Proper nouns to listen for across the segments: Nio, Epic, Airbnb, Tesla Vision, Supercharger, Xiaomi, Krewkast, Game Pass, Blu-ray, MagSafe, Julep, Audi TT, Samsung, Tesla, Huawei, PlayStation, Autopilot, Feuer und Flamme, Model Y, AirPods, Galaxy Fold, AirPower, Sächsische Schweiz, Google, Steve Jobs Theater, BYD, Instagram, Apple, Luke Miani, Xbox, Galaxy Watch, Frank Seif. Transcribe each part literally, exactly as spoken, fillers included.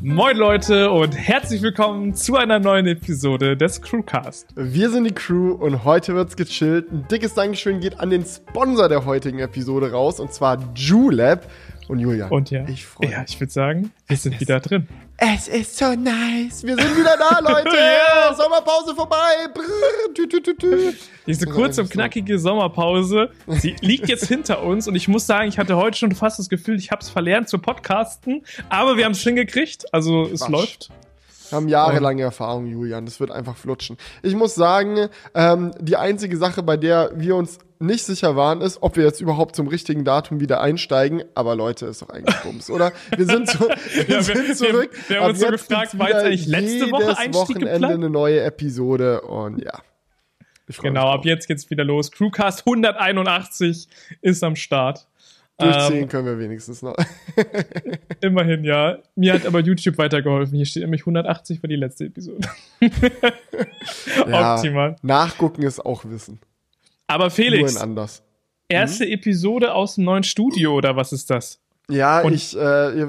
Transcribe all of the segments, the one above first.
Moin Leute und herzlich willkommen zu einer neuen Episode des Krewkast. Wir sind die Crew und heute wird's gechillt. Ein dickes Dankeschön geht an den Sponsor der heutigen Episode raus, und zwar Julep und Julian. Und ja, ich freue mich. Ja, ich würde sagen, wir es sind ist, wieder drin. Es ist so nice. Wir sind wieder da, Leute. Yeah. Sommerpause vorbei. Brrr, tü, tü, tü, tü. Diese kurze und knackige Sommerpause, sie liegt jetzt hinter uns, und ich muss sagen, ich hatte heute schon fast das Gefühl, ich habe es verlernt zu podcasten, aber wir haben es hingekriegt, also es Wasch. läuft. Wir haben jahrelange Erfahrung, Julian. Das wird einfach flutschen. Ich muss sagen, ähm, die einzige Sache, bei der wir uns nicht sicher waren, ist, ob wir jetzt überhaupt zum richtigen Datum wieder einsteigen. Aber Leute, ist doch eigentlich Bums, oder? Wir sind, zu, wir ja, sind wir, zurück. Wir, wir haben uns so gefragt, war jetzt eigentlich letzte Woche Einstieg geplant? Wochenende eine neue Episode und ja. Ich freu genau, mich ab jetzt geht's wieder los. Krewkast hunderteinundachtzig ist am Start. Durchziehen ähm, können wir wenigstens noch. Immerhin, ja. Mir hat aber YouTube weitergeholfen. Hier steht nämlich hundertachtzig für die letzte Episode. Ja, optimal. Nachgucken ist auch Wissen. Aber Felix, nur in anders. erste mhm. Episode aus dem neuen Studio, oder was ist das? Ja, Und ich, äh,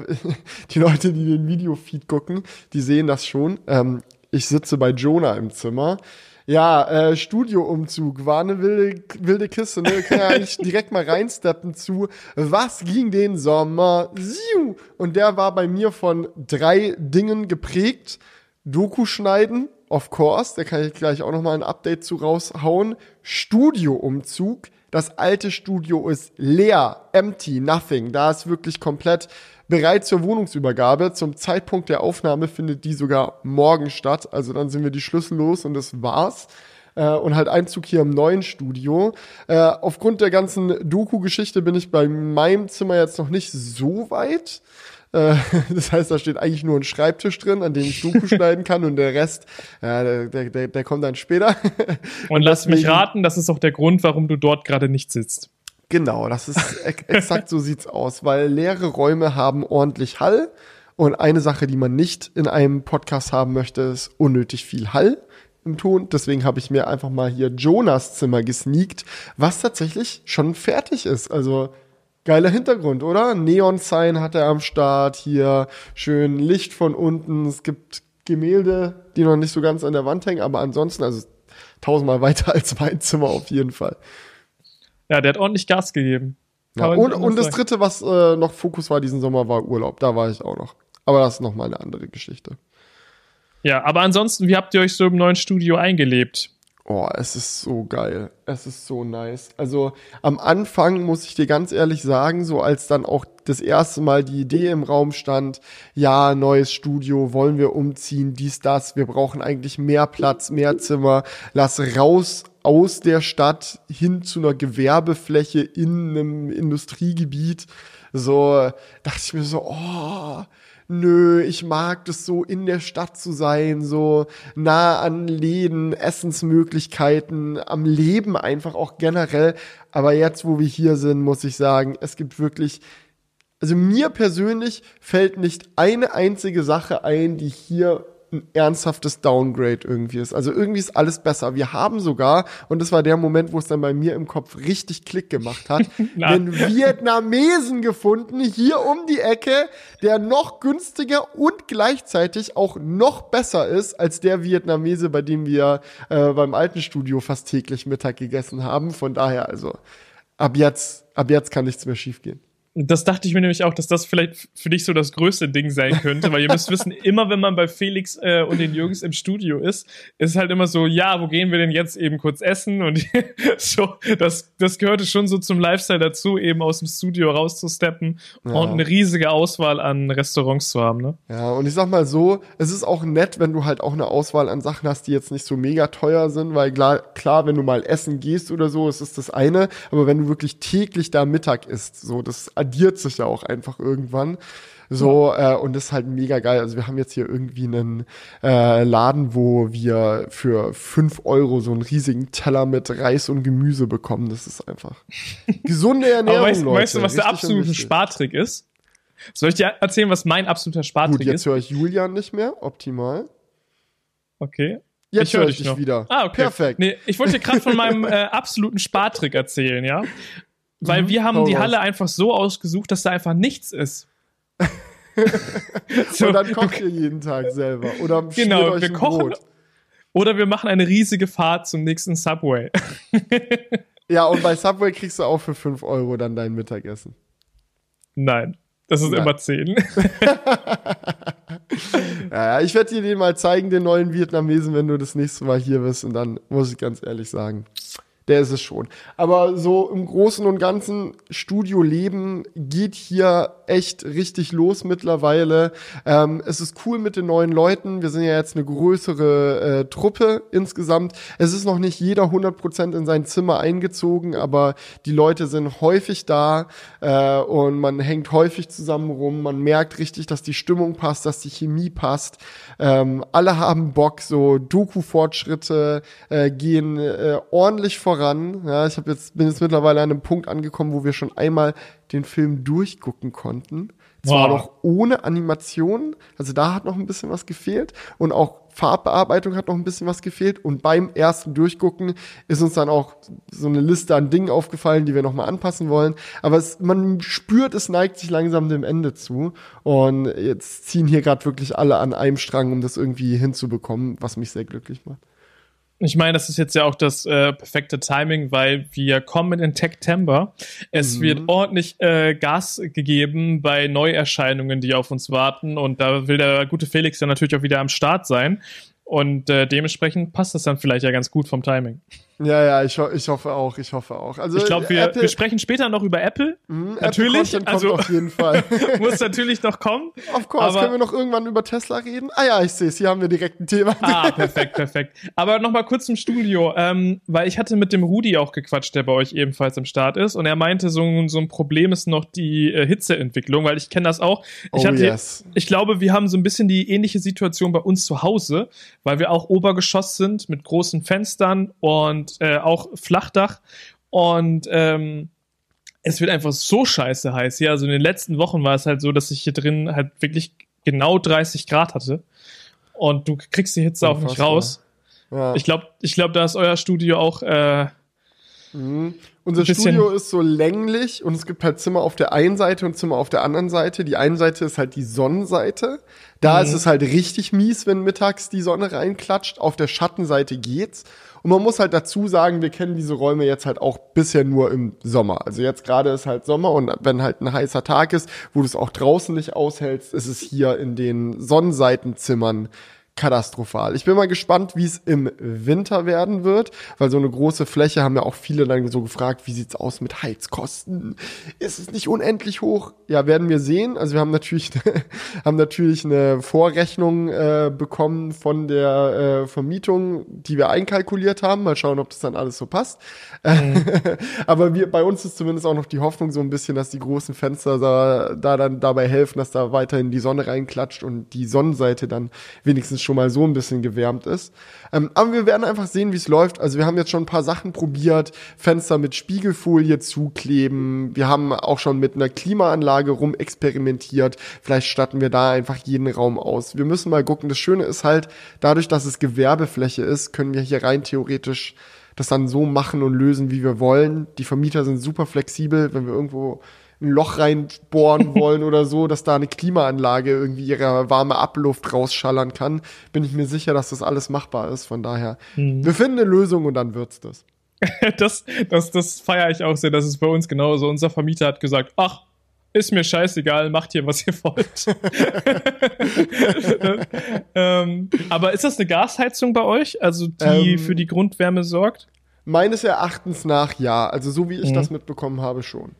die Leute, die den Videofeed gucken, die sehen das schon. Ähm, ich sitze bei Jonah im Zimmer. Ja, äh, Studioumzug war eine wilde, wilde Kiste, ne? Wir können ja eigentlich direkt mal reinsteppen zu Was ging den Sommer? Und der war bei mir von drei Dingen geprägt. Doku schneiden, of course, da kann ich gleich auch nochmal ein Update zu raushauen. Studioumzug, das alte Studio ist leer, empty, nothing, da ist wirklich komplett bereit zur Wohnungsübergabe. Zum Zeitpunkt der Aufnahme findet die sogar morgen statt. Also dann sind wir die Schlüssel los und das war's. Äh, und halt Einzug hier im neuen Studio. Äh, aufgrund der ganzen Doku-Geschichte bin ich bei meinem Zimmer jetzt noch nicht so weit. Äh, das heißt, da steht eigentlich nur ein Schreibtisch drin, an dem ich Doku schneiden kann, und der Rest, ja, der, der, der kommt dann später. Und lass mich raten, das ist auch der Grund, warum du dort gerade nicht sitzt. Genau, das ist exakt so sieht's aus, weil leere Räume haben ordentlich Hall, und eine Sache, die man nicht in einem Podcast haben möchte, ist unnötig viel Hall im Ton. Deswegen habe ich mir einfach mal hier Jonas Zimmer gesneakt, was tatsächlich schon fertig ist. Also geiler Hintergrund, oder? Neon-Sign hat er am Start, hier schön Licht von unten. Es gibt Gemälde, die noch nicht so ganz an der Wand hängen, aber ansonsten, also tausendmal weiter als mein Zimmer auf jeden Fall. Ja, der hat ordentlich Gas gegeben. Ja, und und das dritte, was äh, noch Fokus war diesen Sommer, war Urlaub. Da war ich auch noch. Aber das ist nochmal eine andere Geschichte. Ja, aber ansonsten, wie habt ihr euch so im neuen Studio eingelebt? Oh, es ist so geil. Es ist so nice. Also am Anfang muss ich dir ganz ehrlich sagen, so als dann auch das erste Mal die Idee im Raum stand, ja, neues Studio, wollen wir umziehen, dies, das, wir brauchen eigentlich mehr Platz, mehr Zimmer, lass raus aus der Stadt hin zu einer Gewerbefläche in einem Industriegebiet. So dachte ich mir so, oh, nö, ich mag das so, in der Stadt zu sein, so nah an Läden, Essensmöglichkeiten, am Leben einfach auch generell. Aber jetzt, wo wir hier sind, muss ich sagen, es gibt wirklich, also mir persönlich fällt nicht eine einzige Sache ein, die hier ein ernsthaftes Downgrade irgendwie ist. Also irgendwie ist alles besser. Wir haben sogar, und das war der Moment, wo es dann bei mir im Kopf richtig Klick gemacht hat, einen Vietnamesen gefunden, hier um die Ecke, der noch günstiger und gleichzeitig auch noch besser ist als der Vietnamese, bei dem wir äh, beim alten Studio fast täglich Mittag gegessen haben. Von daher also, ab jetzt, ab jetzt kann nichts mehr schiefgehen. Das dachte ich mir nämlich auch, dass das vielleicht für dich so das größte Ding sein könnte, weil ihr müsst wissen, immer wenn man bei Felix äh, und den Jürgens im Studio ist, ist halt immer so, ja, wo gehen wir denn jetzt eben kurz essen? Und so, das, das gehörte schon so zum Lifestyle dazu, eben aus dem Studio rauszusteppen ja. und eine riesige Auswahl an Restaurants zu haben, ne? Ja, und ich sag mal so, es ist auch nett, wenn du halt auch eine Auswahl an Sachen hast, die jetzt nicht so mega teuer sind, weil klar, klar, wenn du mal essen gehst oder so, es ist das eine, aber wenn du wirklich täglich da Mittag isst, so, das addiert sich ja auch einfach irgendwann. So, ja. äh, und das ist halt mega geil. Also wir haben jetzt hier irgendwie einen äh, Laden, wo wir für fünf Euro so einen riesigen Teller mit Reis und Gemüse bekommen. Das ist einfach gesunde Ernährung, weißt, Leute. Weißt du, was richtig der absolute Spartrick ist? Soll ich dir erzählen, was mein absoluter Spartrick ist? Gut, jetzt höre ich Julian nicht mehr. Optimal. Okay. Jetzt ich höre dich noch. wieder. Ah, okay. Perfekt. Nee, ich wollte dir gerade von meinem äh, absoluten Spartrick erzählen, ja? Weil wir haben die Halle einfach so ausgesucht, dass da einfach nichts ist. So, und dann kocht ihr jeden Tag selber. Oder schmiert genau, euch wir ein kochen, Brot. Oder wir machen eine riesige Fahrt zum nächsten Subway. Ja, und bei Subway kriegst du auch für fünf Euro dann dein Mittagessen. Nein, das ist Nein. immer zehn. Ja, ich werde dir den mal zeigen, den neuen Vietnamesen, wenn du das nächste Mal hier bist. Und dann muss ich ganz ehrlich sagen, der ist es schon. Aber so im Großen und Ganzen, Studioleben geht hier echt richtig los mittlerweile. Ähm, es ist cool mit den neuen Leuten. Wir sind ja jetzt eine größere äh, Truppe insgesamt. Es ist noch nicht jeder hundert Prozent in sein Zimmer eingezogen, aber die Leute sind häufig da äh, und man hängt häufig zusammen rum. Man merkt richtig, dass die Stimmung passt, dass die Chemie passt. Ähm, alle haben Bock, so Doku-Fortschritte äh, gehen äh, ordentlich voran. Ran. Ja, ich hab jetzt, bin jetzt mittlerweile an einem Punkt angekommen, wo wir schon einmal den Film durchgucken konnten. Zwar wow. noch ohne Animation, also da hat noch ein bisschen was gefehlt und auch Farbbearbeitung hat noch ein bisschen was gefehlt und beim ersten Durchgucken ist uns dann auch so eine Liste an Dingen aufgefallen, die wir nochmal anpassen wollen, aber es, man spürt, es neigt sich langsam dem Ende zu und jetzt ziehen hier gerade wirklich alle an einem Strang, um das irgendwie hinzubekommen, was mich sehr glücklich macht. Ich meine, das ist jetzt ja auch das äh, perfekte Timing, weil wir kommen in den Tech-Tember. Es mhm. wird ordentlich äh, Gas gegeben bei Neuerscheinungen, die auf uns warten. Und da will der gute Felix dann natürlich auch wieder am Start sein. Und äh, dementsprechend passt das dann vielleicht ja ganz gut vom Timing. Ja, ja, ich, ho- ich hoffe auch, ich hoffe auch. Also ich glaube, wir, wir sprechen später noch über Apple. Mhm, natürlich, Apple also auf jeden Fall. Muss natürlich noch kommen. Of course, können wir noch irgendwann über Tesla reden? Ah ja, ich sehe es, hier haben wir direkt ein Thema. Ah, perfekt, perfekt. Aber nochmal kurz zum Studio, ähm, weil ich hatte mit dem Rudi auch gequatscht, der bei euch ebenfalls am Start ist. Und er meinte, so, so ein Problem ist noch die äh, Hitzeentwicklung, weil ich kenne das auch. Ich, oh, hatte, yes. ich glaube, wir haben so ein bisschen die ähnliche Situation bei uns zu Hause, weil wir auch Obergeschoss sind mit großen Fenstern und äh, auch Flachdach und ähm, es wird einfach so scheiße heiß hier. Also in den letzten Wochen war es halt so, dass ich hier drin halt wirklich genau dreißig Grad hatte und du kriegst die Hitze Unfassbar. auch nicht raus. Ja. Ich glaube, ich glaub, da ist euer Studio auch äh, mhm. Unser Studio ist so länglich und es gibt halt Zimmer auf der einen Seite und Zimmer auf der anderen Seite. Die eine Seite ist halt die Sonnenseite. Da mhm. ist es halt richtig mies, wenn mittags die Sonne reinklatscht. Auf der Schattenseite geht's. Und man muss halt dazu sagen, wir kennen diese Räume jetzt halt auch bisher nur im Sommer. Also jetzt gerade ist halt Sommer und wenn halt ein heißer Tag ist, wo du es auch draußen nicht aushältst, ist es hier in den Sonnenseitenzimmern katastrophal. Ich bin mal gespannt, wie es im Winter werden wird, weil so eine große Fläche haben ja auch viele dann so gefragt, wie sieht's aus mit Heizkosten? Ist es nicht unendlich hoch? Ja, werden wir sehen. Also wir haben natürlich haben natürlich eine Vorrechnung äh, bekommen von der äh, Vermietung, die wir einkalkuliert haben. Mal schauen, ob das dann alles so passt. Mhm. Aber wir, bei uns ist zumindest auch noch die Hoffnung so ein bisschen, dass die großen Fenster da, da dann dabei helfen, dass da weiterhin die Sonne reinklatscht und die Sonnenseite dann wenigstens schon schon mal so ein bisschen gewärmt ist. Ähm, aber wir werden einfach sehen, wie es läuft. Also wir haben jetzt schon ein paar Sachen probiert, Fenster mit Spiegelfolie zukleben. Wir haben auch schon mit einer Klimaanlage rumexperimentiert. Vielleicht statten wir da einfach jeden Raum aus. Wir müssen mal gucken. Das Schöne ist halt, dadurch, dass es Gewerbefläche ist, können wir hier rein theoretisch das dann so machen und lösen, wie wir wollen. Die Vermieter sind super flexibel, wenn wir irgendwo ein Loch reinbohren wollen oder so, dass da eine Klimaanlage irgendwie ihre warme Abluft rausschallern kann, bin ich mir sicher, dass das alles machbar ist. Von daher, mhm. wir finden eine Lösung und dann wird's das. das das, das feiere ich auch sehr, das ist bei uns genauso. Unser Vermieter hat gesagt, ach, ist mir scheißegal, macht hier, was ihr wollt. ähm, aber ist das eine Gasheizung bei euch, also die ähm, für die Grundwärme sorgt? Meines Erachtens nach ja, also so wie ich mhm. das mitbekommen habe schon.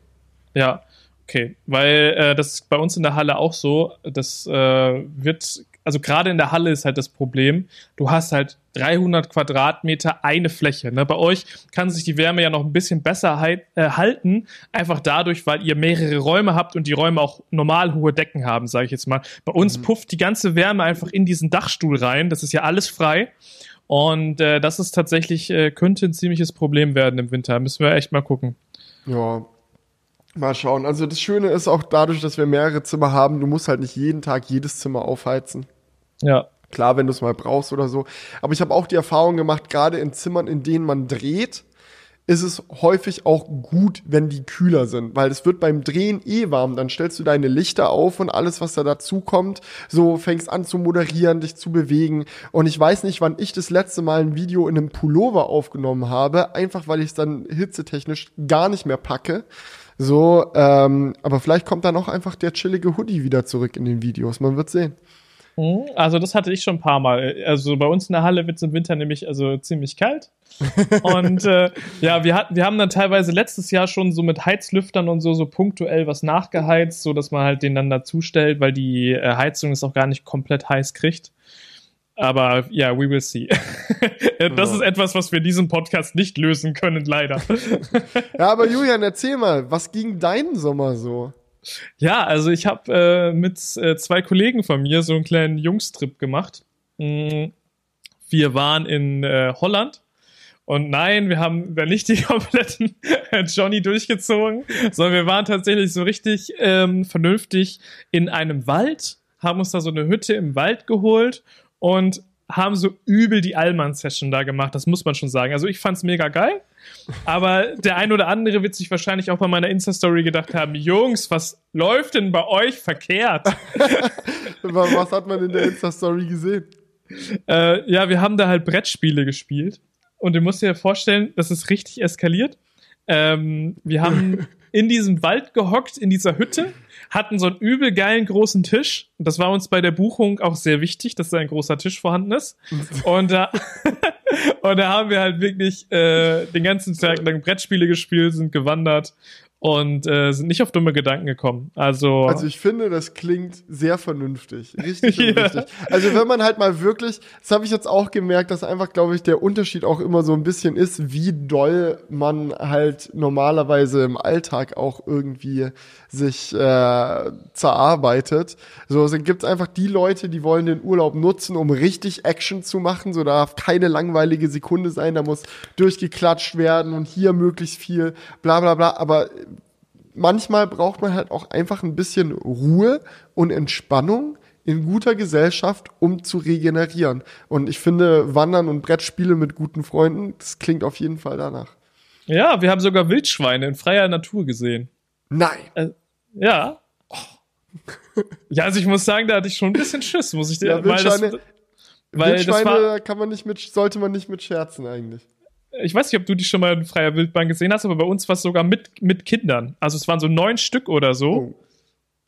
Ja, okay, weil äh, das ist bei uns in der Halle auch so, das äh, wird, also gerade in der Halle ist halt das Problem, du hast halt dreihundert Quadratmeter eine Fläche, ne? Bei euch kann sich die Wärme ja noch ein bisschen besser hei- äh, halten, einfach dadurch, weil ihr mehrere Räume habt und die Räume auch normal hohe Decken haben, sage ich jetzt mal. Bei uns mhm. pufft die ganze Wärme einfach in diesen Dachstuhl rein, das ist ja alles frei und äh, das ist tatsächlich, äh, könnte ein ziemliches Problem werden im Winter, müssen wir echt mal gucken. Ja, mal schauen. Also das Schöne ist auch dadurch, dass wir mehrere Zimmer haben, du musst halt nicht jeden Tag jedes Zimmer aufheizen. Ja. Klar, wenn du es mal brauchst oder so. Aber ich habe auch die Erfahrung gemacht, gerade in Zimmern, in denen man dreht, ist es häufig auch gut, wenn die kühler sind, weil es wird beim Drehen eh warm, dann stellst du deine Lichter auf und alles, was da dazu kommt, so fängst an zu moderieren, dich zu bewegen, und ich weiß nicht, wann ich das letzte Mal ein Video in einem Pullover aufgenommen habe, einfach weil ich es dann hitzetechnisch gar nicht mehr packe. So, ähm, aber vielleicht kommt dann auch einfach der chillige Hoodie wieder zurück in den Videos. Man wird sehen. Also das hatte ich schon ein paar Mal. Also bei uns in der Halle wird es im Winter nämlich also ziemlich kalt. Und äh, ja, wir hatten, wir haben dann teilweise letztes Jahr schon so mit Heizlüftern und so so punktuell was nachgeheizt, so dass man halt den dann dazustellt, weil die äh, Heizung es auch gar nicht komplett heiß kriegt. Aber ja, yeah, we will see. Das ja. ist etwas, was wir in diesem Podcast nicht lösen können, leider. Ja, aber Julian, erzähl mal, was ging deinen Sommer so? Ja, also ich habe äh, mit äh, zwei Kollegen von mir so einen kleinen Jungstrip gemacht. Wir waren in äh, Holland. Und nein, wir haben da nicht die kompletten Johnny durchgezogen, sondern wir waren tatsächlich so richtig ähm, vernünftig in einem Wald, haben uns da so eine Hütte im Wald geholt und haben so übel die Allmann-Session da gemacht, das muss man schon sagen. Also ich fand's mega geil, aber der ein oder andere wird sich wahrscheinlich auch bei meiner Insta-Story gedacht haben, Jungs, was läuft denn bei euch verkehrt? Was hat man in der Insta-Story gesehen? Äh, ja, wir haben da halt Brettspiele gespielt und du musst dir vorstellen, das ist richtig eskaliert. Ähm, wir haben in diesem Wald gehockt, in dieser Hütte, hatten so einen übel geilen großen Tisch. Das war uns bei der Buchung auch sehr wichtig, dass da ein großer Tisch vorhanden ist. Und da, und da haben wir halt wirklich äh, den ganzen Tag lang Brettspiele gespielt, sind gewandert und äh, sind nicht auf dumme Gedanken gekommen. Also, also ich finde, das klingt sehr vernünftig. Richtig und yeah. richtig. Also wenn man halt mal wirklich, das habe ich jetzt auch gemerkt, dass einfach, glaube ich, der Unterschied auch immer so ein bisschen ist, wie doll man halt normalerweise im Alltag auch irgendwie sich äh, zerarbeitet. So, also gibt's einfach die Leute, die wollen den Urlaub nutzen, um richtig Action zu machen. So, da darf keine langweilige Sekunde sein, da muss durchgeklatscht werden und hier möglichst viel, bla bla bla. Aber manchmal braucht man halt auch einfach ein bisschen Ruhe und Entspannung in guter Gesellschaft, um zu regenerieren. Und ich finde, Wandern und Brettspiele mit guten Freunden, das klingt auf jeden Fall danach. Ja, wir haben sogar Wildschweine in freier Natur gesehen. Nein. Äh, ja. Oh. Ja, also ich muss sagen, da hatte ich schon ein bisschen Schiss, muss ich dir ja, Wildschweine, weil das, Wildschweine das war, kann man nicht mit, sollte man nicht mit scherzen eigentlich. Ich weiß nicht, ob du die schon mal in freier Wildbahn gesehen hast, aber bei uns war es sogar mit, mit Kindern. Also es waren so neun Stück oder so. Oh.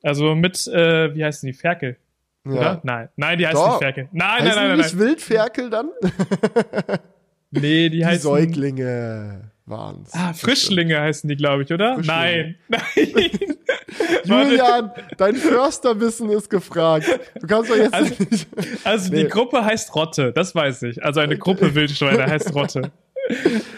Also mit, äh, wie heißen die? Ferkel. Ja. Oder? Nein. Nein, die heißen Doch. nicht Ferkel. Nein, heißen nein, nein, nein. Heißen die nicht Wildferkel dann? Nee, die, die heißen... Die Säuglinge waren's. Ah, Frischlinge heißen die, glaube ich, oder? Nein. Nein. Julian, dein Försterwissen ist gefragt. Du kannst doch jetzt also, nicht... Also nee. Die Gruppe heißt Rotte, das weiß ich. Also eine Gruppe Wildschweine heißt Rotte.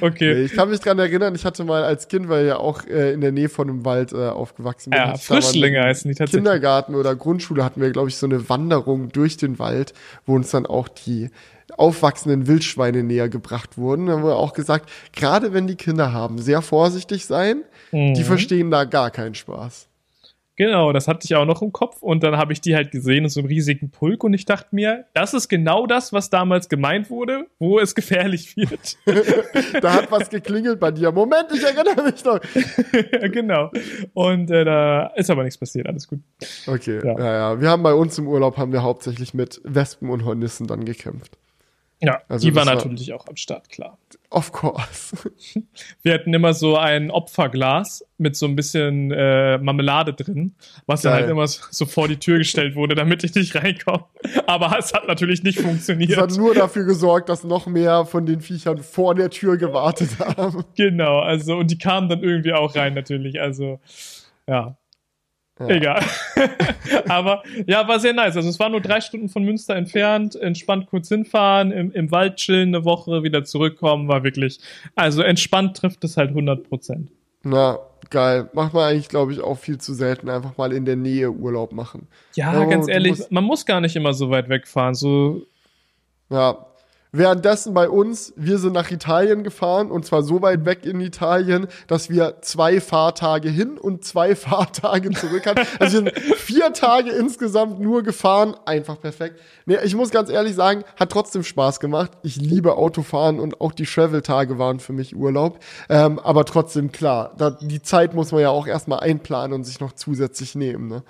Okay. Nee, ich kann mich dran erinnern, ich hatte mal als Kind, weil ich ja auch äh, in der Nähe von einem Wald äh, aufgewachsen bin. Ja, Frischlinge heißen die tatsächlich. Kindergarten oder Grundschule hatten wir, glaube ich, so eine Wanderung durch den Wald, wo uns dann auch die aufwachsenden Wildschweine näher gebracht wurden. Da haben wir auch gesagt, gerade wenn die Kinder haben, sehr vorsichtig sein, mhm. die verstehen da gar keinen Spaß. Genau, das hatte ich auch noch im Kopf und dann habe ich die halt gesehen in so einem riesigen Pulk und ich dachte mir, das ist genau das, was damals gemeint wurde, wo es gefährlich wird. Da hat was geklingelt bei dir. Moment, ich erinnere mich noch. Genau. Und äh, da ist aber nichts passiert, alles gut. Okay, ja. Naja, wir haben bei uns im Urlaub, haben wir hauptsächlich mit Wespen und Hornissen dann gekämpft. Ja, also die war natürlich war, auch am Start, klar. Of course. Wir hatten immer so ein Opferglas mit so ein bisschen äh, Marmelade drin, was Geil. dann halt immer so, so vor die Tür gestellt wurde, damit ich nicht reinkomme. Aber es hat natürlich nicht funktioniert. Es hat nur dafür gesorgt, dass noch mehr von den Viechern vor der Tür gewartet haben. Genau, also und die kamen dann irgendwie auch rein natürlich, also ja. Ja. Egal. Aber ja, war sehr nice. Also es war nur drei Stunden von Münster entfernt, entspannt kurz hinfahren, im, im Wald chillen eine Woche, wieder zurückkommen, war wirklich, also entspannt trifft es halt hundert Prozent. Na, geil. Macht man eigentlich, glaube ich, auch viel zu selten, einfach mal in der Nähe Urlaub machen. Ja, ja ganz ehrlich, man muss gar nicht immer so weit wegfahren. So. Ja, Währenddessen bei uns, wir sind nach Italien gefahren und zwar so weit weg in Italien, dass wir zwei Fahrtage hin und zwei Fahrtage zurück hatten. Also wir sind vier Tage insgesamt nur gefahren. Einfach perfekt. Nee, ich muss ganz ehrlich sagen, hat trotzdem Spaß gemacht. Ich liebe Autofahren und auch die Travel-Tage waren für mich Urlaub. Ähm, aber trotzdem, klar, da, die Zeit muss man ja auch erstmal einplanen und sich noch zusätzlich nehmen, ne?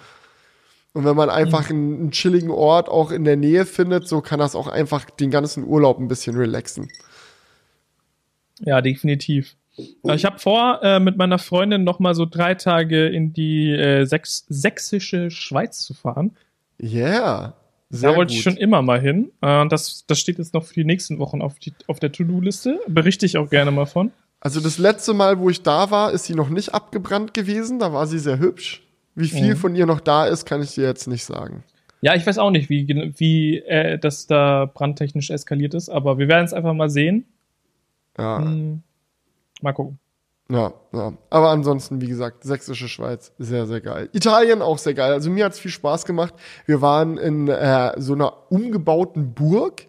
Und wenn man einfach einen, einen chilligen Ort auch in der Nähe findet, so kann das auch einfach den ganzen Urlaub ein bisschen relaxen. Ja, definitiv. Ich habe vor, äh, mit meiner Freundin noch mal so drei Tage in die äh, Sächs- sächsische Schweiz zu fahren. Ja, yeah, sehr gut. Da wollte ich schon immer mal hin. Äh, das, das steht jetzt noch für die nächsten Wochen auf, die, auf der To-Do-Liste. Berichte ich auch gerne mal von. Also das letzte Mal, wo ich da war, ist sie noch nicht abgebrannt gewesen. Da war sie sehr hübsch. Wie viel mhm. von ihr noch da ist, kann ich dir jetzt nicht sagen. Ja, ich weiß auch nicht, wie, wie äh, das da brandtechnisch eskaliert ist, aber wir werden es einfach mal sehen. Ja. Hm, mal gucken. Ja, ja. Aber ansonsten, wie gesagt, Sächsische Schweiz, sehr, sehr geil. Italien auch sehr geil. Also mir hat es viel Spaß gemacht. Wir waren in äh, so einer umgebauten Burg.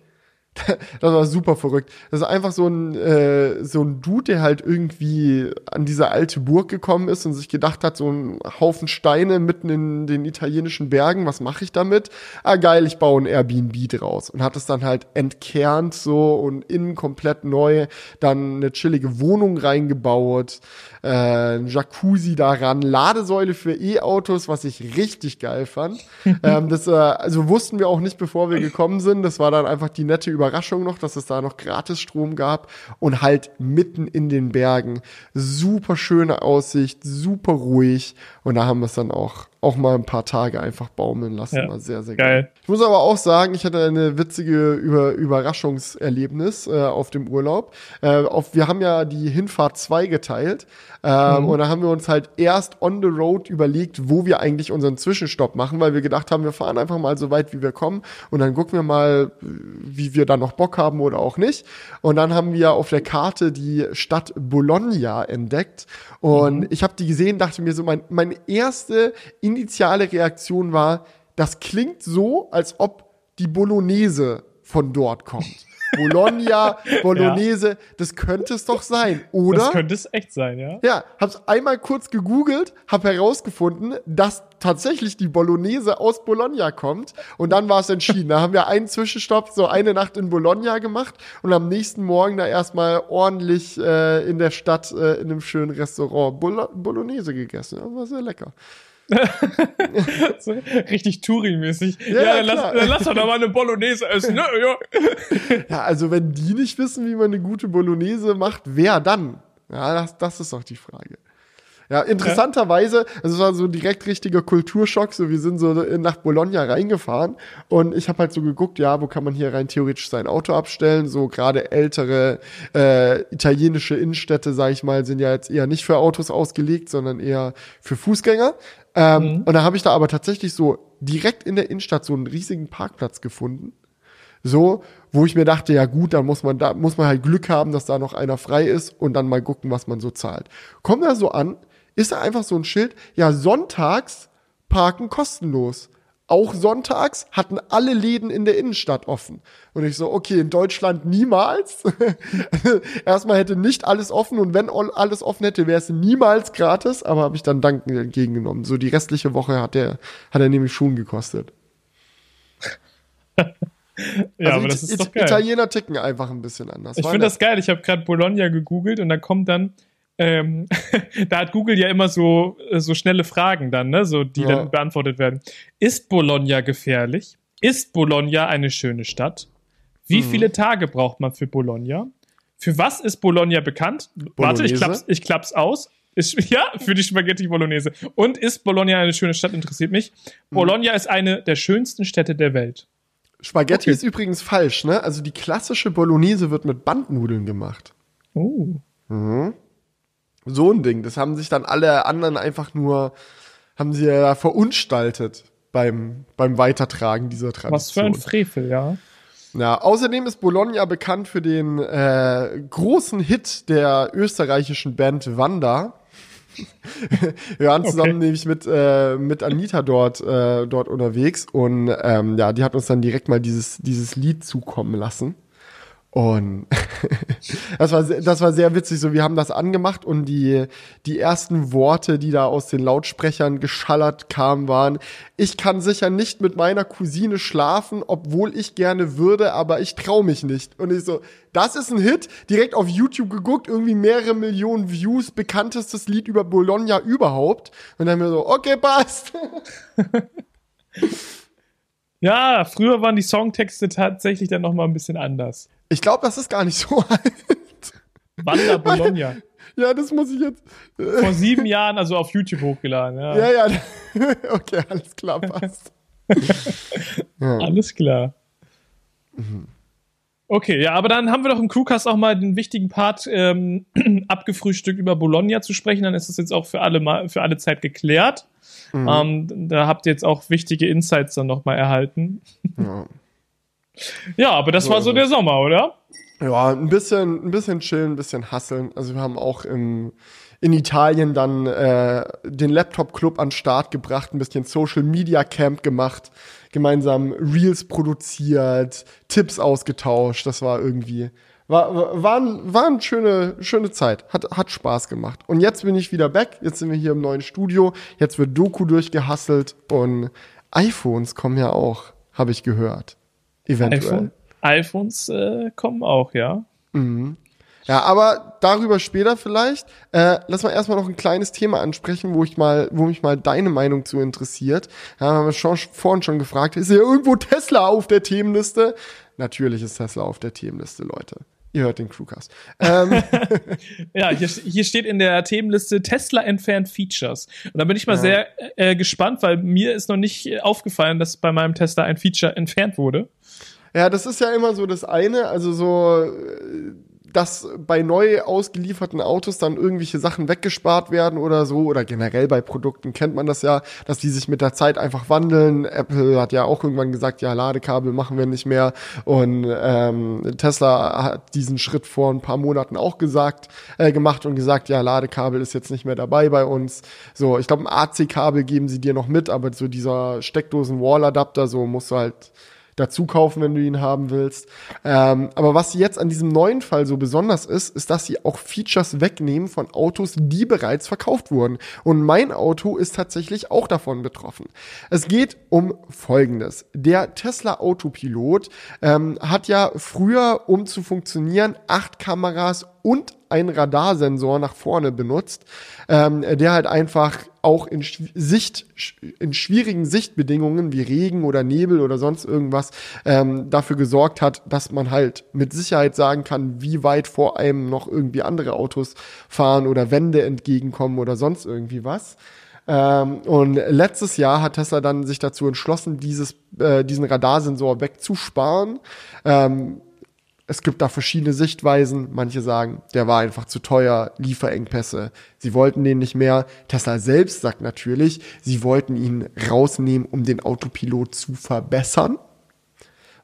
Das war super verrückt. Das ist einfach so ein äh, so ein Dude, der halt irgendwie an diese alte Burg gekommen ist und sich gedacht hat, so ein Haufen Steine mitten in den italienischen Bergen, was mache ich damit? Ah geil, ich baue ein Airbnb draus. Und hat es dann halt entkernt so und innen komplett neu, dann eine chillige Wohnung reingebaut, äh, ein Jacuzzi daran, Ladesäule für E-Autos, was ich richtig geil fand. ähm, das äh, also wussten wir auch nicht, bevor wir gekommen sind. Das war dann einfach die nette Überraschung. Überraschung noch, dass es da noch Gratisstrom gab und halt mitten in den Bergen. Super schöne Aussicht, super ruhig und da haben wir es dann auch, auch mal ein paar Tage einfach baumeln lassen. Ja, war sehr, sehr geil. geil. Ich muss aber auch sagen, ich hatte eine witzige Über- Überraschungserlebnis äh, auf dem Urlaub. Äh, auf, wir haben ja die Hinfahrt zwei geteilt äh, mhm. und da haben wir uns halt erst on the road überlegt, wo wir eigentlich unseren Zwischenstopp machen, weil wir gedacht haben, wir fahren einfach mal so weit, wie wir kommen und dann gucken wir mal, wie wir da noch Bock haben oder auch nicht. Und dann haben wir auf der Karte die Stadt Bologna entdeckt und mhm. ich habe die gesehen, dachte mir so, mein, meine erste initiale Reaktion war, das klingt so, als ob die Bolognese von dort kommt. Bologna, Bolognese, ja. Das könnte es doch sein, oder? Das könnte es echt sein, ja. Ja, hab's einmal kurz gegoogelt, hab herausgefunden, dass tatsächlich die Bolognese aus Bologna kommt und dann war es entschieden. Da haben wir einen Zwischenstopp, so eine Nacht in Bologna gemacht und am nächsten Morgen da erstmal ordentlich äh, in der Stadt äh, in einem schönen Restaurant Bolo- Bolognese gegessen. Das war sehr lecker. So, richtig Touri-mäßig. Ja, ja, dann, lass, dann lass doch mal eine Bolognese essen. Ne? Ja. Ja, also wenn die nicht wissen, wie man eine gute Bolognese macht, wer dann? Ja, das, das ist doch die Frage. Ja, interessanterweise, also es war so direkt richtiger Kulturschock, so wir sind so nach Bologna reingefahren und ich habe halt so geguckt, ja, wo kann man hier rein theoretisch sein Auto abstellen, so gerade ältere äh, italienische Innenstädte, sage ich mal, sind ja jetzt eher nicht für Autos ausgelegt, sondern eher für Fußgänger. Ähm, mhm. Und da habe ich da aber tatsächlich so direkt in der Innenstadt so einen riesigen Parkplatz gefunden. So, wo ich mir dachte, ja gut, dann muss man da muss man halt Glück haben, dass da noch einer frei ist und dann mal gucken, was man so zahlt. Kommt da so an, ist da einfach so ein Schild, ja, sonntags parken kostenlos. Auch sonntags hatten alle Läden in der Innenstadt offen. Und ich so, okay, in Deutschland niemals. Erstmal hätte nicht alles offen und wenn alles offen hätte, wäre es niemals gratis, aber habe ich dann dankend entgegengenommen. So die restliche Woche hat der hat er nämlich schon gekostet. Ja, also aber das It- ist doch geil. Italiener ticken einfach ein bisschen anders. Ich finde das geil. Ich habe gerade Bologna gegoogelt und da kommt dann, ähm, da hat Google ja immer so, so schnelle Fragen dann, ne, so, die ja. dann beantwortet werden. Ist Bologna gefährlich? Ist Bologna eine schöne Stadt? Wie mhm. viele Tage braucht man für Bologna? Für was ist Bologna bekannt? Bolognese? Warte, ich klapp's, ich klapp's aus. Ist, ja, für die Spaghetti Bolognese. Und ist Bologna eine schöne Stadt? Interessiert mich. Bologna mhm. ist eine der schönsten Städte der Welt. Spaghetti okay. ist übrigens falsch, ne? Also die klassische Bolognese wird mit Bandnudeln gemacht. Oh. Mhm. So ein Ding. Das haben sich dann alle anderen einfach nur, haben sie ja verunstaltet beim, beim Weitertragen dieser Tradition. Was für ein Frevel, ja. Ja, außerdem ist Bologna bekannt für den äh, großen Hit der österreichischen Band Wanda. Wir waren zusammen okay. nämlich mit, äh, mit Anita dort, äh, dort unterwegs und ähm, ja, die hat uns dann direkt mal dieses, dieses Lied zukommen lassen. Und das war das war sehr witzig. So, wir haben das angemacht und die die ersten Worte, die da aus den Lautsprechern geschallert kamen, waren: Ich kann sicher nicht mit meiner Cousine schlafen, obwohl ich gerne würde, aber ich trau mich nicht. Und ich so, das ist ein Hit. Direkt auf YouTube geguckt, irgendwie mehrere Millionen Views, bekanntestes Lied über Bologna überhaupt. Und dann haben wir so, okay, passt. Ja, früher waren die Songtexte tatsächlich dann nochmal ein bisschen anders. Ich glaube, das ist gar nicht so alt. Wanda Bologna. Ja, das muss ich jetzt... Vor sieben Jahren, also auf YouTube hochgeladen. Ja, ja. ja. Okay, alles klar, passt. ja. Alles klar. Mhm. Okay, ja, aber dann haben wir doch im Krewkast auch mal den wichtigen Part ähm, abgefrühstückt, über Bologna zu sprechen. Dann ist das jetzt auch für alle mal, für alle Zeit geklärt. Mhm. Ähm, da habt ihr jetzt auch wichtige Insights dann nochmal erhalten. Ja. Ja, aber das so, war so der Sommer, oder? Ja, ein bisschen, ein bisschen chillen, ein bisschen hasseln. Also wir haben auch im, in Italien dann äh, den Laptop-Club an den Start gebracht, ein bisschen Social-Media-Camp gemacht, gemeinsam Reels produziert, Tipps ausgetauscht. Das war irgendwie, war, war, war eine schöne, schöne Zeit. Hat, hat Spaß gemacht. Und jetzt bin ich wieder back. Jetzt sind wir hier im neuen Studio. Jetzt wird Doku durchgehasselt. Und iPhones kommen ja auch, habe ich gehört. Eventuell. iPhone, iPhones äh, kommen auch, ja. Mhm. Ja, aber darüber später vielleicht. Äh, lass mal erstmal noch ein kleines Thema ansprechen, wo ich mal, wo mich mal deine Meinung zu interessiert. Da haben wir schon, vorhin schon gefragt, ist hier irgendwo Tesla auf der Themenliste? Natürlich ist Tesla auf der Themenliste, Leute. Ihr hört den Krewkast. Ähm. ja, hier, hier steht in der Themenliste Tesla entfernt Features. Und da bin ich mal ja. sehr äh, gespannt, weil mir ist noch nicht aufgefallen, dass bei meinem Tesla ein Feature entfernt wurde. Ja, das ist ja immer so das eine, also so, dass bei neu ausgelieferten Autos dann irgendwelche Sachen weggespart werden oder so, oder generell bei Produkten kennt man das ja, dass die sich mit der Zeit einfach wandeln. Apple hat ja auch irgendwann gesagt, ja, Ladekabel machen wir nicht mehr, und ähm, Tesla hat diesen Schritt vor ein paar Monaten auch gesagt, äh, gemacht und gesagt, ja, Ladekabel ist jetzt nicht mehr dabei bei uns. So, ich glaube, ein A C-Kabel geben sie dir noch mit, aber so dieser Steckdosen-Wall-Adapter, so musst du halt dazu kaufen, wenn du ihn haben willst. Ähm, aber was jetzt an diesem neuen Fall so besonders ist, ist, dass sie auch Features wegnehmen von Autos, die bereits verkauft wurden. Und mein Auto ist tatsächlich auch davon betroffen. Es geht um Folgendes. Der Tesla Autopilot ähm, hat ja früher, um zu funktionieren, acht Kameras und einen Radarsensor nach vorne benutzt, ähm, der halt einfach auch in Sicht, in schwierigen Sichtbedingungen wie Regen oder Nebel oder sonst irgendwas ähm, dafür gesorgt hat, dass man halt mit Sicherheit sagen kann, wie weit vor einem noch irgendwie andere Autos fahren oder Wände entgegenkommen oder sonst irgendwie was. Ähm, und letztes Jahr hat Tesla dann sich dazu entschlossen, dieses, äh, diesen Radarsensor wegzusparen. Ähm, Es gibt da verschiedene Sichtweisen. Manche sagen, der war einfach zu teuer, Lieferengpässe. Sie wollten den nicht mehr. Tesla selbst sagt natürlich, sie wollten ihn rausnehmen, um den Autopilot zu verbessern,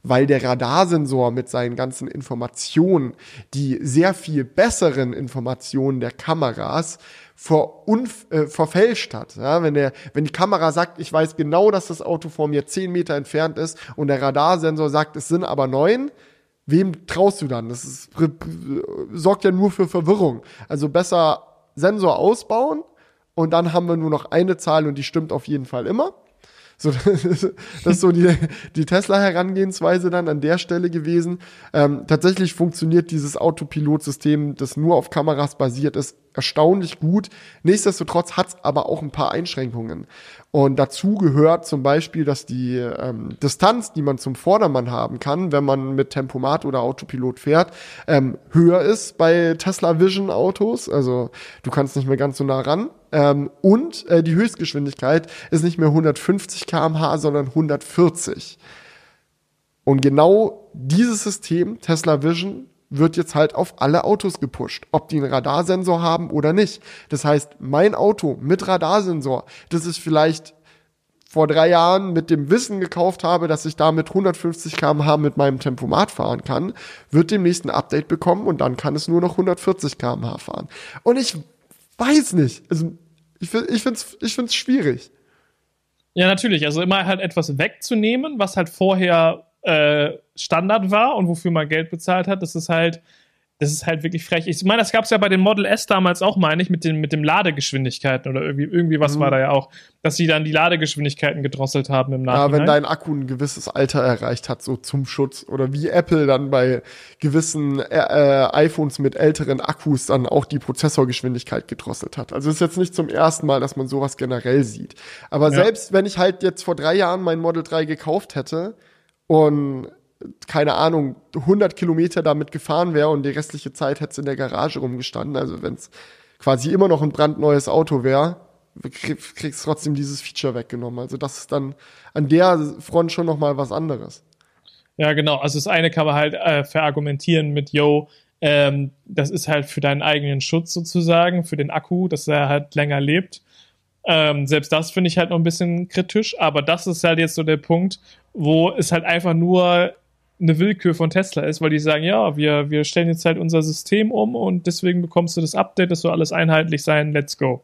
weil der Radarsensor mit seinen ganzen Informationen, die sehr viel besseren Informationen der Kameras, vor unf- äh, verfälscht hat. Ja, wenn, der, wenn die Kamera sagt, ich weiß genau, dass das Auto vor mir zehn Meter entfernt ist, und der Radarsensor sagt, es sind aber neun, wem traust du dann? Das ist, sorgt ja nur für Verwirrung. Also besser Sensor ausbauen, und dann haben wir nur noch eine Zahl, und die stimmt auf jeden Fall immer. So, das ist so die, die Tesla-Herangehensweise dann an der Stelle gewesen. Ähm, tatsächlich funktioniert dieses Autopilot-System, das nur auf Kameras basiert ist, erstaunlich gut. Nichtsdestotrotz hat es aber auch ein paar Einschränkungen. Und dazu gehört zum Beispiel, dass die ähm, Distanz, die man zum Vordermann haben kann, wenn man mit Tempomat oder Autopilot fährt, ähm, höher ist bei Tesla Vision Autos. Also du kannst nicht mehr ganz so nah ran. Ähm, und äh, die Höchstgeschwindigkeit ist nicht mehr hundertfünfzig Kilometer pro Stunde, sondern hundertvierzig. Und genau dieses System, Tesla Vision, wird jetzt halt auf alle Autos gepusht, ob die einen Radarsensor haben oder nicht. Das heißt, mein Auto mit Radarsensor, das ich vielleicht vor drei Jahren mit dem Wissen gekauft habe, dass ich damit hundertfünfzig Kilometer pro Stunde mit meinem Tempomat fahren kann, wird dem nächsten Update bekommen, und dann kann es nur noch hundertvierzig Kilometer pro Stunde fahren. Und ich weiß nicht, also ich, ich find's, ich find's schwierig. Ja, natürlich, also immer halt etwas wegzunehmen, was halt vorher äh, Standard war und wofür man Geld bezahlt hat, das ist halt, das ist halt wirklich frech. Ich meine, das gab es ja bei den Model S damals auch, meine ich, mit den mit dem Ladegeschwindigkeiten oder irgendwie, irgendwie was mhm. war da ja auch, dass sie dann die Ladegeschwindigkeiten gedrosselt haben im Nachhinein. Ja, wenn dein Akku ein gewisses Alter erreicht hat, so zum Schutz, oder wie Apple dann bei gewissen äh, äh, iPhones mit älteren Akkus dann auch die Prozessorgeschwindigkeit gedrosselt hat. Also ist jetzt nicht zum ersten Mal, dass man sowas generell sieht. Aber ja, selbst wenn ich halt jetzt vor drei Jahren mein Model drei gekauft hätte und keine Ahnung, hundert Kilometer damit gefahren wäre und die restliche Zeit hätte es in der Garage rumgestanden. Also wenn es quasi immer noch ein brandneues Auto wäre, kriegst trotzdem dieses Feature weggenommen. Also das ist dann an der Front schon nochmal was anderes. Ja, genau. Also das eine kann man halt äh, verargumentieren mit, yo, ähm, das ist halt für deinen eigenen Schutz sozusagen, für den Akku, dass er halt länger lebt. Ähm, selbst das finde ich halt noch ein bisschen kritisch, aber das ist halt jetzt so der Punkt, wo es halt einfach nur eine Willkür von Tesla ist, weil die sagen, ja, wir, wir stellen jetzt halt unser System um und deswegen bekommst du das Update, das soll alles einheitlich sein, let's go.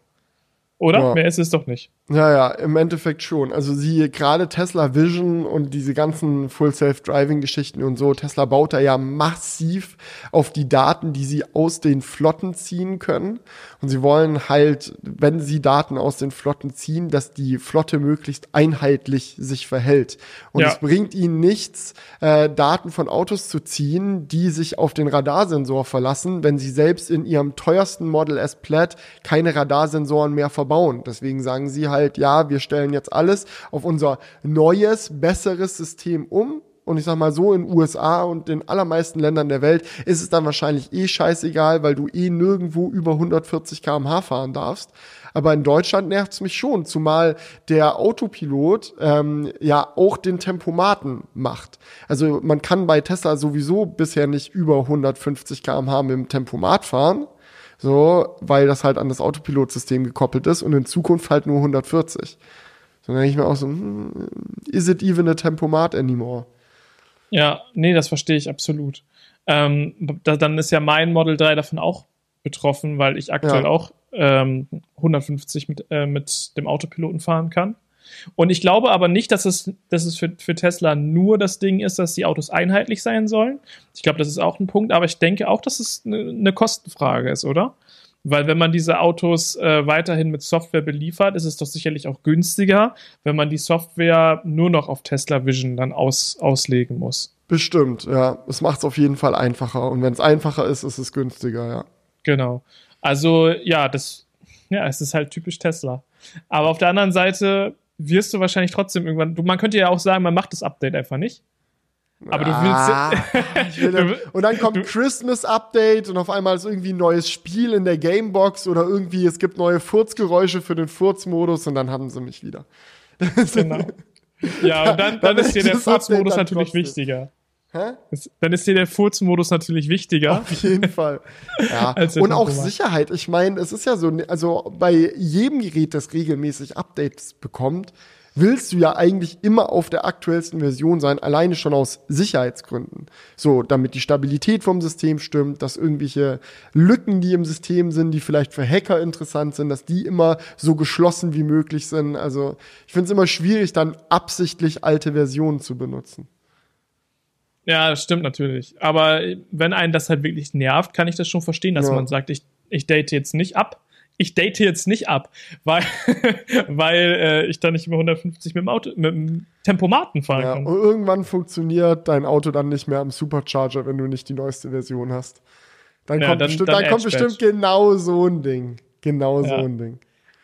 Oder? Ja. Mehr ist es doch nicht. Ja, ja, im Endeffekt schon. Also sie, gerade Tesla Vision und diese ganzen Full-Self-Driving-Geschichten und so, Tesla baut da ja massiv auf die Daten, die sie aus den Flotten ziehen können. Und sie wollen halt, wenn sie Daten aus den Flotten ziehen, dass die Flotte möglichst einheitlich sich verhält. Und ja, es bringt ihnen nichts, äh, Daten von Autos zu ziehen, die sich auf den Radarsensor verlassen, wenn sie selbst in ihrem teuersten Model S Plaid keine Radarsensoren mehr verbauen. Bauen. Deswegen sagen sie halt, ja, wir stellen jetzt alles auf unser neues, besseres System um. Und ich sag mal so, in U S A und den allermeisten Ländern der Welt ist es dann wahrscheinlich eh scheißegal, weil du eh nirgendwo über hundertvierzig Kilometer pro Stunde fahren darfst. Aber in Deutschland nervt es mich schon, zumal der Autopilot ähm, ja auch den Tempomaten macht. Also man kann bei Tesla sowieso bisher nicht über hundertfünfzig Kilometer pro Stunde mit dem Tempomat fahren. So, weil das halt an das Autopilot-System gekoppelt ist und in Zukunft halt nur hundertvierzig. So, dann denke ich mir auch so, hm, is it even a Tempomat anymore? Ja, nee, das verstehe ich absolut. Ähm, da, dann ist ja mein Model drei davon auch betroffen, weil ich aktuell ja auch ähm, hundertfünfzig mit, äh, mit dem Autopiloten fahren kann. Und ich glaube aber nicht, dass es, dass es für, für Tesla nur das Ding ist, dass die Autos einheitlich sein sollen. Ich glaube, das ist auch ein Punkt, aber ich denke auch, dass es eine ne Kostenfrage ist, oder? Weil wenn man diese Autos äh, weiterhin mit Software beliefert, ist es doch sicherlich auch günstiger, wenn man die Software nur noch auf Tesla Vision dann aus, auslegen muss. Bestimmt, ja. Es macht es auf jeden Fall einfacher. Und wenn es einfacher ist, ist es günstiger, ja. Genau. Also, ja, das, ja, es ist halt typisch Tesla. Aber auf der anderen Seite wirst du wahrscheinlich trotzdem irgendwann, du, man könnte ja auch sagen, man macht das Update einfach nicht. Aber ah, du willst ja, will, und dann kommt ein Christmas-Update und auf einmal ist irgendwie ein neues Spiel in der Gamebox oder irgendwie, es gibt neue Furzgeräusche für den Furzmodus und dann haben sie mich wieder. Genau. Ja, und dann, dann, dann ist dir der Furzmodus natürlich trotzdem wichtiger. Hä? Dann ist dir der Furzmodus natürlich wichtiger. Auf jeden Fall. Ja. Und auch Sicherheit. Ich meine, es ist ja so, also bei jedem Gerät, das regelmäßig Updates bekommt, willst du ja eigentlich immer auf der aktuellsten Version sein, alleine schon aus Sicherheitsgründen. So, damit die Stabilität vom System stimmt, dass irgendwelche Lücken, die im System sind, die vielleicht für Hacker interessant sind, dass die immer so geschlossen wie möglich sind. Also ich finde es immer schwierig, dann absichtlich alte Versionen zu benutzen. Ja, das stimmt natürlich. Aber wenn einen das halt wirklich nervt, kann ich das schon verstehen, dass ja. man sagt, ich, ich date jetzt nicht ab. Ich date jetzt nicht ab, weil, weil äh, ich da nicht über hundertfünfzig mit dem, Auto, mit dem Tempomaten fahren ja, kann. Und irgendwann funktioniert dein Auto dann nicht mehr am Supercharger, wenn du nicht die neueste Version hast. Dann ja, kommt, dann, bestimmt, dann dann kommt bestimmt genau so ein Ding. Genau ja. so ein Ding.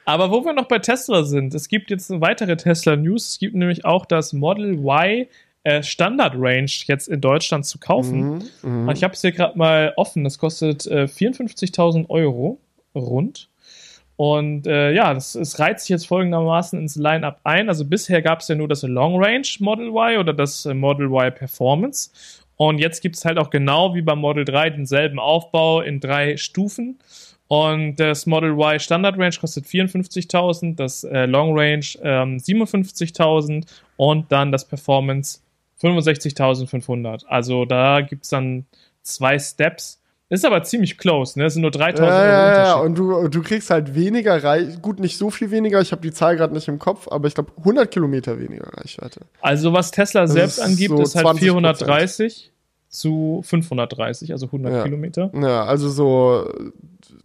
Aber wo wir noch bei Tesla sind, es gibt jetzt eine weitere Tesla-News. Es gibt nämlich auch das Model Y Standard-Range jetzt in Deutschland zu kaufen. Mhm, ich habe es hier gerade mal offen. Das kostet äh, vierundfünfzigtausend Euro rund. Und äh, ja, das, das reiht sich jetzt folgendermaßen ins Line-Up ein. Also bisher gab es ja nur das Long-Range Model Y oder das äh, Model Y Performance. Und jetzt gibt es halt auch genau wie beim Model drei denselben Aufbau in drei Stufen. Und das Model Y Standard Range kostet vierundfünfzigtausend, das äh, Long Range ähm, siebenundfünfzigtausend und dann das Performance fünfundsechzigtausendfünfhundert. Also da gibt es dann zwei Steps. Ist aber ziemlich close, ne? Es sind nur dreitausend ja, Euro Unterschied. Ja, und du, du kriegst halt weniger Reichweite. Gut, nicht so viel weniger. Ich habe die Zahl gerade nicht im Kopf, aber ich glaube hundert Kilometer weniger Reichweite. Also was Tesla das selbst ist angibt, so ist halt vierhundertdreißig zu fünfhundertdreißig, also hundert ja. Kilometer. Ja, also so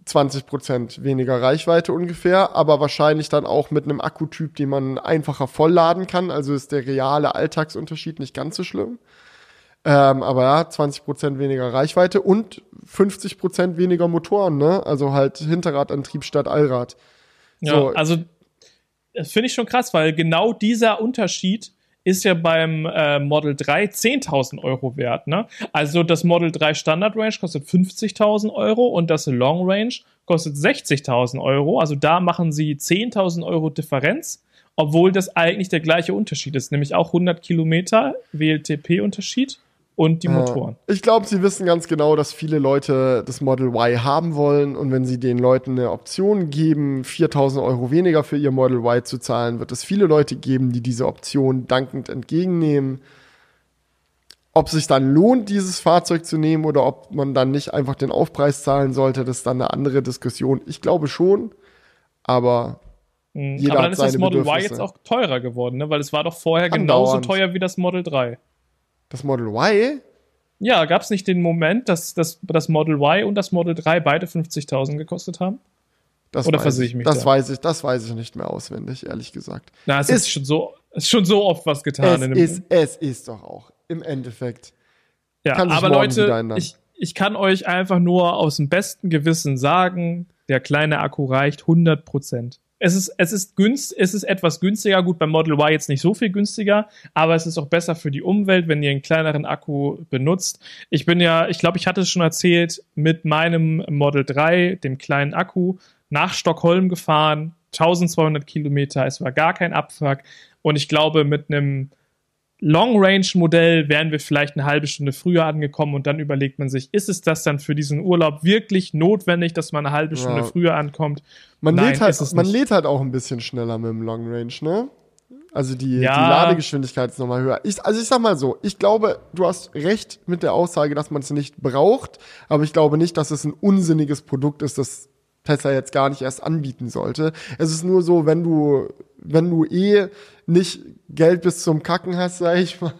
zwanzig Prozent weniger Reichweite ungefähr, aber wahrscheinlich dann auch mit einem Akkutyp, den man einfacher vollladen kann. Also ist der reale Alltagsunterschied nicht ganz so schlimm. Ähm, aber ja, zwanzig Prozent weniger Reichweite und fünfzig Prozent weniger Motoren, ne? Also halt Hinterradantrieb statt Allrad. Ja, so. Also das finde ich schon krass, weil genau dieser Unterschied ist ja beim äh, Model drei zehntausend Euro wert, ne? Also das Model drei Standard Range kostet fünfzigtausend Euro und das Long Range kostet sechzigtausend Euro. Also da machen sie zehntausend Euro Differenz. Obwohl das eigentlich der gleiche Unterschied ist, nämlich auch hundert Kilometer W L T P-Unterschied und die Motoren. Ja. Ich glaube, sie wissen ganz genau, dass viele Leute das Model Y haben wollen und wenn sie den Leuten eine Option geben, viertausend Euro weniger für ihr Model Y zu zahlen, wird es viele Leute geben, die diese Option dankend entgegennehmen. Ob sich dann lohnt, dieses Fahrzeug zu nehmen oder ob man dann nicht einfach den Aufpreis zahlen sollte, das ist dann eine andere Diskussion. Ich glaube schon, aber jeder aber dann ist das Model Y jetzt auch teurer geworden, ne? Weil es war doch vorher genauso teuer wie das Model drei. Das Model Y? Ja, gab es nicht den Moment, dass, dass das Model Y und das Model drei beide fünfzigtausend gekostet haben? Das Oder versehe ich mich das da? Weiß ich, das weiß ich nicht mehr auswendig, ehrlich gesagt. Na, es ist, ist, schon, so, ist schon so oft was getan. Es, in dem ist, es ist doch auch, im Endeffekt. Ja, kann aber Leute, ich, ich kann euch einfach nur aus dem besten Gewissen sagen, der kleine Akku reicht hundert Prozent. Es ist, es ist günst, es ist etwas günstiger, gut, beim Model Y jetzt nicht so viel günstiger, aber es ist auch besser für die Umwelt, wenn ihr einen kleineren Akku benutzt. Ich bin ja, ich glaube, ich hatte es schon erzählt, mit meinem Model drei, dem kleinen Akku, nach Stockholm gefahren, zwölfhundert Kilometer, es war gar kein Abfuck und ich glaube, mit einem Long-Range-Modell wären wir vielleicht eine halbe Stunde früher angekommen und dann überlegt man sich, ist es das dann für diesen Urlaub wirklich notwendig, dass man eine halbe Stunde ja. früher ankommt? Man, Nein, lädt, halt, man lädt halt auch ein bisschen schneller mit dem Long-Range, ne? Also die, ja. die Ladegeschwindigkeit ist nochmal höher. Ich, also ich sag mal so, ich glaube, du hast recht mit der Aussage, dass man es nicht braucht, aber ich glaube nicht, dass es ein unsinniges Produkt ist, das Tesla jetzt gar nicht erst anbieten sollte. Es ist nur so, wenn du wenn du eh nicht Geld bis zum Kacken hast, sag ich mal,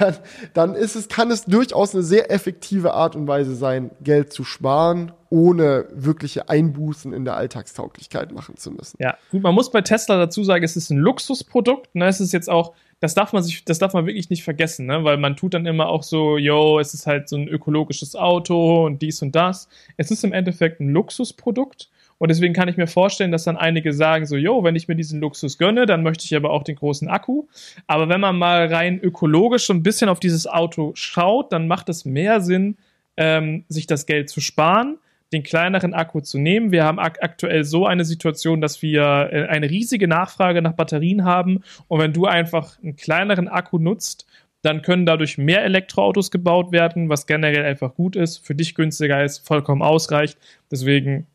dann, dann ist es, kann es durchaus eine sehr effektive Art und Weise sein, Geld zu sparen, ohne wirkliche Einbußen in der Alltagstauglichkeit machen zu müssen. Ja, gut, man muss bei Tesla dazu sagen, es ist ein Luxusprodukt, ne? Es ist jetzt auch, das darf man sich, das darf man wirklich nicht vergessen, ne? Weil man tut dann immer auch so, yo, es ist halt so ein ökologisches Auto und dies und das. Es ist im Endeffekt ein Luxusprodukt. Und deswegen kann ich mir vorstellen, dass dann einige sagen so, jo, wenn ich mir diesen Luxus gönne, dann möchte ich aber auch den großen Akku. Aber wenn man mal rein ökologisch so ein bisschen auf dieses Auto schaut, dann macht es mehr Sinn, ähm, sich das Geld zu sparen, den kleineren Akku zu nehmen. Wir haben ak- aktuell so eine Situation, dass wir äh, eine riesige Nachfrage nach Batterien haben. Und wenn du einfach einen kleineren Akku nutzt, dann können dadurch mehr Elektroautos gebaut werden, was generell einfach gut ist, für dich günstiger ist, vollkommen ausreicht. Deswegen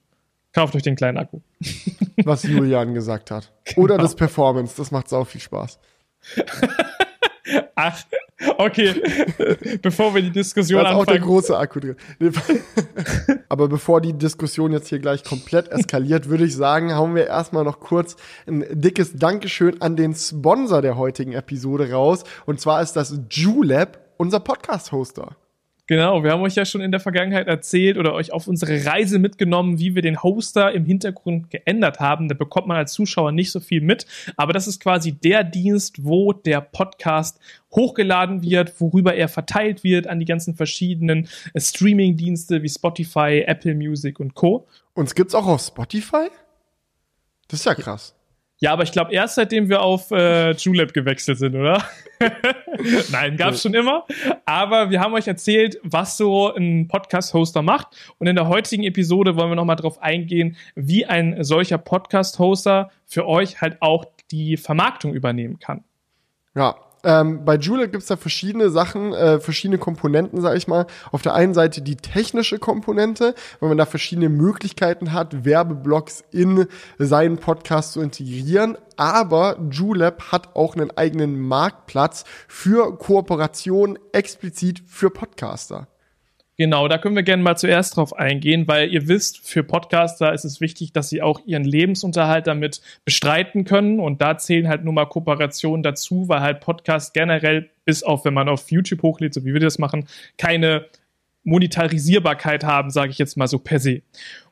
kauft euch den kleinen Akku. Was Julian gesagt hat. Genau. Oder das Performance, das macht sau viel Spaß. Ach, okay. Bevor wir die Diskussion anfangen. Da ist auch der große Akku drin. Aber bevor die Diskussion jetzt hier gleich komplett eskaliert, würde ich sagen, hauen wir erstmal noch kurz ein dickes Dankeschön an den Sponsor der heutigen Episode raus. Und zwar ist das Julep, unser Podcast-Hoster. Genau, wir haben euch ja schon in der Vergangenheit erzählt oder euch auf unsere Reise mitgenommen, wie wir den Hoster im Hintergrund geändert haben. Da bekommt man als Zuschauer nicht so viel mit, aber das ist quasi der Dienst, wo der Podcast hochgeladen wird, worüber er verteilt wird an die ganzen verschiedenen Streaming-Dienste wie Spotify, Apple Music und Co. Uns gibt's auch auf Spotify? Das ist ja krass. Ja, aber ich glaube, erst seitdem wir auf äh, Julep gewechselt sind, oder? Nein, gab es schon immer. Aber wir haben euch erzählt, was so ein Podcast-Hoster macht. Und in der heutigen Episode wollen wir nochmal drauf eingehen, wie ein solcher Podcast-Hoster für euch halt auch die Vermarktung übernehmen kann. Ja. Ähm, bei Julep gibt's da verschiedene Sachen, äh, verschiedene Komponenten, sag ich mal. Auf der einen Seite die technische Komponente, weil man da verschiedene Möglichkeiten hat, Werbeblocks in seinen Podcast zu integrieren. Aber Julep hat auch einen eigenen Marktplatz für Kooperationen explizit für Podcaster. Genau, da können wir gerne mal zuerst drauf eingehen, weil ihr wisst, für Podcaster ist es wichtig, dass sie auch ihren Lebensunterhalt damit bestreiten können, und da zählen halt nur mal Kooperationen dazu, weil halt Podcast generell, bis auf wenn man auf YouTube hochlädt, so wie wir das machen, keine Monetarisierbarkeit haben, sage ich jetzt mal so per se.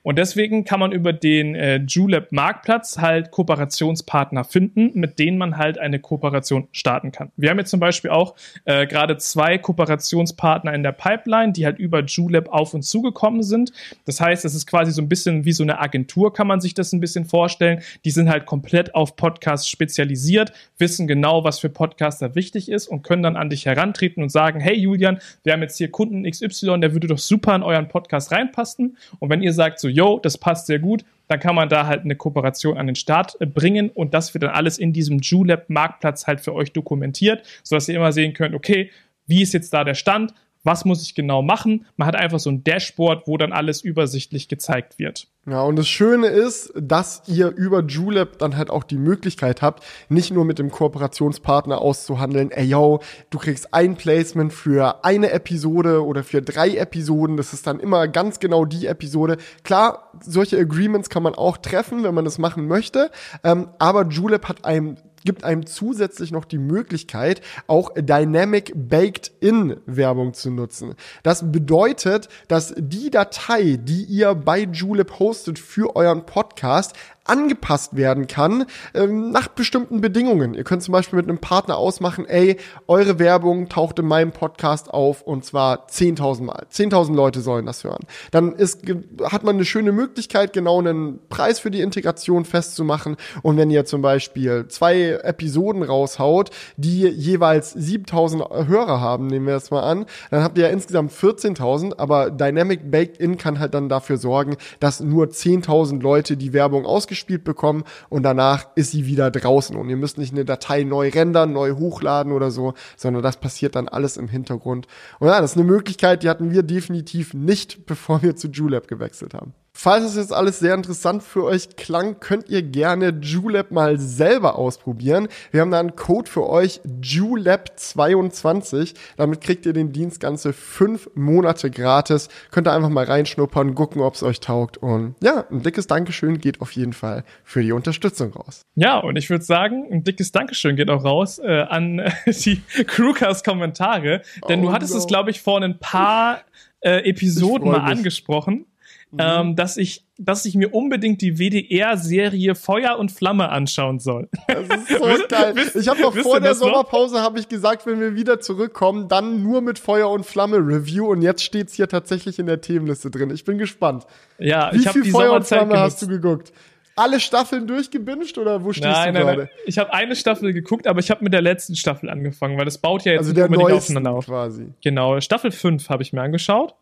Und deswegen kann man über den äh, Julep Marktplatz halt Kooperationspartner finden, mit denen man halt eine Kooperation starten kann. Wir haben jetzt zum Beispiel auch äh, gerade zwei Kooperationspartner in der Pipeline, die halt über Julep auf uns zugekommen sind. Das heißt, es ist quasi so ein bisschen wie so eine Agentur, kann man sich das ein bisschen vorstellen. Die sind halt komplett auf Podcasts spezialisiert, wissen genau, was für Podcaster wichtig ist, und können dann an dich herantreten und sagen, hey Julian, wir haben jetzt hier Kunden X Y, der würde doch super in euren Podcast reinpassen. Und wenn ihr sagt so, yo, das passt sehr gut, dann kann man da halt eine Kooperation an den Start bringen, und das wird dann alles in diesem Julep-Marktplatz halt für euch dokumentiert, sodass ihr immer sehen könnt, okay, wie ist jetzt da der Stand, was muss ich genau machen? Man hat einfach so ein Dashboard, wo dann alles übersichtlich gezeigt wird. Ja, und das Schöne ist, dass ihr über Julep dann halt auch die Möglichkeit habt, nicht nur mit dem Kooperationspartner auszuhandeln, ey yo, du kriegst ein Placement für eine Episode oder für drei Episoden, das ist dann immer ganz genau die Episode. Klar, solche Agreements kann man auch treffen, wenn man das machen möchte, ähm, aber Julep hat einem gibt einem zusätzlich noch die Möglichkeit, auch Dynamic Baked-in Werbung zu nutzen. Das bedeutet, dass die Datei, die ihr bei Julep hostet für euren Podcast, angepasst werden kann ähm, nach bestimmten Bedingungen. Ihr könnt zum Beispiel mit einem Partner ausmachen, ey, eure Werbung taucht in meinem Podcast auf, und zwar zehntausend Mal. zehntausend Leute sollen das hören. Dann ist, hat man eine schöne Möglichkeit, genau einen Preis für die Integration festzumachen, und wenn ihr zum Beispiel zwei Episoden raushaut, die jeweils siebentausend Hörer haben, nehmen wir das mal an, dann habt ihr ja insgesamt vierzehntausend, aber Dynamic Baked-in kann halt dann dafür sorgen, dass nur zehntausend Leute die Werbung ausgespielt gespielt bekommen, und danach ist sie wieder draußen, und ihr müsst nicht eine Datei neu rendern, neu hochladen oder so, sondern das passiert dann alles im Hintergrund. Und ja, das ist eine Möglichkeit, die hatten wir definitiv nicht, bevor wir zu Julep gewechselt haben. Falls das jetzt alles sehr interessant für euch klang, könnt ihr gerne Julep mal selber ausprobieren. Wir haben da einen Code für euch, Julep zweiundzwanzig. Damit kriegt ihr den Dienst ganze fünf Monate gratis. Könnt ihr einfach mal reinschnuppern, gucken, ob es euch taugt. Und ja, ein dickes Dankeschön geht auf jeden Fall für die Unterstützung raus. Ja, und ich würde sagen, ein dickes Dankeschön geht auch raus äh, an die Krewkast-Kommentare. Denn oh, du hattest no. es, glaube ich, vor ein paar äh, Episoden mal angesprochen. Mhm. Ähm, dass ich dass ich mir unbedingt die W D R-Serie Feuer und Flamme anschauen soll. Das ist so geil. Ich habe noch vor der Sommerpause habe ich gesagt, wenn wir wieder zurückkommen, dann nur mit Feuer und Flamme Review, und jetzt steht's hier tatsächlich in der Themenliste drin. Ich bin gespannt. Ja, wie ich viel die Feuer und Flamme genutzt. Hast du geguckt? Alle Staffeln durchgebinscht oder wo stehst nein, du nein, gerade? Nein. Ich habe eine Staffel geguckt, aber ich habe mit der letzten Staffel angefangen, weil das baut ja jetzt also nicht unbedingt aufeinander auf. Quasi. Genau, Staffel fünf habe ich mir angeschaut.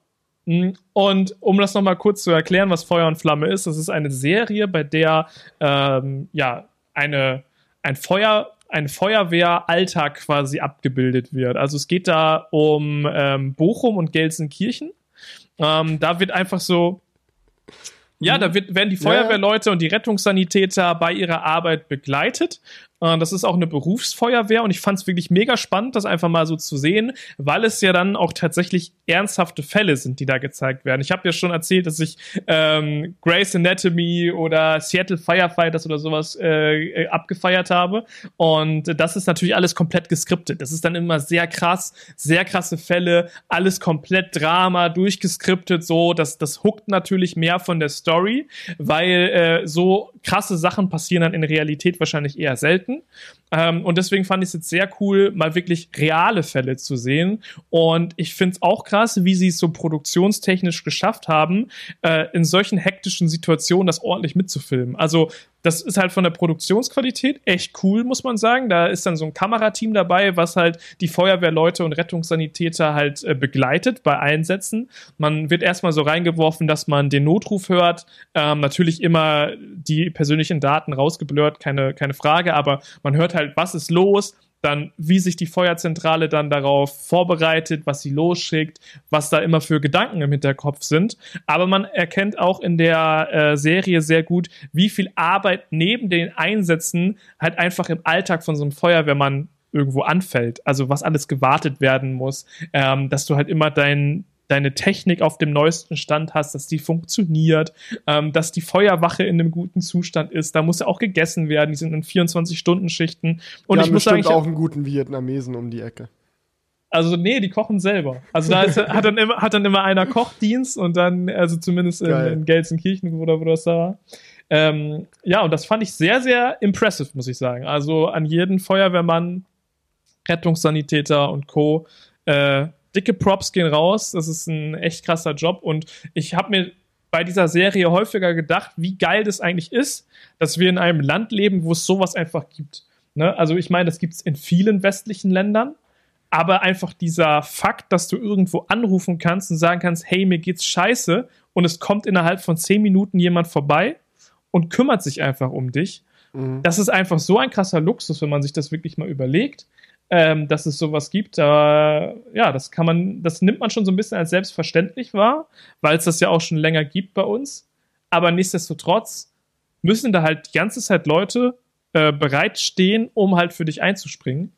Und um das nochmal kurz zu erklären, was Feuer und Flamme ist, das ist eine Serie, bei der ähm, ja, eine, ein Feuer, ein Feuerwehralltag quasi abgebildet wird. Also es geht da um ähm, Bochum und Gelsenkirchen. Ähm, da wird einfach so... Ja, da wird, werden die Feuerwehrleute und die Rettungssanitäter bei ihrer Arbeit begleitet. Das ist auch eine Berufsfeuerwehr, und ich fand es wirklich mega spannend, das einfach mal so zu sehen, weil es ja dann auch tatsächlich ernsthafte Fälle sind, die da gezeigt werden. Ich habe ja schon erzählt, dass ich ähm, Grey's Anatomy oder Seattle Firefighters oder sowas äh, abgefeiert habe, und das ist natürlich alles komplett geskriptet. Das ist dann immer sehr krass, sehr krasse Fälle, alles komplett Drama, durchgeskriptet, so, das, das hookt natürlich mehr von der Story, weil äh, so krasse Sachen passieren dann in Realität wahrscheinlich eher selten. Ähm, und deswegen fand ich es jetzt sehr cool, mal wirklich reale Fälle zu sehen, und ich finde es auch krass, wie sie es so produktionstechnisch geschafft haben, äh, in solchen hektischen Situationen das ordentlich mitzufilmen. Also das ist halt von der Produktionsqualität echt cool, muss man sagen. Da ist dann so ein Kamerateam dabei, was halt die Feuerwehrleute und Rettungssanitäter halt äh, begleitet bei Einsätzen. Man wird erstmal so reingeworfen, dass man den Notruf hört. Ähm, natürlich immer die persönlichen Daten rausgeblurrt, keine, keine Frage, aber man hört halt, was ist los, dann wie sich die Feuerzentrale dann darauf vorbereitet, was sie losschickt, was da immer für Gedanken im Hinterkopf sind. Aber man erkennt auch in der äh, Serie sehr gut, wie viel Arbeit neben den Einsätzen halt einfach im Alltag von so einem Feuerwehrmann irgendwo anfällt. Also was alles gewartet werden muss, ähm, dass du halt immer dein deine Technik auf dem neuesten Stand hast, dass die funktioniert, ähm, dass die Feuerwache in einem guten Zustand ist. Da muss ja auch gegessen werden. Die sind in vierundzwanzig-Stunden-Schichten. Und ja, ich muss sagen, ich auch einen guten Vietnamesen um die Ecke. Also nee, die kochen selber. Also da ist, hat, dann immer, hat dann immer einer Kochdienst und dann, also zumindest in, in Gelsenkirchen oder wo das da war. Ähm, ja, und das fand ich sehr, sehr impressive, muss ich sagen. Also an jeden Feuerwehrmann, Rettungssanitäter und Co. Äh, dicke Props gehen raus. Das ist ein echt krasser Job. Und ich habe mir bei dieser Serie häufiger gedacht, wie geil das eigentlich ist, dass wir in einem Land leben, wo es sowas einfach gibt. Ne? Also ich meine, das gibt es in vielen westlichen Ländern. Aber einfach dieser Fakt, dass du irgendwo anrufen kannst und sagen kannst, hey, mir geht's scheiße, und es kommt innerhalb von zehn Minuten jemand vorbei und kümmert sich einfach um dich. Mhm. Das ist einfach so ein krasser Luxus, wenn man sich das wirklich mal überlegt, ähm, dass es sowas gibt. Aber ja, das kann man, das nimmt man schon so ein bisschen als selbstverständlich wahr, weil es das ja auch schon länger gibt bei uns. Aber nichtsdestotrotz müssen da halt die ganze Zeit Leute äh, bereitstehen, um halt für dich einzuspringen.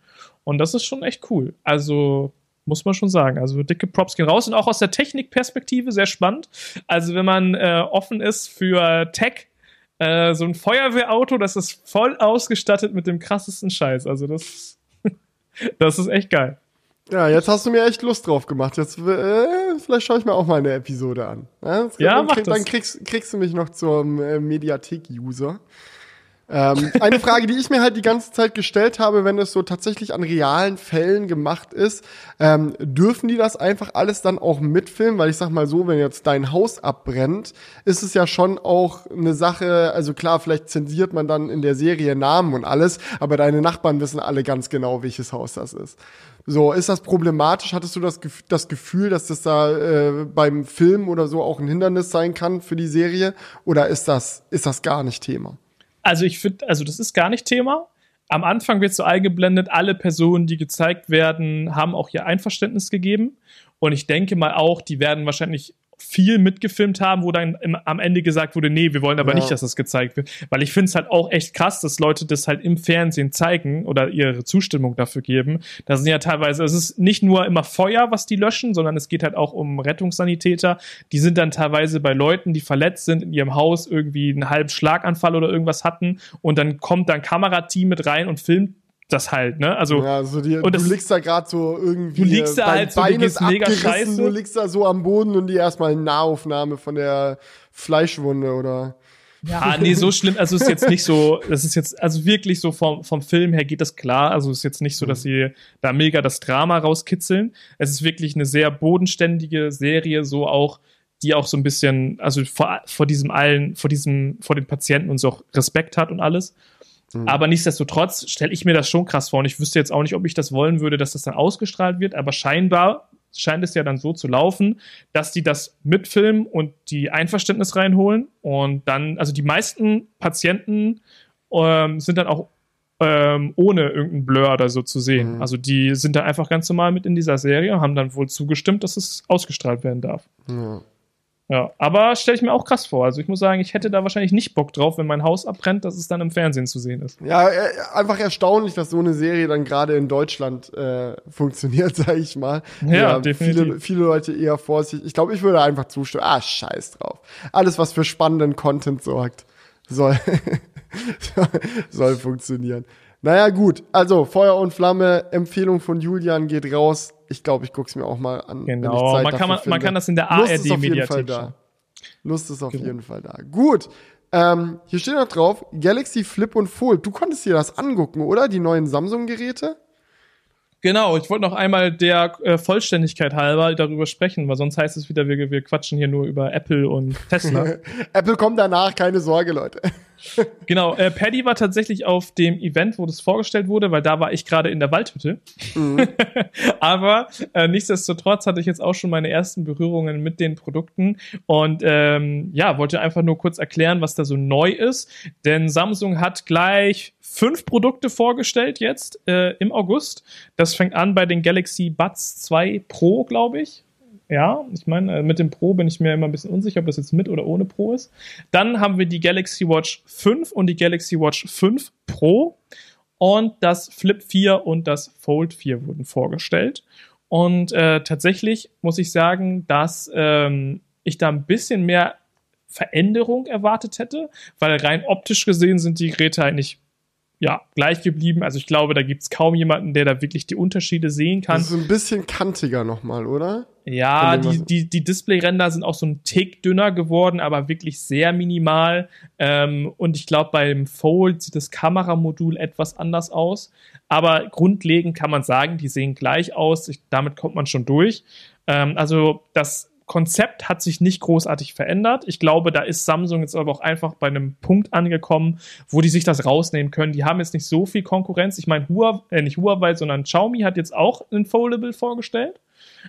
Und das ist schon echt cool. Also muss man schon sagen. Also dicke Props gehen raus. Und auch aus der Technikperspektive sehr spannend. Also wenn man äh, offen ist für Tech, äh, so ein Feuerwehrauto, das ist voll ausgestattet mit dem krassesten Scheiß. Also das, das ist echt geil. Ja, jetzt hast du mir echt Lust drauf gemacht. Jetzt äh, vielleicht schaue ich mir auch mal eine Episode an. Ja, ja, mach krieg, das. Dann kriegst, kriegst du mich noch zum äh, Mediathek-User. ähm, eine Frage, die ich mir halt die ganze Zeit gestellt habe, wenn es so tatsächlich an realen Fällen gemacht ist, ähm, dürfen die das einfach alles dann auch mitfilmen? Weil ich sag mal so, wenn jetzt dein Haus abbrennt, ist es ja schon auch eine Sache, also klar, vielleicht zensiert man dann in der Serie Namen und alles, aber deine Nachbarn wissen alle ganz genau, welches Haus das ist. So, ist das problematisch? Hattest du das, das Gefühl, dass das da äh, beim Film oder so auch ein Hindernis sein kann für die Serie? Oder ist das, ist das gar nicht Thema? Also ich finde, also das ist gar nicht Thema. Am Anfang wird so eingeblendet, alle Personen, die gezeigt werden, haben auch ihr Einverständnis gegeben. Und ich denke mal auch, die werden wahrscheinlich viel mitgefilmt haben, wo dann im, am Ende gesagt wurde, nee, wir wollen aber ja. nicht, dass das gezeigt wird. Weil ich finde es halt auch echt krass, dass Leute das halt im Fernsehen zeigen oder ihre Zustimmung dafür geben. Da sind ja teilweise, es ist nicht nur immer Feuer, was die löschen, sondern es geht halt auch um Rettungssanitäter. Die sind dann teilweise bei Leuten, die verletzt sind, in ihrem Haus irgendwie einen halben Schlaganfall oder irgendwas hatten, und dann kommt dann ein Kamerateam mit rein und filmt das halt, ne? Also, ja, also die, und das, du liegst da gerade so irgendwie, du liegst da halt so, Bein ist mega scheiße. Du liegst da so am Boden und die erstmal eine Nahaufnahme von der Fleischwunde oder. Ja, nee, so schlimm, also ist jetzt nicht so, das ist jetzt, also wirklich so vom, vom Film her geht das klar, also ist jetzt nicht so, dass sie da mega das Drama rauskitzeln. Es ist wirklich eine sehr bodenständige Serie, so auch, die auch so ein bisschen, also vor, vor diesem allen, vor diesem, vor den Patienten und so auch Respekt hat und alles. Mhm. Aber nichtsdestotrotz stelle ich mir das schon krass vor, und ich wüsste jetzt auch nicht, ob ich das wollen würde, dass das dann ausgestrahlt wird, aber scheinbar scheint es ja dann so zu laufen, dass die das mitfilmen und die Einverständnis reinholen, und dann, also die meisten Patienten ähm, sind dann auch ähm, ohne irgendeinen Blur oder so zu sehen. Mhm. Also die sind dann einfach ganz normal mit in dieser Serie und haben dann wohl zugestimmt, dass es ausgestrahlt werden darf. Mhm. Ja, aber stelle ich mir auch krass vor. Also ich muss sagen, ich hätte da wahrscheinlich nicht Bock drauf, wenn mein Haus abbrennt, dass es dann im Fernsehen zu sehen ist. Ja, einfach erstaunlich, dass so eine Serie dann gerade in Deutschland äh, funktioniert, sage ich mal. Ja, ja, definitiv. Viele, viele Leute eher vorsichtig. Ich glaube, ich würde einfach zustimmen. Ah, scheiß drauf. Alles, was für spannenden Content sorgt, soll, soll funktionieren. Naja, gut. Also, Feuer und Flamme, Empfehlung von Julian geht raus. Ich glaube, ich gucke es mir auch mal an. Genau, wenn ich Zeit man, kann man, man kann das in der A R D-Mediathek. Lust ist auf genau. jeden Fall da. Gut, ähm, hier steht noch drauf, Galaxy Flip und Fold. Du konntest dir das angucken, oder? Die neuen Samsung-Geräte? Genau, ich wollte noch einmal der äh, Vollständigkeit halber darüber sprechen, weil sonst heißt es wieder, wir, wir quatschen hier nur über Apple und Tesla. Apple kommt danach, keine Sorge, Leute. Genau, äh, Paddy war tatsächlich auf dem Event, wo das vorgestellt wurde, weil da war ich gerade in der Waldhütte. Mhm. Aber äh, nichtsdestotrotz hatte ich jetzt auch schon meine ersten Berührungen mit den Produkten, und ähm, ja, wollte einfach nur kurz erklären, was da so neu ist, denn Samsung hat gleich fünf Produkte vorgestellt jetzt äh, im August. Das fängt an bei den Galaxy Buds zwei Pro, glaube ich. Ja, ich meine, mit dem Pro bin ich mir immer ein bisschen unsicher, ob das jetzt mit oder ohne Pro ist. Dann haben wir die Galaxy Watch fünf und die Galaxy Watch fünf Pro, und das Flip vier und das Fold vier wurden vorgestellt. Und äh, tatsächlich muss ich sagen, dass ähm, ich da ein bisschen mehr Veränderung erwartet hätte, weil rein optisch gesehen sind die Geräte halt nicht ja, gleich geblieben. Also ich glaube, da gibt es kaum jemanden, der da wirklich die Unterschiede sehen kann. Das ist ein bisschen kantiger nochmal, oder? Ja, die, die, die Displayränder sind auch so ein Tick dünner geworden, aber wirklich sehr minimal. Ähm, und ich glaube, beim Fold sieht das Kameramodul etwas anders aus. Aber grundlegend kann man sagen, die sehen gleich aus. Ich, damit kommt man schon durch. Ähm, also das Konzept hat sich nicht großartig verändert. Ich glaube, da ist Samsung jetzt aber auch einfach bei einem Punkt angekommen, wo die sich das rausnehmen können. Die haben jetzt nicht so viel Konkurrenz. Ich meine, Huawei, äh, nicht Huawei, sondern Xiaomi hat jetzt auch ein Foldable vorgestellt.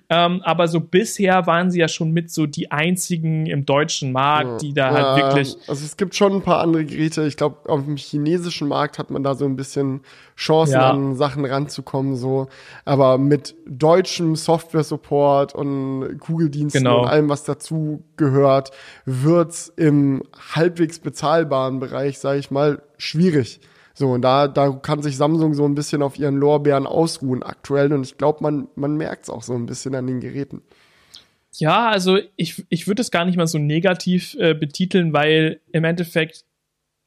Ähm, aber so bisher waren sie ja schon mit so die einzigen im deutschen Markt, die da ja, halt wirklich... Also es gibt schon ein paar andere Geräte. Ich glaube, auf dem chinesischen Markt hat man da so ein bisschen Chancen, ja. an Sachen ranzukommen. So. Aber mit deutschem Software-Support und Kugeldiensten genau. und allem, was dazu gehört, wird's im halbwegs bezahlbaren Bereich, sage ich mal, schwierig. So, und da, da kann sich Samsung so ein bisschen auf ihren Lorbeeren ausruhen aktuell. Und ich glaube, man, man merkt es auch so ein bisschen an den Geräten. Ja, also ich, ich würde es gar nicht mal so negativ äh, betiteln, weil im Endeffekt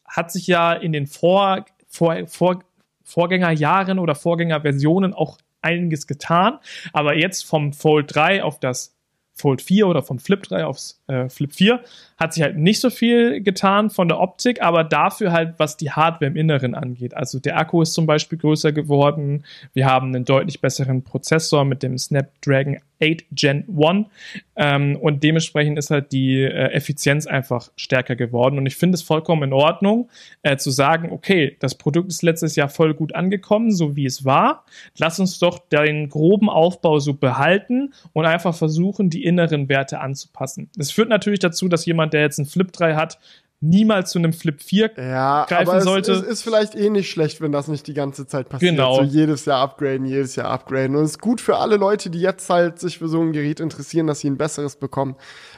hat sich ja in den Vor, Vor, Vor, Vorgängerjahren oder Vorgängerversionen auch einiges getan. Aber jetzt vom Fold drei auf das Fold vier oder vom Flip drei aufs äh, Flip vier hat sich halt nicht so viel getan von der Optik, aber dafür halt, was die Hardware im Inneren angeht. Also der Akku ist zum Beispiel größer geworden. Wir haben einen deutlich besseren Prozessor mit dem Snapdragon acht Gen eins ähm, und dementsprechend ist halt die äh, Effizienz einfach stärker geworden. Und ich finde es vollkommen in Ordnung, äh, zu sagen, okay, das Produkt ist letztes Jahr voll gut angekommen, so wie es war. Lass uns doch den groben Aufbau so behalten und einfach versuchen, die inneren Werte anzupassen. Das führt natürlich dazu, dass jemand, der jetzt einen Flip drei hat, niemals zu einem Flip vier ja, greifen aber es, sollte. Es ist vielleicht eh nicht schlecht, wenn das nicht die ganze Zeit passiert. Genau. So jedes Jahr upgraden, jedes Jahr upgraden. Und es ist gut für alle Leute, die jetzt halt sich für so ein Gerät interessieren, dass sie ein besseres bekommen.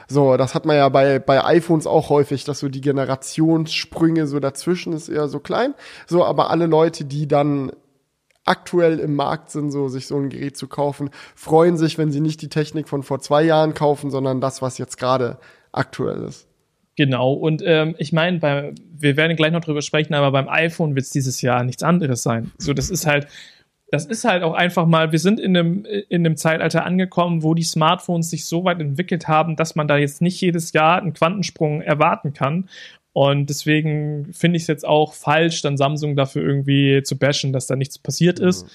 So, das hat man ja bei, bei iPhones auch häufig, dass so die Generationssprünge so dazwischen ist eher so klein. So, aber alle Leute, die dann aktuell im Markt sind, so sich so ein Gerät zu kaufen, freuen sich, wenn sie nicht die Technik von vor zwei Jahren kaufen, sondern das, was jetzt gerade aktuell ist. Genau, und ähm, ich meine, wir werden gleich noch drüber sprechen, aber beim iPhone wird es dieses Jahr nichts anderes sein. So, das ist halt, das ist halt auch einfach mal, wir sind in einem, in einem Zeitalter angekommen, wo die Smartphones sich so weit entwickelt haben, dass man da jetzt nicht jedes Jahr einen Quantensprung erwarten kann. Und deswegen finde ich es jetzt auch falsch, dann Samsung dafür irgendwie zu bashen, dass da nichts passiert ist. Mhm.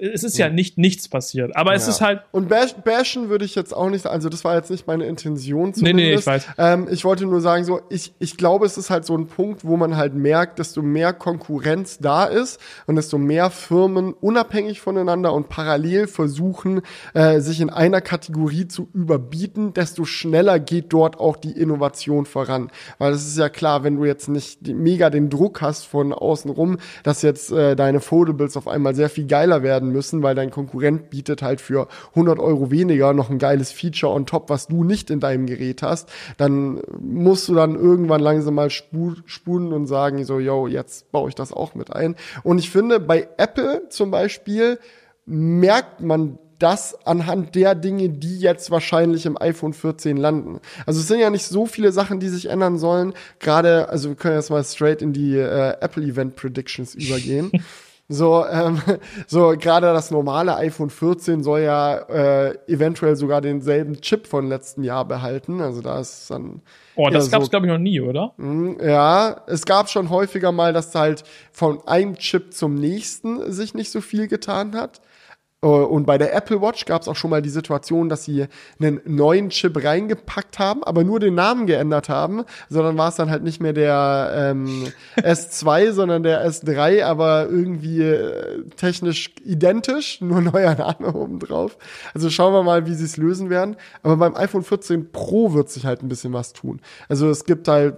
Es ist ja nicht nichts passiert, aber ja. es ist halt... Und bash, bashen würde ich jetzt auch nicht... Also das war jetzt nicht meine Intention zumindest. Nee, nee, ich weiß. Ähm, ich wollte nur sagen, so ich, ich glaube, es ist halt so ein Punkt, wo man halt merkt, desto mehr Konkurrenz da ist und desto mehr Firmen unabhängig voneinander und parallel versuchen, äh, sich in einer Kategorie zu überbieten, desto schneller geht dort auch die Innovation voran. Weil es ist ja klar, wenn du jetzt nicht mega den Druck hast von außen rum, dass jetzt äh, deine Foldables auf einmal sehr viel geiler werden müssen, weil dein Konkurrent bietet halt für hundert Euro weniger noch ein geiles Feature on top, was du nicht in deinem Gerät hast, dann musst du dann irgendwann langsam mal spu- spulen und sagen, so, yo, jetzt baue ich das auch mit ein. Und ich finde, bei Apple zum Beispiel merkt man das anhand der Dinge, die jetzt wahrscheinlich im iPhone vierzehn landen. Also es sind ja nicht so viele Sachen, die sich ändern sollen. Gerade, also wir können jetzt mal straight in die äh, Apple Event Predictions übergehen. So, ähm, so gerade das normale iPhone vierzehn soll ja äh, eventuell sogar denselben Chip von letzten Jahr behalten. Also da ist dann... Oh, das gab's, so, glaube ich, noch nie, oder? Mh, ja, es gab schon häufiger mal, dass halt von einem Chip zum nächsten sich nicht so viel getan hat. Und bei der Apple Watch gab es auch schon mal die Situation, dass sie einen neuen Chip reingepackt haben, aber nur den Namen geändert haben, sondern war es dann halt nicht mehr der ähm, S zwei, sondern der S drei, aber irgendwie äh, technisch identisch, nur neuer Name obendrauf. Also schauen wir mal, wie sie es lösen werden. Aber beim iPhone vierzehn Pro wird sich halt ein bisschen was tun. Also es gibt halt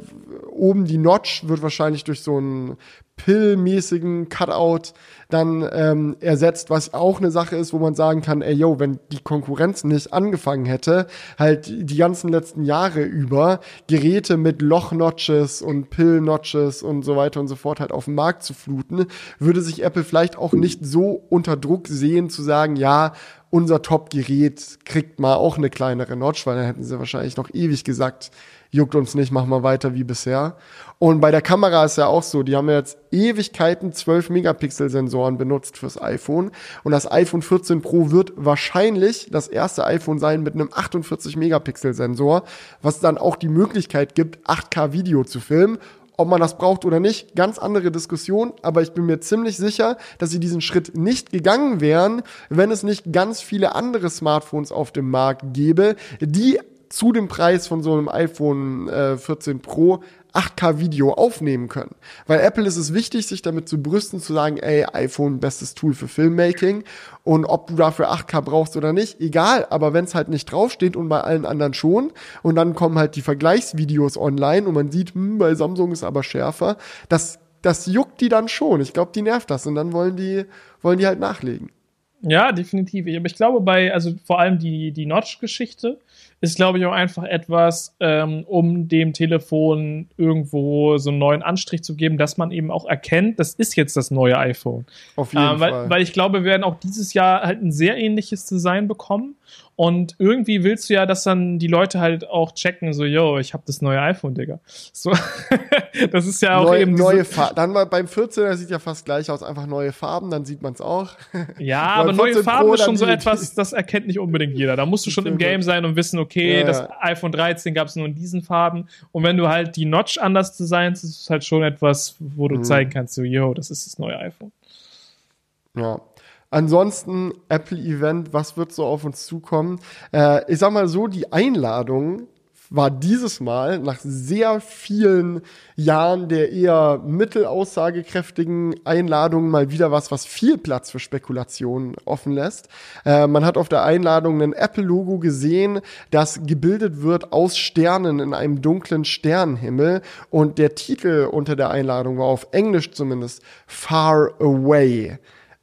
oben die Notch wird wahrscheinlich durch so einen Pill-mäßigen Cutout dann ähm, ersetzt, was auch eine Sache ist, wo man sagen kann, ey, yo, wenn die Konkurrenz nicht angefangen hätte, halt die ganzen letzten Jahre über Geräte mit Loch-Notches und Pill-Notches und so weiter und so fort halt auf den Markt zu fluten, würde sich Apple vielleicht auch nicht so unter Druck sehen, zu sagen, ja, unser Top-Gerät kriegt mal auch eine kleinere Notch, weil dann hätten sie wahrscheinlich noch ewig gesagt, juckt uns nicht, machen wir weiter wie bisher. Und bei der Kamera ist ja auch so, die haben ja jetzt Ewigkeiten zwölf Megapixel Sensoren benutzt fürs iPhone und das iPhone vierzehn Pro wird wahrscheinlich das erste iPhone sein mit einem achtundvierzig Megapixel Sensor, was dann auch die Möglichkeit gibt, acht K Video zu filmen. Ob man das braucht oder nicht, ganz andere Diskussion, aber ich bin mir ziemlich sicher, dass sie diesen Schritt nicht gegangen wären, wenn es nicht ganz viele andere Smartphones auf dem Markt gäbe, die zu dem Preis von so einem iPhone vierzehn Pro acht K Video aufnehmen können. Weil Apple ist es wichtig, sich damit zu brüsten, zu sagen, ey, iPhone, bestes Tool für Filmmaking und ob du dafür acht K brauchst oder nicht, egal, aber wenn es halt nicht draufsteht und bei allen anderen schon und dann kommen halt die Vergleichsvideos online und man sieht, hm, bei Samsung ist aber schärfer, das, das juckt die dann schon. Ich glaube, die nervt das und dann wollen die, wollen die halt nachlegen. Ja, definitiv. Aber ich glaube, bei, also vor allem die, die Notch-Geschichte ist, glaube ich, auch einfach etwas, ähm, um dem Telefon irgendwo so einen neuen Anstrich zu geben, dass man eben auch erkennt, das ist jetzt das neue iPhone. Auf jeden äh, weil, Fall. Weil ich glaube, wir werden auch dieses Jahr halt ein sehr ähnliches Design bekommen. Und irgendwie willst du ja, dass dann die Leute halt auch checken, so, yo, ich habe das neue iPhone, Digga. So, das ist ja auch neue, eben neue Farben. Dann mal beim vierzehn, das sieht ja fast gleich aus, einfach neue Farben, dann sieht man es auch. Ja, aber neue Farben Pro, ist schon so etwas, das erkennt nicht unbedingt jeder. Da musst du schon im Game sein und wissen, okay, ja, das iPhone dreizehn gab es nur in diesen Farben. Und wenn du halt die Notch anders designst, ist es halt schon etwas, wo du mhm. zeigen kannst, so, yo, das ist das neue iPhone. Ja. Ansonsten, Apple-Event, was wird so auf uns zukommen? Äh, ich sag mal so, die Einladung war dieses Mal nach sehr vielen Jahren der eher mittelaussagekräftigen Einladungen mal wieder was, was viel Platz für Spekulationen offen lässt. Äh, man hat auf der Einladung ein Apple-Logo gesehen, das gebildet wird aus Sternen in einem dunklen Sternenhimmel und der Titel unter der Einladung war auf Englisch zumindest Far Away.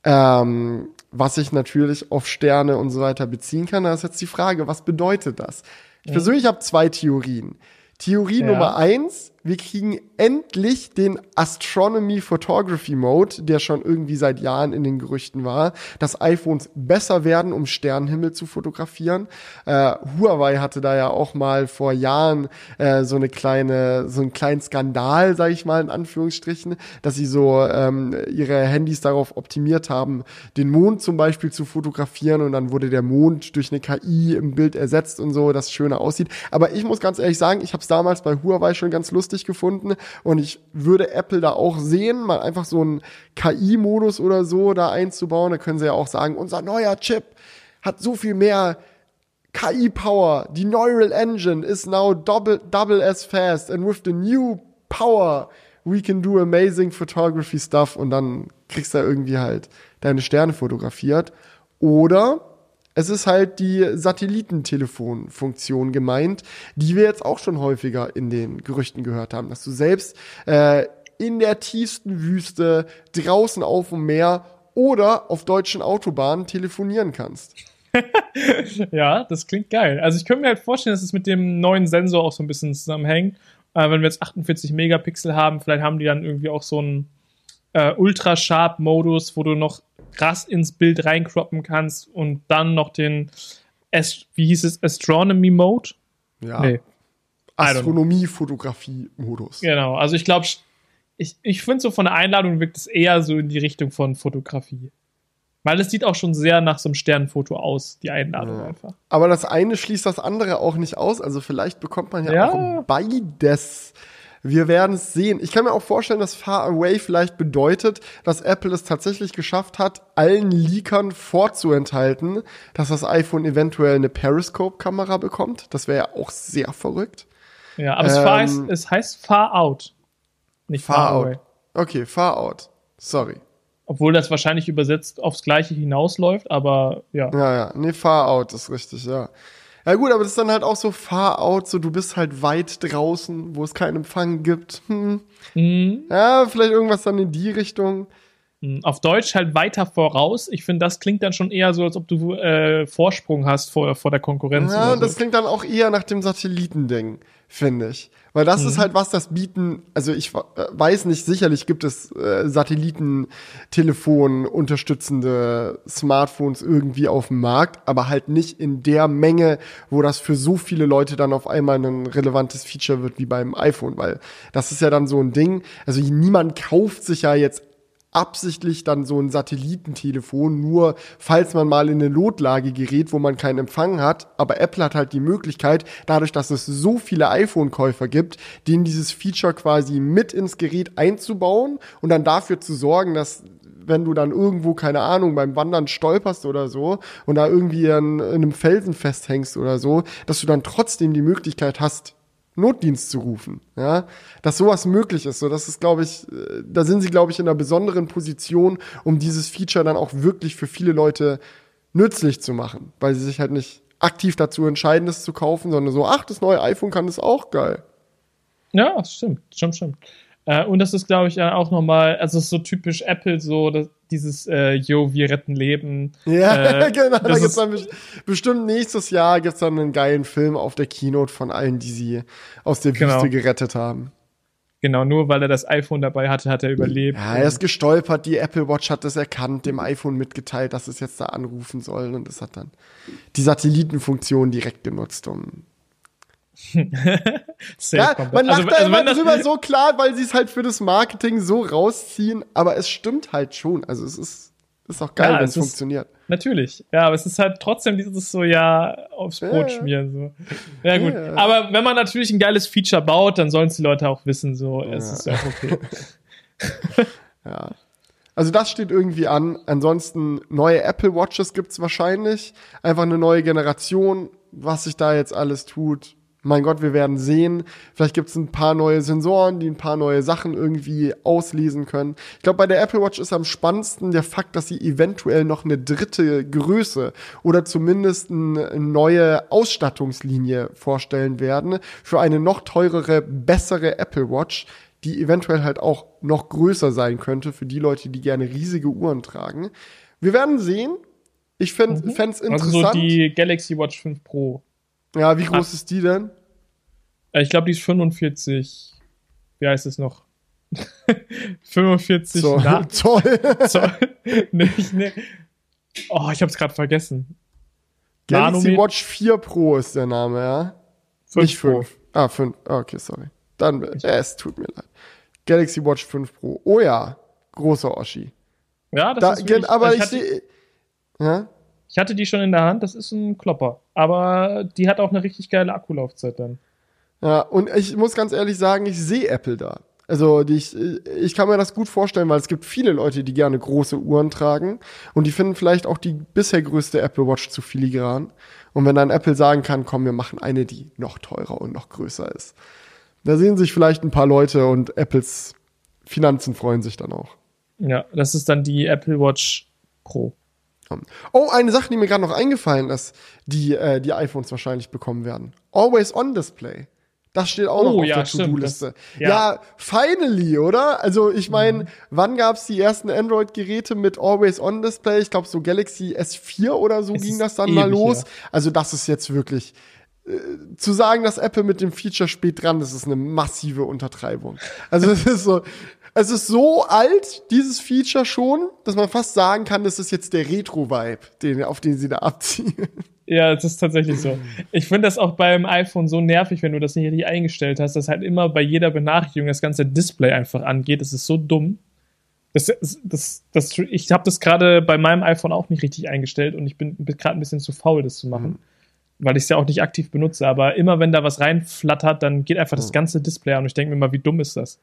Ähm, was ich natürlich auf Sterne und so weiter beziehen kann. Da ist jetzt die Frage, was bedeutet das? Ich ja. persönlich habe zwei Theorien. Theorie ja. Nummer eins, wir kriegen endlich den Astronomy Photography Mode, der schon irgendwie seit Jahren in den Gerüchten war, dass iPhones besser werden, um Sternenhimmel zu fotografieren. Äh, Huawei hatte da ja auch mal vor Jahren äh, so eine kleine, so einen kleinen Skandal, sag ich mal, in Anführungsstrichen, dass sie so ähm, ihre Handys darauf optimiert haben, den Mond zum Beispiel zu fotografieren und dann wurde der Mond durch eine K I im Bild ersetzt und so, dass es schöner aussieht. Aber ich muss ganz ehrlich sagen, ich habe es damals bei Huawei schon ganz lustig gefunden und ich würde Apple da auch sehen, mal einfach so einen K I-Modus oder so da einzubauen, da können sie ja auch sagen, unser neuer Chip hat so viel mehr K I-Power, die Neural Engine is now double, double as fast and with the new power we can do amazing photography stuff und dann kriegst du da irgendwie halt deine Sterne fotografiert oder es ist halt die Satellitentelefonfunktion gemeint, die wir jetzt auch schon häufiger in den Gerüchten gehört haben, dass du selbst äh, in der tiefsten Wüste, draußen auf dem Meer oder auf deutschen Autobahnen telefonieren kannst. Ja, das klingt geil. Also ich könnte mir halt vorstellen, dass es mit dem neuen Sensor auch so ein bisschen zusammenhängt. Äh, wenn wir jetzt achtundvierzig Megapixel haben, vielleicht haben die dann irgendwie auch so einen äh, Ultra-Sharp-Modus, wo du noch krass ins Bild reinkroppen kannst und dann noch den, Ast- wie hieß es, Astronomy Mode? Ja. Nee. Astronomie-Fotografie-Modus. Genau, also ich glaube, ich, ich finde so von der Einladung wirkt es eher so in die Richtung von Fotografie. Weil es sieht auch schon sehr nach so einem Sternenfoto aus, die Einladung ja. einfach. Aber das eine schließt das andere auch nicht aus, also vielleicht bekommt man ja, ja. auch beides. Wir werden es sehen. Ich kann mir auch vorstellen, dass Far Away vielleicht bedeutet, dass Apple es tatsächlich geschafft hat, allen Leakern vorzuenthalten, dass das iPhone eventuell eine Periscope-Kamera bekommt. Das wäre ja auch sehr verrückt. Ja, aber ähm, es, heißt, es heißt Far Out, nicht Far, far Away. Out. Okay, Far Out. Sorry. Obwohl das wahrscheinlich übersetzt aufs Gleiche hinausläuft, aber ja. Ja, ja. Nee, Far Out ist richtig, ja. Ja gut, aber das ist dann halt auch so far out, so du bist halt weit draußen, wo es keinen Empfang gibt. Hm. Mhm. Ja, vielleicht irgendwas dann in die Richtung. Auf Deutsch halt weiter voraus. Ich finde, das klingt dann schon eher so, als ob du äh, Vorsprung hast vor, vor der Konkurrenz. Ja, oder so. Das klingt dann auch eher nach dem Satellitending, finde ich. Weil das mhm. ist halt was, das bieten, also ich äh, weiß nicht, sicherlich gibt es äh, Satellitentelefon unterstützende Smartphones irgendwie auf dem Markt, aber halt nicht in der Menge, wo das für so viele Leute dann auf einmal ein relevantes Feature wird wie beim iPhone, weil das ist ja dann so ein Ding, also niemand kauft sich ja jetzt absichtlich dann so ein Satellitentelefon, nur falls man mal in eine Notlage gerät, wo man keinen Empfang hat. Aber Apple hat halt die Möglichkeit, dadurch, dass es so viele iPhone-Käufer gibt, denen dieses Feature quasi mit ins Gerät einzubauen und dann dafür zu sorgen, dass wenn du dann irgendwo, keine Ahnung, beim Wandern stolperst oder so und da irgendwie an, an einem Felsen festhängst oder so, dass du dann trotzdem die Möglichkeit hast, Notdienst zu rufen, ja, dass sowas möglich ist, so das ist, glaube ich, da sind sie, glaube ich, in einer besonderen Position, um dieses Feature dann auch wirklich für viele Leute nützlich zu machen, weil sie sich halt nicht aktiv dazu entscheiden, das zu kaufen, sondern so, ach, das neue iPhone kann das auch, geil. Ja, stimmt, stimmt, stimmt. Äh, und das ist, glaube ich, auch nochmal, also so typisch Apple, so dass dieses, äh, yo, wir retten Leben. Ja, äh, genau, da gibt's dann best- bestimmt nächstes Jahr gibt's dann einen geilen Film auf der Keynote von allen, die sie aus der genau. Wüste gerettet haben. Genau, nur weil er das iPhone dabei hatte, hat er überlebt. Ja, er ist gestolpert, die Apple Watch hat das erkannt, dem iPhone mitgeteilt, dass es jetzt da anrufen soll und es hat dann die Satellitenfunktion direkt genutzt, um ja, man lacht also, da also immer drüber so klar, weil sie es halt für das Marketing so rausziehen, aber es stimmt halt schon, also es ist, ist auch geil, ja, wenn es funktioniert. Natürlich, ja, aber es ist halt trotzdem dieses so, ja, aufs Brot ja. schmieren, so. Ja gut, ja. aber wenn man natürlich ein geiles Feature baut, dann sollen es die Leute auch wissen, so, es ja. ist ja okay. ja. Also das steht irgendwie an, ansonsten neue Apple Watches gibt's wahrscheinlich, einfach eine neue Generation, was sich da jetzt alles tut. Mein Gott, wir werden sehen. Vielleicht gibt es ein paar neue Sensoren, die ein paar neue Sachen irgendwie auslesen können. Ich glaube, bei der Apple Watch ist am spannendsten der Fakt, dass sie eventuell noch eine dritte Größe oder zumindest eine neue Ausstattungslinie vorstellen werden für eine noch teurere, bessere Apple Watch, die eventuell halt auch noch größer sein könnte für die Leute, die gerne riesige Uhren tragen. Wir werden sehen. Ich fänd, mhm. fänd's interessant. Also so die Galaxy Watch fünf Pro. Ja, wie groß Ach. ist die denn? Ich glaube, die ist fünfundvierzig. Wie heißt es noch? fünfundvierzig Zoll. Na- Zoll. Zoll. Nee, nee. Oh, ich hab's gerade vergessen. Galaxy Nanomet- Watch vier Pro ist der Name, ja? fünf Nicht fünf. Pro. Ah, fünf. Okay, sorry. Dann, äh, es tut mir leid. Galaxy Watch fünf Pro. Oh ja, großer Oschi. Ja, das da, ist wirklich, aber ich, ich sehe. Ja? Ich hatte die schon in der Hand, das ist ein Klopper. Aber die hat auch eine richtig geile Akkulaufzeit dann. Ja, und ich muss ganz ehrlich sagen, ich sehe Apple da. Also die, ich, ich kann mir das gut vorstellen, weil es gibt viele Leute, die gerne große Uhren tragen. Und die finden vielleicht auch die bisher größte Apple Watch zu filigran. Und wenn dann Apple sagen kann, komm, wir machen eine, die noch teurer und noch größer ist. Da sehen sich vielleicht ein paar Leute und Apples Finanzen freuen sich dann auch. Ja, das ist dann die Apple Watch Pro. Oh, eine Sache, die mir gerade noch eingefallen ist, die äh, die iPhones wahrscheinlich bekommen werden. Always-on-Display. Das steht auch oh, noch auf ja, der stimmt, To-Do-Liste. Das, ja. ja, finally, oder? Also ich meine, mhm. wann gab es die ersten Android-Geräte mit Always-on-Display? Ich glaube, so Galaxy S vier oder so es ging das dann ewig, mal los. Ja. Also das ist jetzt wirklich äh, zu sagen, dass Apple mit dem Feature spät dran ist, ist eine massive Untertreibung. Also es ist so... Es ist so alt, dieses Feature schon, dass man fast sagen kann, das ist jetzt der Retro-Vibe, den, auf den sie da abziehen. Ja, das ist tatsächlich so. Ich finde das auch beim iPhone so nervig, wenn du das nicht richtig eingestellt hast, dass halt immer bei jeder Benachrichtigung das ganze Display einfach angeht. Das ist so dumm. Das, das, das, ich habe das gerade bei meinem iPhone auch nicht richtig eingestellt und ich bin gerade ein bisschen zu faul, das zu machen. Mhm. Weil ich es ja auch nicht aktiv benutze. Aber immer, wenn da was reinflattert, dann geht einfach mhm. das ganze Display an und ich denke mir mal, wie dumm ist das?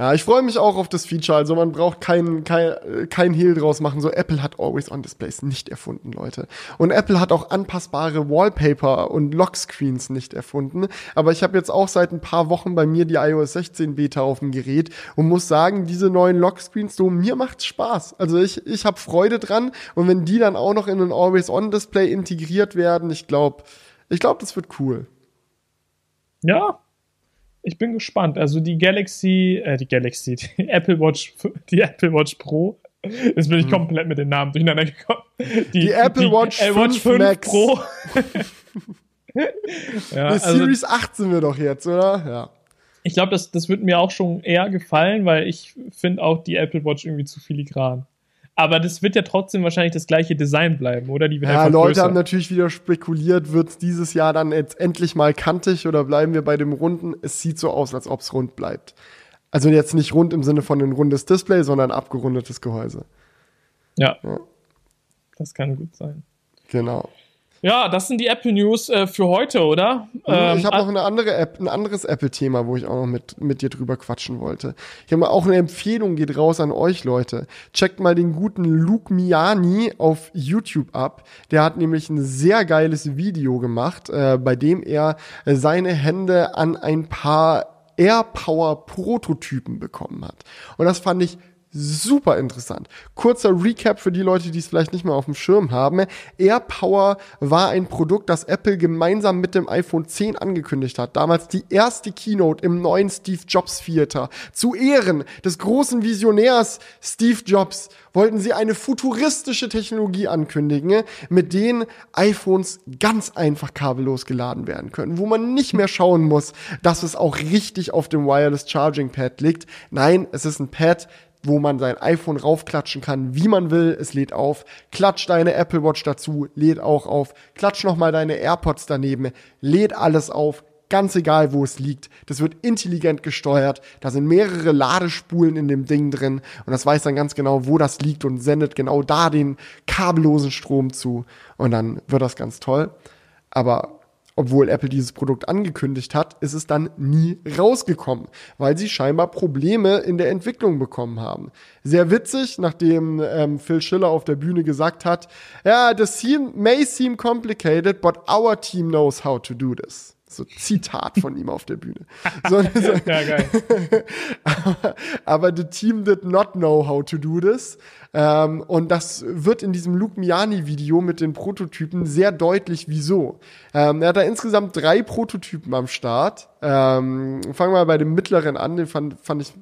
Ja, ich freue mich auch auf das Feature, also man braucht keinen kein, kein Hehl draus machen, so Apple hat Always-on-Displays nicht erfunden, Leute. Und Apple hat auch anpassbare Wallpaper und Lockscreens nicht erfunden, aber ich habe jetzt auch seit ein paar Wochen bei mir die iOS sechzehn Beta auf dem Gerät und muss sagen, diese neuen Lockscreens, so mir macht's Spaß, also ich ich habe Freude dran und wenn die dann auch noch in ein Always-on-Display integriert werden, ich glaube, Ich glaube, das wird cool. Ja, ich bin gespannt. Also die Galaxy, äh, die Galaxy, die Apple Watch, die Apple Watch Pro. Jetzt bin ich hm. komplett mit den Namen durcheinander gekommen. Die, die Apple die, Watch, äh, Watch fünf, fünf Max. Pro. Ja, also, Series acht sind wir doch jetzt, oder? Ja. Ich glaube, das, das wird mir auch schon eher gefallen, weil ich finde auch die Apple Watch irgendwie zu filigran. Aber das wird ja trotzdem wahrscheinlich das gleiche Design bleiben, oder? Die wird ja, Leute größer. Haben natürlich wieder spekuliert, wird es dieses Jahr dann jetzt endlich mal kantig oder bleiben wir bei dem Runden? Es sieht so aus, als ob es rund bleibt. Also jetzt nicht rund im Sinne von ein rundes Display, sondern abgerundetes Gehäuse. Ja, ja. Das kann gut sein. Genau. Ja, das sind die Apple News äh, für heute, oder? Ähm, ich habe noch eine andere App, ein anderes Apple-Thema, wo ich auch noch mit, mit dir drüber quatschen wollte. Ich habe auch eine Empfehlung, geht raus an euch, Leute. Checkt mal den guten Luke Miani auf YouTube ab. Der hat nämlich ein sehr geiles Video gemacht, äh, bei dem er seine Hände an ein paar AirPower-Prototypen bekommen hat. Und das fand ich super interessant. Kurzer Recap für die Leute, die es vielleicht nicht mehr auf dem Schirm haben. AirPower war ein Produkt, das Apple gemeinsam mit dem iPhone zehn angekündigt hat. Damals die erste Keynote im neuen Steve Jobs Theater. Zu Ehren des großen Visionärs Steve Jobs wollten sie eine futuristische Technologie ankündigen, mit denen iPhones ganz einfach kabellos geladen werden können, wo man nicht mehr schauen muss, dass es auch richtig auf dem Wireless Charging Pad liegt. Nein, es ist ein Pad, wo man sein iPhone raufklatschen kann, wie man will. Es lädt auf. Klatsch deine Apple Watch dazu, lädt auch auf. Klatsch nochmal deine AirPods daneben, lädt alles auf. Ganz egal, wo es liegt. Das wird intelligent gesteuert. Da sind mehrere Ladespulen in dem Ding drin. Und das weiß dann ganz genau, wo das liegt und sendet genau da den kabellosen Strom zu. Und dann wird das ganz toll. Aber obwohl Apple dieses Produkt angekündigt hat, ist es dann nie rausgekommen, weil sie scheinbar Probleme in der Entwicklung bekommen haben. Sehr witzig, nachdem ähm, Phil Schiller auf der Bühne gesagt hat, ja, this seem, may seem complicated, but our team knows how to do this. So Zitat von ihm auf der Bühne. So, so. Ja, geil. aber, aber the team did not know how to do this. Ähm, und das wird in diesem Luke Miani-Video mit den Prototypen sehr deutlich, wieso. Ähm, er hat da insgesamt drei Prototypen am Start. Ähm, fangen wir mal bei dem mittleren an, den fand, fand ich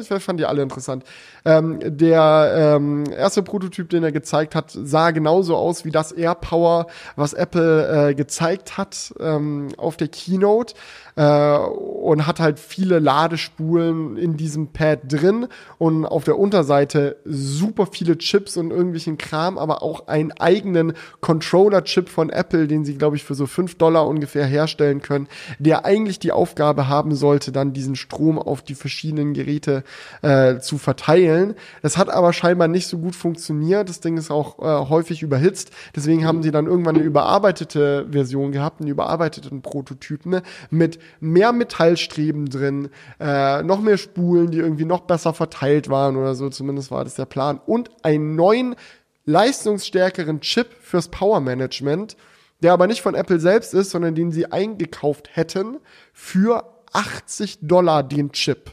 Ich fand die alle interessant. Ähm, der ähm, erste Prototyp, den er gezeigt hat, sah genauso aus wie das AirPower, was Apple äh, gezeigt hat ähm, auf der Keynote äh, und hat halt viele Ladespulen in diesem Pad drin und auf der Unterseite super viele Chips und irgendwelchen Kram, aber auch einen eigenen Controller-Chip von Apple, den sie, glaube ich, für so fünf Dollar ungefähr herstellen können, der eigentlich die Aufgabe haben sollte, dann diesen Strom auf die verschiedenen Geräte Äh, zu verteilen. Das hat aber scheinbar nicht so gut funktioniert. Das Ding ist auch äh, häufig überhitzt. Deswegen haben sie dann irgendwann eine überarbeitete Version gehabt, einen überarbeiteten Prototypen mit mehr Metallstreben drin, äh, noch mehr Spulen, die irgendwie noch besser verteilt waren oder so. Zumindest war das der Plan. Und einen neuen, leistungsstärkeren Chip fürs Power-Management, der aber nicht von Apple selbst ist, sondern den sie eingekauft hätten für achtzig Dollar den Chip.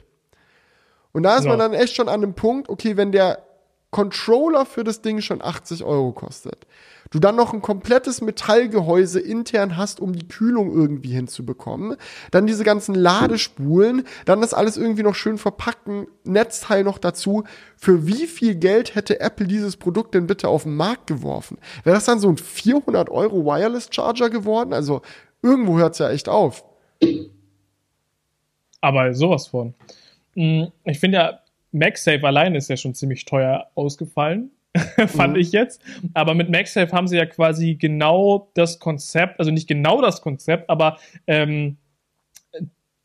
Und da ist man dann echt schon an dem Punkt, okay, wenn der Controller für das Ding schon achtzig Euro kostet, du dann noch ein komplettes Metallgehäuse intern hast, um die Kühlung irgendwie hinzubekommen, dann diese ganzen Ladespulen, dann das alles irgendwie noch schön verpacken, Netzteil noch dazu. Für wie viel Geld hätte Apple dieses Produkt denn bitte auf den Markt geworfen? Wäre das dann so ein vierhundert Euro Wireless Charger geworden? Also irgendwo hört es ja echt auf. Aber sowas von. Ich finde ja, MagSafe allein ist ja schon ziemlich teuer ausgefallen, fand mhm. ich jetzt. Aber mit MagSafe haben sie ja quasi genau das Konzept, also nicht genau das Konzept, aber ähm,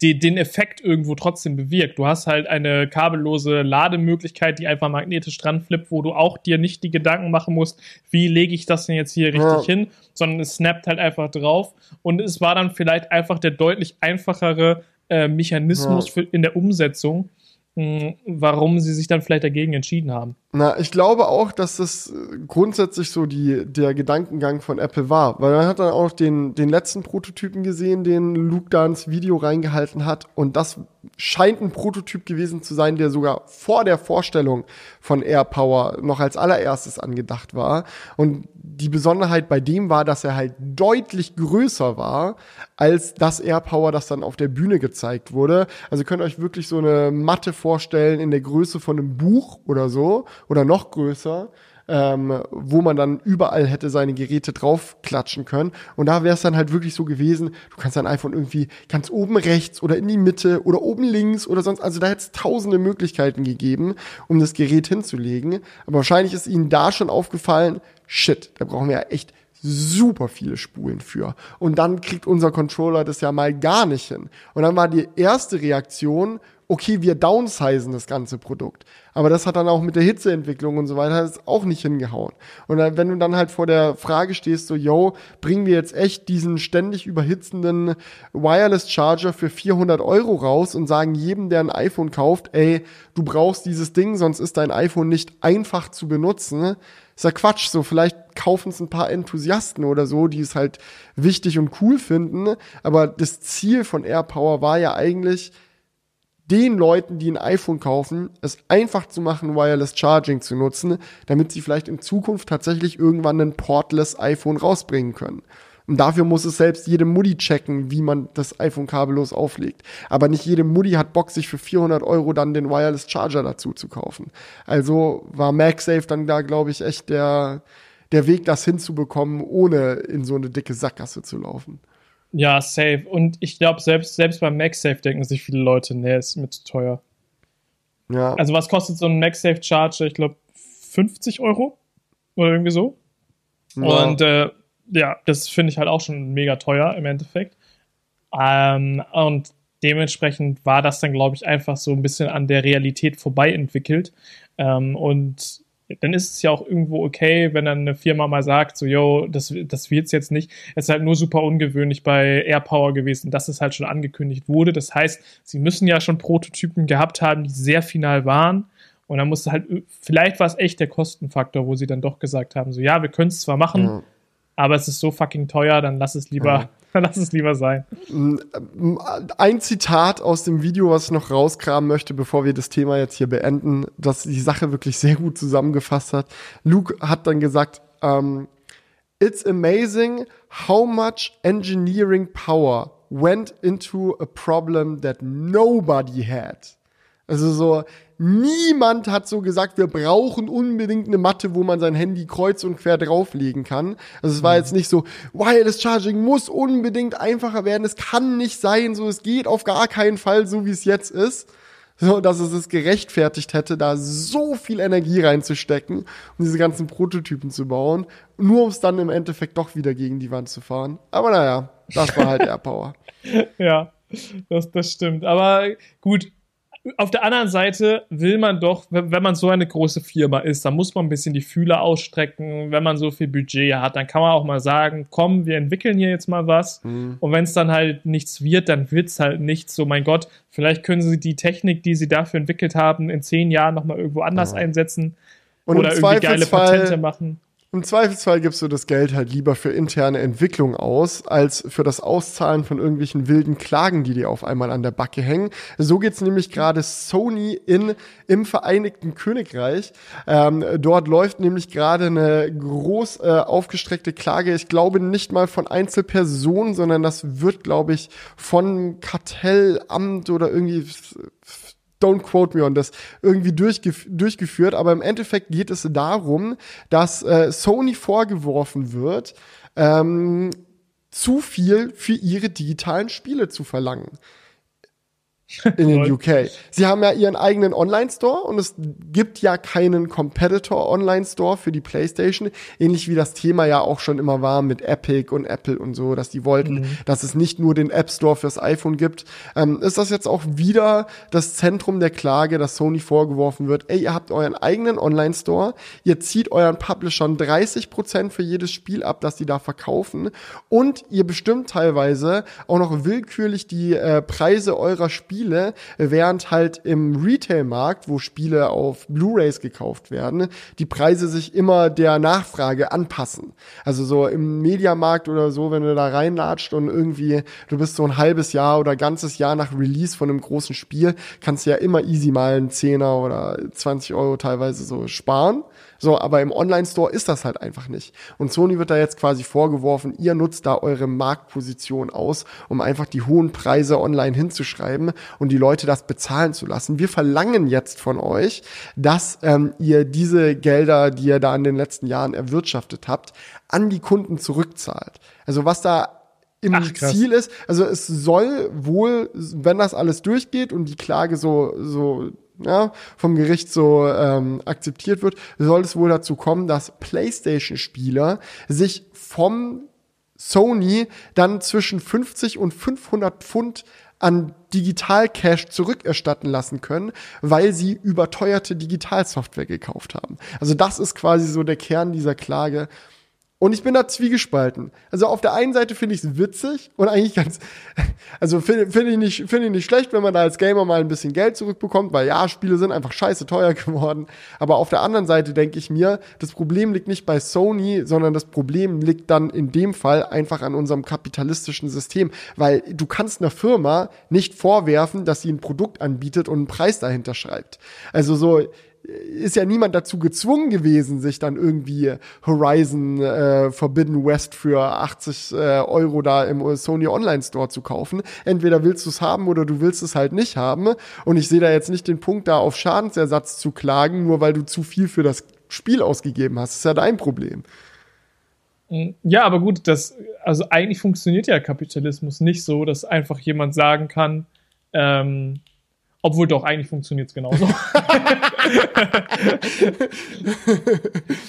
die, den Effekt irgendwo trotzdem bewirkt. Du hast halt eine kabellose Lademöglichkeit, die einfach magnetisch dran flippt, wo du auch dir nicht die Gedanken machen musst, wie lege ich das denn jetzt hier richtig ja. hin, sondern es snappt halt einfach drauf. Und es war dann vielleicht einfach der deutlich einfachere Äh, Mechanismus für, in der Umsetzung, mh, warum sie sich dann vielleicht dagegen entschieden haben. Na, ich glaube auch, dass das grundsätzlich so die, der Gedankengang von Apple war, weil man hat dann auch den, den letzten Prototypen gesehen, den Luke da ins Video reingehalten hat, und das scheint ein Prototyp gewesen zu sein, der sogar vor der Vorstellung von AirPower noch als allererstes angedacht war. Und die Besonderheit bei dem war, dass er halt deutlich größer war als das AirPower, das dann auf der Bühne gezeigt wurde. Also könnt ihr euch wirklich so eine Matte vorstellen in der Größe von einem Buch oder so oder noch größer, ähm, wo man dann überall hätte seine Geräte draufklatschen können. Und da wäre es dann halt wirklich so gewesen, du kannst dein iPhone irgendwie ganz oben rechts oder in die Mitte oder oben links oder sonst, also da hätte es tausende Möglichkeiten gegeben, um das Gerät hinzulegen. Aber wahrscheinlich ist ihnen da schon aufgefallen, shit, da brauchen wir ja echt super viele Spulen für. Und dann kriegt unser Controller das ja mal gar nicht hin. Und dann war die erste Reaktion, okay, wir downsizen das ganze Produkt. Aber das hat dann auch mit der Hitzeentwicklung und so weiter auch nicht hingehauen. Und dann, wenn du dann halt vor der Frage stehst, so, yo, bringen wir jetzt echt diesen ständig überhitzenden Wireless-Charger für vierhundert Euro raus und sagen jedem, der ein iPhone kauft, ey, du brauchst dieses Ding, sonst ist dein iPhone nicht einfach zu benutzen. Ist ja Quatsch, so, vielleicht kaufen es ein paar Enthusiasten oder so, die es halt wichtig und cool finden. Aber das Ziel von AirPower war ja eigentlich, den Leuten, die ein iPhone kaufen, es einfach zu machen, Wireless Charging zu nutzen, damit sie vielleicht in Zukunft tatsächlich irgendwann ein portless iPhone rausbringen können. Und dafür muss es selbst jede Mutti checken, wie man das iPhone kabellos auflegt. Aber nicht jede Mutti hat Bock, sich für vierhundert Euro dann den Wireless Charger dazu zu kaufen. Also war MagSafe dann da, glaube ich, echt der, der Weg, das hinzubekommen, ohne in so eine dicke Sackgasse zu laufen. Ja, safe. Und ich glaube, selbst, selbst beim MagSafe denken sich viele Leute, nee, ist mir zu teuer. Ja. Also was kostet so ein MagSafe-Charger? Ich glaube, fünfzig Euro oder irgendwie so. Ja. Und äh, ja, das finde ich halt auch schon mega teuer im Endeffekt. Ähm, und dementsprechend war das dann, glaube ich, einfach so ein bisschen an der Realität vorbei entwickelt. Ähm, und dann ist es ja auch irgendwo okay, wenn dann eine Firma mal sagt, so, yo, das, das wird's jetzt nicht. Es ist halt nur super ungewöhnlich bei AirPower gewesen, dass es halt schon angekündigt wurde. Das heißt, sie müssen ja schon Prototypen gehabt haben, die sehr final waren. Und dann musste halt, vielleicht war es echt der Kostenfaktor, wo sie dann doch gesagt haben, so, ja, wir können es zwar machen, mhm. aber es ist so fucking teuer, dann lass es lieber, mhm. dann lass es lieber sein. Ein Zitat aus dem Video, was ich noch rauskramen möchte, bevor wir das Thema jetzt hier beenden, das die Sache wirklich sehr gut zusammengefasst hat. Luke hat dann gesagt, um, it's amazing how much engineering power went into a problem that nobody had. Also so, niemand hat so gesagt, wir brauchen unbedingt eine Matte, wo man sein Handy kreuz und quer drauflegen kann. Also es war jetzt nicht so, Wireless Charging muss unbedingt einfacher werden, es kann nicht sein, so, es geht auf gar keinen Fall, so wie es jetzt ist. So, dass es es gerechtfertigt hätte, da so viel Energie reinzustecken, um diese ganzen Prototypen zu bauen, nur um es dann im Endeffekt doch wieder gegen die Wand zu fahren. Aber naja, das war halt AirPower. Ja, das, das stimmt. Aber gut, auf der anderen Seite will man doch, wenn man so eine große Firma ist, dann muss man ein bisschen die Fühler ausstrecken. Wenn man so viel Budget hat, dann kann man auch mal sagen, komm, wir entwickeln hier jetzt mal was. Mhm. Und wenn es dann halt nichts wird, dann wird es halt nichts. So, mein Gott, vielleicht können sie die Technik, die sie dafür entwickelt haben, in zehn Jahren nochmal irgendwo anders mhm. einsetzen. Und oder irgendwie geile Patente machen. Im Zweifelsfall gibst du das Geld halt lieber für interne Entwicklung aus, als für das Auszahlen von irgendwelchen wilden Klagen, die dir auf einmal an der Backe hängen. So geht's nämlich gerade Sony in im Vereinigten Königreich. Ähm, dort läuft nämlich gerade eine groß äh, aufgestreckte Klage. Ich glaube nicht mal von Einzelpersonen, sondern das wird, glaube ich, von Kartellamt oder irgendwie, don't quote me on das, irgendwie durchgef- durchgeführt. Aber im Endeffekt geht es darum, dass äh, Sony vorgeworfen wird, ähm, zu viel für ihre digitalen Spiele zu verlangen. In den U K. Sie haben ja ihren eigenen Online-Store und es gibt ja keinen Competitor-Online-Store für die PlayStation. Ähnlich wie das Thema ja auch schon immer war mit Epic und Apple und so, dass die wollten, mhm. dass es nicht nur den App-Store fürs iPhone gibt. Ähm, ist das jetzt auch wieder das Zentrum der Klage, dass Sony vorgeworfen wird, ey, ihr habt euren eigenen Online-Store, ihr zieht euren Publishern dreißig Prozent für jedes Spiel ab, das die da verkaufen und ihr bestimmt teilweise auch noch willkürlich die äh, Preise eurer Spiele Spiele, während halt im Retail-Markt, wo Spiele auf Blu-rays gekauft werden, die Preise sich immer der Nachfrage anpassen. Also so im Mediamarkt oder so, wenn du da reinlatscht und irgendwie, du bist so ein halbes Jahr oder ganzes Jahr nach Release von einem großen Spiel, kannst du ja immer easy mal einen Zehner oder zwanzig Euro teilweise so sparen. So, aber im Online-Store ist das halt einfach nicht. Und Sony wird da jetzt quasi vorgeworfen, ihr nutzt da eure Marktposition aus, um einfach die hohen Preise online hinzuschreiben und die Leute das bezahlen zu lassen. Wir verlangen jetzt von euch, dass ähm, ihr diese Gelder, die ihr da in den letzten Jahren erwirtschaftet habt, an die Kunden zurückzahlt. Also was da im Ach, Ziel ist, also es soll wohl, wenn das alles durchgeht und die Klage so so ja, vom Gericht so ähm, akzeptiert wird, soll es wohl dazu kommen, dass PlayStation-Spieler sich vom Sony dann zwischen fünfzig und fünfhundert Pfund an Digital-Cash zurückerstatten lassen können, weil sie überteuerte Digitalsoftware gekauft haben. Also das ist quasi so der Kern dieser Klage. Und ich bin da zwiegespalten. Also auf der einen Seite finde ich es witzig und eigentlich ganz, also finde find ich nicht, finde ich nicht schlecht, wenn man da als Gamer mal ein bisschen Geld zurückbekommt, weil ja, Spiele sind einfach scheiße teuer geworden. Aber auf der anderen Seite denke ich mir, das Problem liegt nicht bei Sony, sondern das Problem liegt dann in dem Fall einfach an unserem kapitalistischen System, weil du kannst einer Firma nicht vorwerfen, dass sie ein Produkt anbietet und einen Preis dahinter schreibt. Also so, ist ja niemand dazu gezwungen gewesen, sich dann irgendwie Horizon äh, Forbidden West für achtzig Euro da im Sony Online Store zu kaufen. Entweder willst du es haben oder du willst es halt nicht haben. Und ich sehe da jetzt nicht den Punkt, da auf Schadensersatz zu klagen, nur weil du zu viel für das Spiel ausgegeben hast. Das ist ja dein Problem. Ja, aber gut, das, also eigentlich funktioniert ja Kapitalismus nicht so, dass einfach jemand sagen kann, ähm, obwohl doch, eigentlich funktioniert es genauso.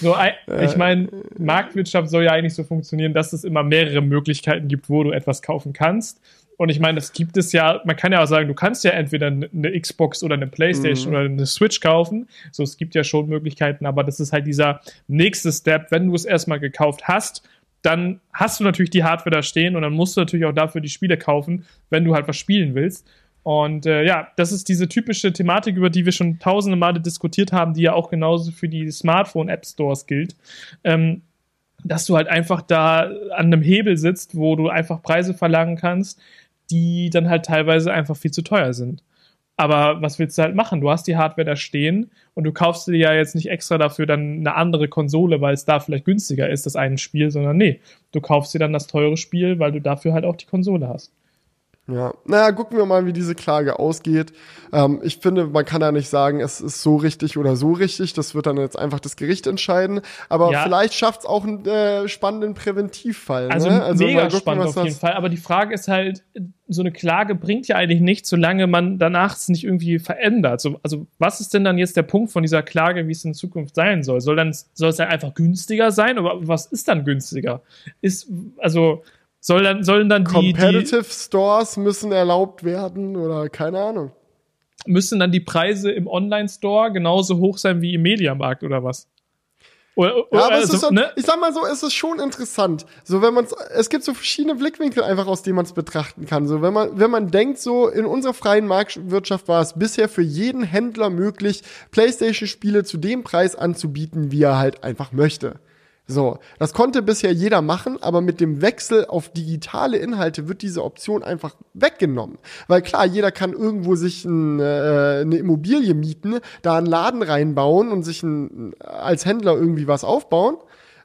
so, ich meine, Marktwirtschaft soll ja eigentlich so funktionieren, dass es immer mehrere Möglichkeiten gibt, wo du etwas kaufen kannst. Und ich meine, das gibt es ja, man kann ja auch sagen, du kannst ja entweder eine Xbox oder eine PlayStation mhm. oder eine Switch kaufen. So, es gibt ja schon Möglichkeiten, aber das ist halt dieser nächste Step, wenn du es erstmal gekauft hast, dann hast du natürlich die Hardware da stehen und dann musst du natürlich auch dafür die Spiele kaufen, wenn du halt was spielen willst. Und äh, ja, das ist diese typische Thematik, über die wir schon tausende Male diskutiert haben, die ja auch genauso für die Smartphone-App-Stores gilt, ähm, dass du halt einfach da an einem Hebel sitzt, wo du einfach Preise verlangen kannst, die dann halt teilweise einfach viel zu teuer sind. Aber was willst du halt machen? Du hast die Hardware da stehen und du kaufst dir ja jetzt nicht extra dafür dann eine andere Konsole, weil es da vielleicht günstiger ist, das eine Spiel, sondern nee, du kaufst dir dann das teure Spiel, weil du dafür halt auch die Konsole hast. Ja, naja, gucken wir mal, wie diese Klage ausgeht. Ähm, ich finde, man kann ja nicht sagen, es ist so richtig oder so richtig. Das wird dann jetzt einfach das Gericht entscheiden. Aber ja, vielleicht schafft's auch einen äh, spannenden Präventivfall. Also, ne? also mega gucken, spannend auf jeden hast. Fall. Aber die Frage ist halt, so eine Klage bringt ja eigentlich nichts, solange man danach es nicht irgendwie verändert. So, also was ist denn dann jetzt der Punkt von dieser Klage, wie es in Zukunft sein soll? Soll dann soll es dann einfach günstiger sein? Aber was ist dann günstiger? Ist also Soll dann, sollen dann die Competitive die, Stores müssen erlaubt werden oder keine Ahnung. Müssen dann die Preise im Online-Store genauso hoch sein wie im Mediamarkt oder was? Oder, oder ja, aber es so, ist schon, ne? Ich sag mal so, es ist schon interessant. So, wenn man's, es gibt so verschiedene Blickwinkel einfach, aus denen man es betrachten kann. So, wenn man, wenn man denkt, so in unserer freien Marktwirtschaft war es bisher für jeden Händler möglich, PlayStation-Spiele zu dem Preis anzubieten, wie er halt einfach möchte. So, das konnte bisher jeder machen, aber mit dem Wechsel auf digitale Inhalte wird diese Option einfach weggenommen. Weil klar, jeder kann irgendwo sich ein, äh, eine Immobilie mieten, da einen Laden reinbauen und sich ein, als Händler irgendwie was aufbauen.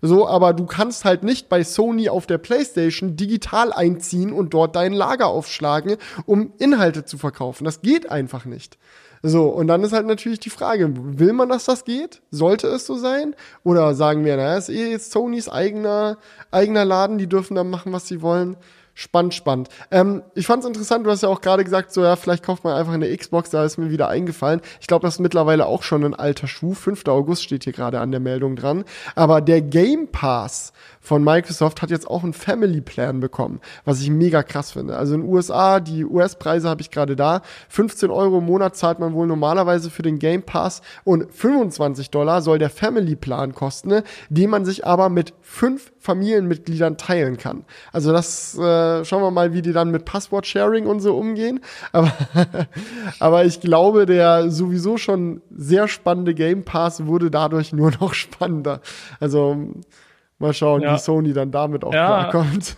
So, aber du kannst halt nicht bei Sony auf der PlayStation digital einziehen und dort dein Lager aufschlagen, um Inhalte zu verkaufen. Das geht einfach nicht. So, und dann ist halt natürlich die Frage, will man, dass das geht? Sollte es so sein? Oder sagen wir, naja, ist eh jetzt Sonys eigener, eigener Laden, die dürfen dann machen, was sie wollen. Spannend, spannend. Ähm, ich fand's interessant, du hast ja auch gerade gesagt, so ja, vielleicht kauft man einfach eine Xbox, da ist mir wieder eingefallen. Ich glaube, das ist mittlerweile auch schon ein alter Schuh. fünfter August steht hier gerade an der Meldung dran. Aber der Game Pass von Microsoft hat jetzt auch einen Family Plan bekommen, was ich mega krass finde. Also in den U S A, die U S-Preise habe ich gerade da, fünfzehn Euro im Monat zahlt man wohl normalerweise für den Game Pass und fünfundzwanzig Dollar soll der Family Plan kosten, den man sich aber mit fünf Familienmitgliedern teilen kann. Also das äh, äh, schauen wir mal, wie die dann mit Passwort-Sharing und so umgehen. Aber, aber ich glaube, der sowieso schon sehr spannende Game Pass wurde dadurch nur noch spannender. Also mal schauen, ja. wie Sony dann damit auch ja. klarkommt.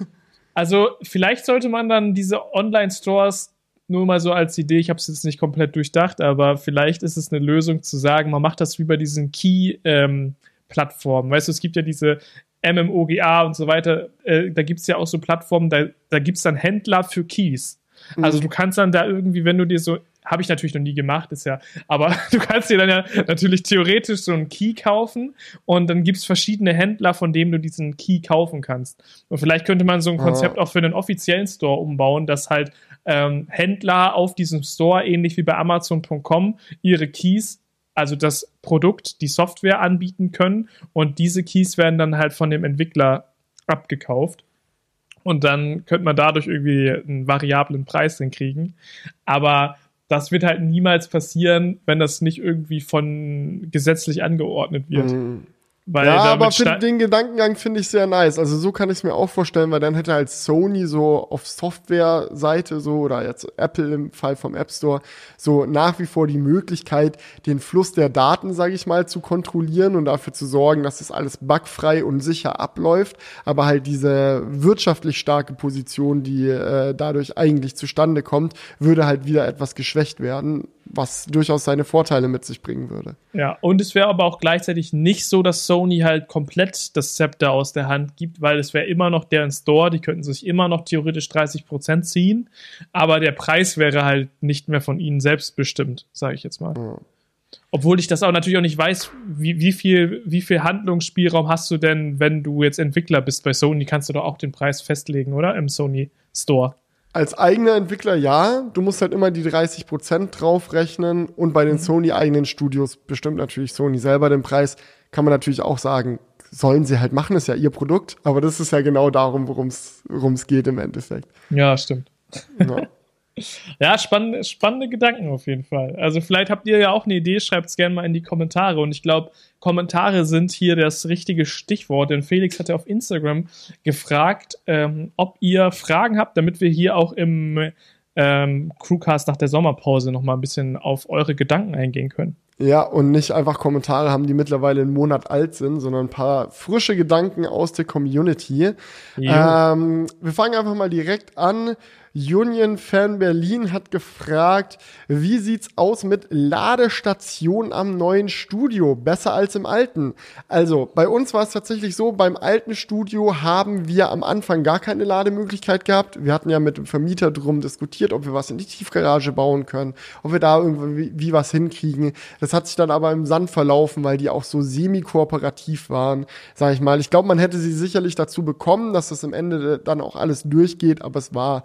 Also vielleicht sollte man dann diese Online-Stores nur mal so als Idee, ich habe es jetzt nicht komplett durchdacht, aber vielleicht ist es eine Lösung zu sagen, man macht das wie bei diesen Key-Plattformen. Ähm, weißt du, es gibt ja diese M M O G A und so weiter, äh, da gibt es ja auch so Plattformen, da, da gibt es dann Händler für Keys. Mhm. Also du kannst dann da irgendwie, wenn du dir so, habe ich natürlich noch nie gemacht, ist ja, aber du kannst dir dann ja natürlich theoretisch so einen Key kaufen und dann gibt es verschiedene Händler, von denen du diesen Key kaufen kannst. Und vielleicht könnte man so ein Konzept ja. auch für einen offiziellen Store umbauen, dass halt ähm, Händler auf diesem Store, ähnlich wie bei Amazon Punkt com, ihre Keys, also das Produkt, die Software anbieten können und diese Keys werden dann halt von dem Entwickler abgekauft und dann könnte man dadurch irgendwie einen variablen Preis hinkriegen, aber das wird halt niemals passieren, wenn das nicht irgendwie von gesetzlich angeordnet wird. Mhm. Weil ja, aber für den Gedankengang finde ich sehr nice. Also so kann ich es mir auch vorstellen, weil dann hätte halt Sony so auf Software-Seite so oder jetzt Apple im Fall vom App Store so nach wie vor die Möglichkeit, den Fluss der Daten, sage ich mal, zu kontrollieren und dafür zu sorgen, dass das alles bugfrei und sicher abläuft. Aber halt diese wirtschaftlich starke Position, die äh, dadurch eigentlich zustande kommt, würde halt wieder etwas geschwächt werden, was durchaus seine Vorteile mit sich bringen würde. Ja, und es wäre aber auch gleichzeitig nicht so, dass Sony halt komplett das Zepter aus der Hand gibt, weil es wäre immer noch deren Store, die könnten sich immer noch theoretisch dreißig Prozent ziehen, aber der Preis wäre halt nicht mehr von ihnen selbst bestimmt, sage ich jetzt mal. Ja. Obwohl ich das auch natürlich auch nicht weiß, wie, wie viel, wie viel Handlungsspielraum hast du denn, wenn du jetzt Entwickler bist bei Sony, kannst du doch auch den Preis festlegen, oder? Im Sony Store. Als eigener Entwickler ja, du musst halt immer die dreißig Prozent draufrechnen und bei den Sony-eigenen Studios bestimmt natürlich Sony selber den Preis, kann man natürlich auch sagen, sollen sie halt machen, ist ja ihr Produkt, aber das ist ja genau darum, worum es geht im Endeffekt. Ja, stimmt. Ja. Ja, spannende, spannende Gedanken auf jeden Fall. Also vielleicht habt ihr ja auch eine Idee, schreibt es gerne mal in die Kommentare und ich glaube, Kommentare sind hier das richtige Stichwort, denn Felix hatte auf Instagram gefragt, ähm, ob ihr Fragen habt, damit wir hier auch im ähm, Krewkast nach der Sommerpause nochmal ein bisschen auf eure Gedanken eingehen können. Ja, und nicht einfach Kommentare haben, die mittlerweile einen Monat alt sind, sondern ein paar frische Gedanken aus der Community. Ähm, wir fangen einfach mal direkt an. Union Fan Berlin hat gefragt, wie sieht's aus mit Ladestation am neuen Studio? Besser als im alten? Also, bei uns war es tatsächlich so, beim alten Studio haben wir am Anfang gar keine Lademöglichkeit gehabt. Wir hatten ja mit dem Vermieter drum diskutiert, ob wir was in die Tiefgarage bauen können, ob wir da irgendwie wie was hinkriegen. Das hat sich dann aber im Sand verlaufen, weil die auch so semi-kooperativ waren, sage ich mal. Ich glaube, man hätte sie sicherlich dazu bekommen, dass das am Ende dann auch alles durchgeht, aber es war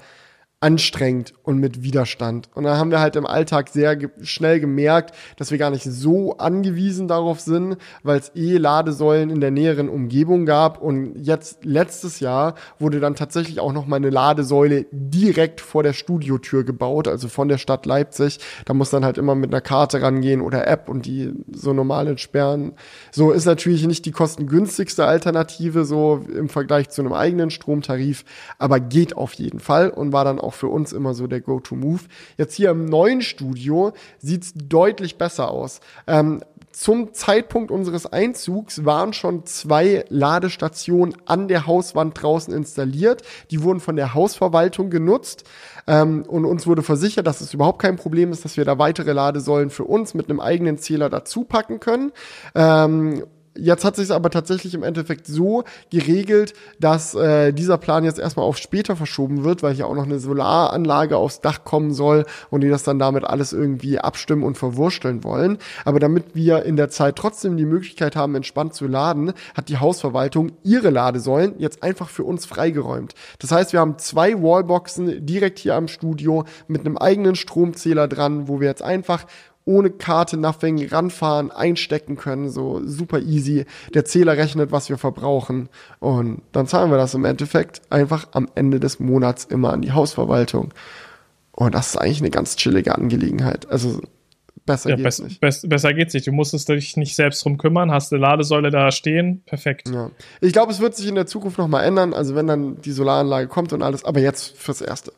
anstrengend und mit Widerstand. Und dann haben wir halt im Alltag sehr ge- schnell gemerkt, dass wir gar nicht so angewiesen darauf sind, weil es eh Ladesäulen in der näheren Umgebung gab. Und jetzt, letztes Jahr, wurde dann tatsächlich auch nochmal eine Ladesäule direkt vor der Studiotür gebaut, also von der Stadt Leipzig. Da muss dann halt immer mit einer Karte rangehen oder App und die so normal entsperren. So ist natürlich nicht die kostengünstigste Alternative, so im Vergleich zu einem eigenen Stromtarif, aber geht auf jeden Fall und war dann auch auch für uns immer so der Go-To-Move. Jetzt hier im neuen Studio sieht es deutlich besser aus. Ähm, zum Zeitpunkt unseres Einzugs waren schon zwei Ladestationen an der Hauswand draußen installiert. Die wurden von der Hausverwaltung genutzt. Ähm, und uns wurde versichert, dass es überhaupt kein Problem ist, dass wir da weitere Ladesäulen für uns mit einem eigenen Zähler dazu packen können. Ähm, Jetzt hat sich es aber tatsächlich im Endeffekt so geregelt, dass äh, dieser Plan jetzt erstmal auf später verschoben wird, weil hier auch noch eine Solaranlage aufs Dach kommen soll und die das dann damit alles irgendwie abstimmen und verwursteln wollen. Aber damit wir in der Zeit trotzdem die Möglichkeit haben, entspannt zu laden, hat die Hausverwaltung ihre Ladesäulen jetzt einfach für uns freigeräumt. Das heißt, wir haben zwei Wallboxen direkt hier am Studio mit einem eigenen Stromzähler dran, wo wir jetzt einfach ohne Karte, nothing, ranfahren, einstecken können, so super easy. Der Zähler rechnet, was wir verbrauchen und dann zahlen wir das im Endeffekt einfach am Ende des Monats immer an die Hausverwaltung. Und das ist eigentlich eine ganz chillige Angelegenheit. Also Besser, ja, geht's be- nicht. Be- besser geht's nicht. Du musstest dich nicht selbst drum kümmern, hast eine Ladesäule da stehen, perfekt. Ja. Ich glaube, es wird sich in der Zukunft nochmal ändern, also wenn dann die Solaranlage kommt und alles, aber jetzt fürs Erste.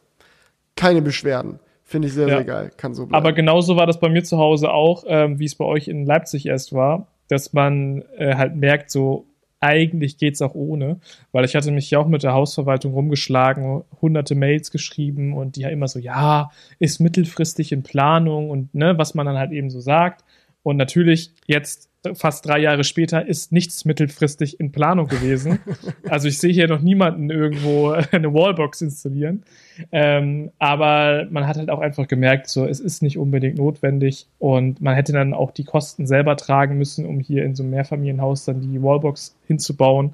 Keine Beschwerden. Finde ich sehr, ja. sehr geil. Kann so bleiben. Aber genauso war das bei mir zu Hause auch, ähm, wie es bei euch in Leipzig erst war, dass man äh, halt merkt, so eigentlich geht's auch ohne, weil ich hatte mich ja auch mit der Hausverwaltung rumgeschlagen, hunderte Mails geschrieben und die ja immer so, ja, ist mittelfristig in Planung und ne, was man dann halt eben so sagt. Und natürlich jetzt fast drei Jahre später ist nichts mittelfristig in Planung gewesen. Also ich sehe hier noch niemanden irgendwo eine Wallbox installieren. Ähm, aber man hat halt auch einfach gemerkt, so es ist nicht unbedingt notwendig und man hätte dann auch die Kosten selber tragen müssen, um hier in so einem Mehrfamilienhaus dann die Wallbox hinzubauen.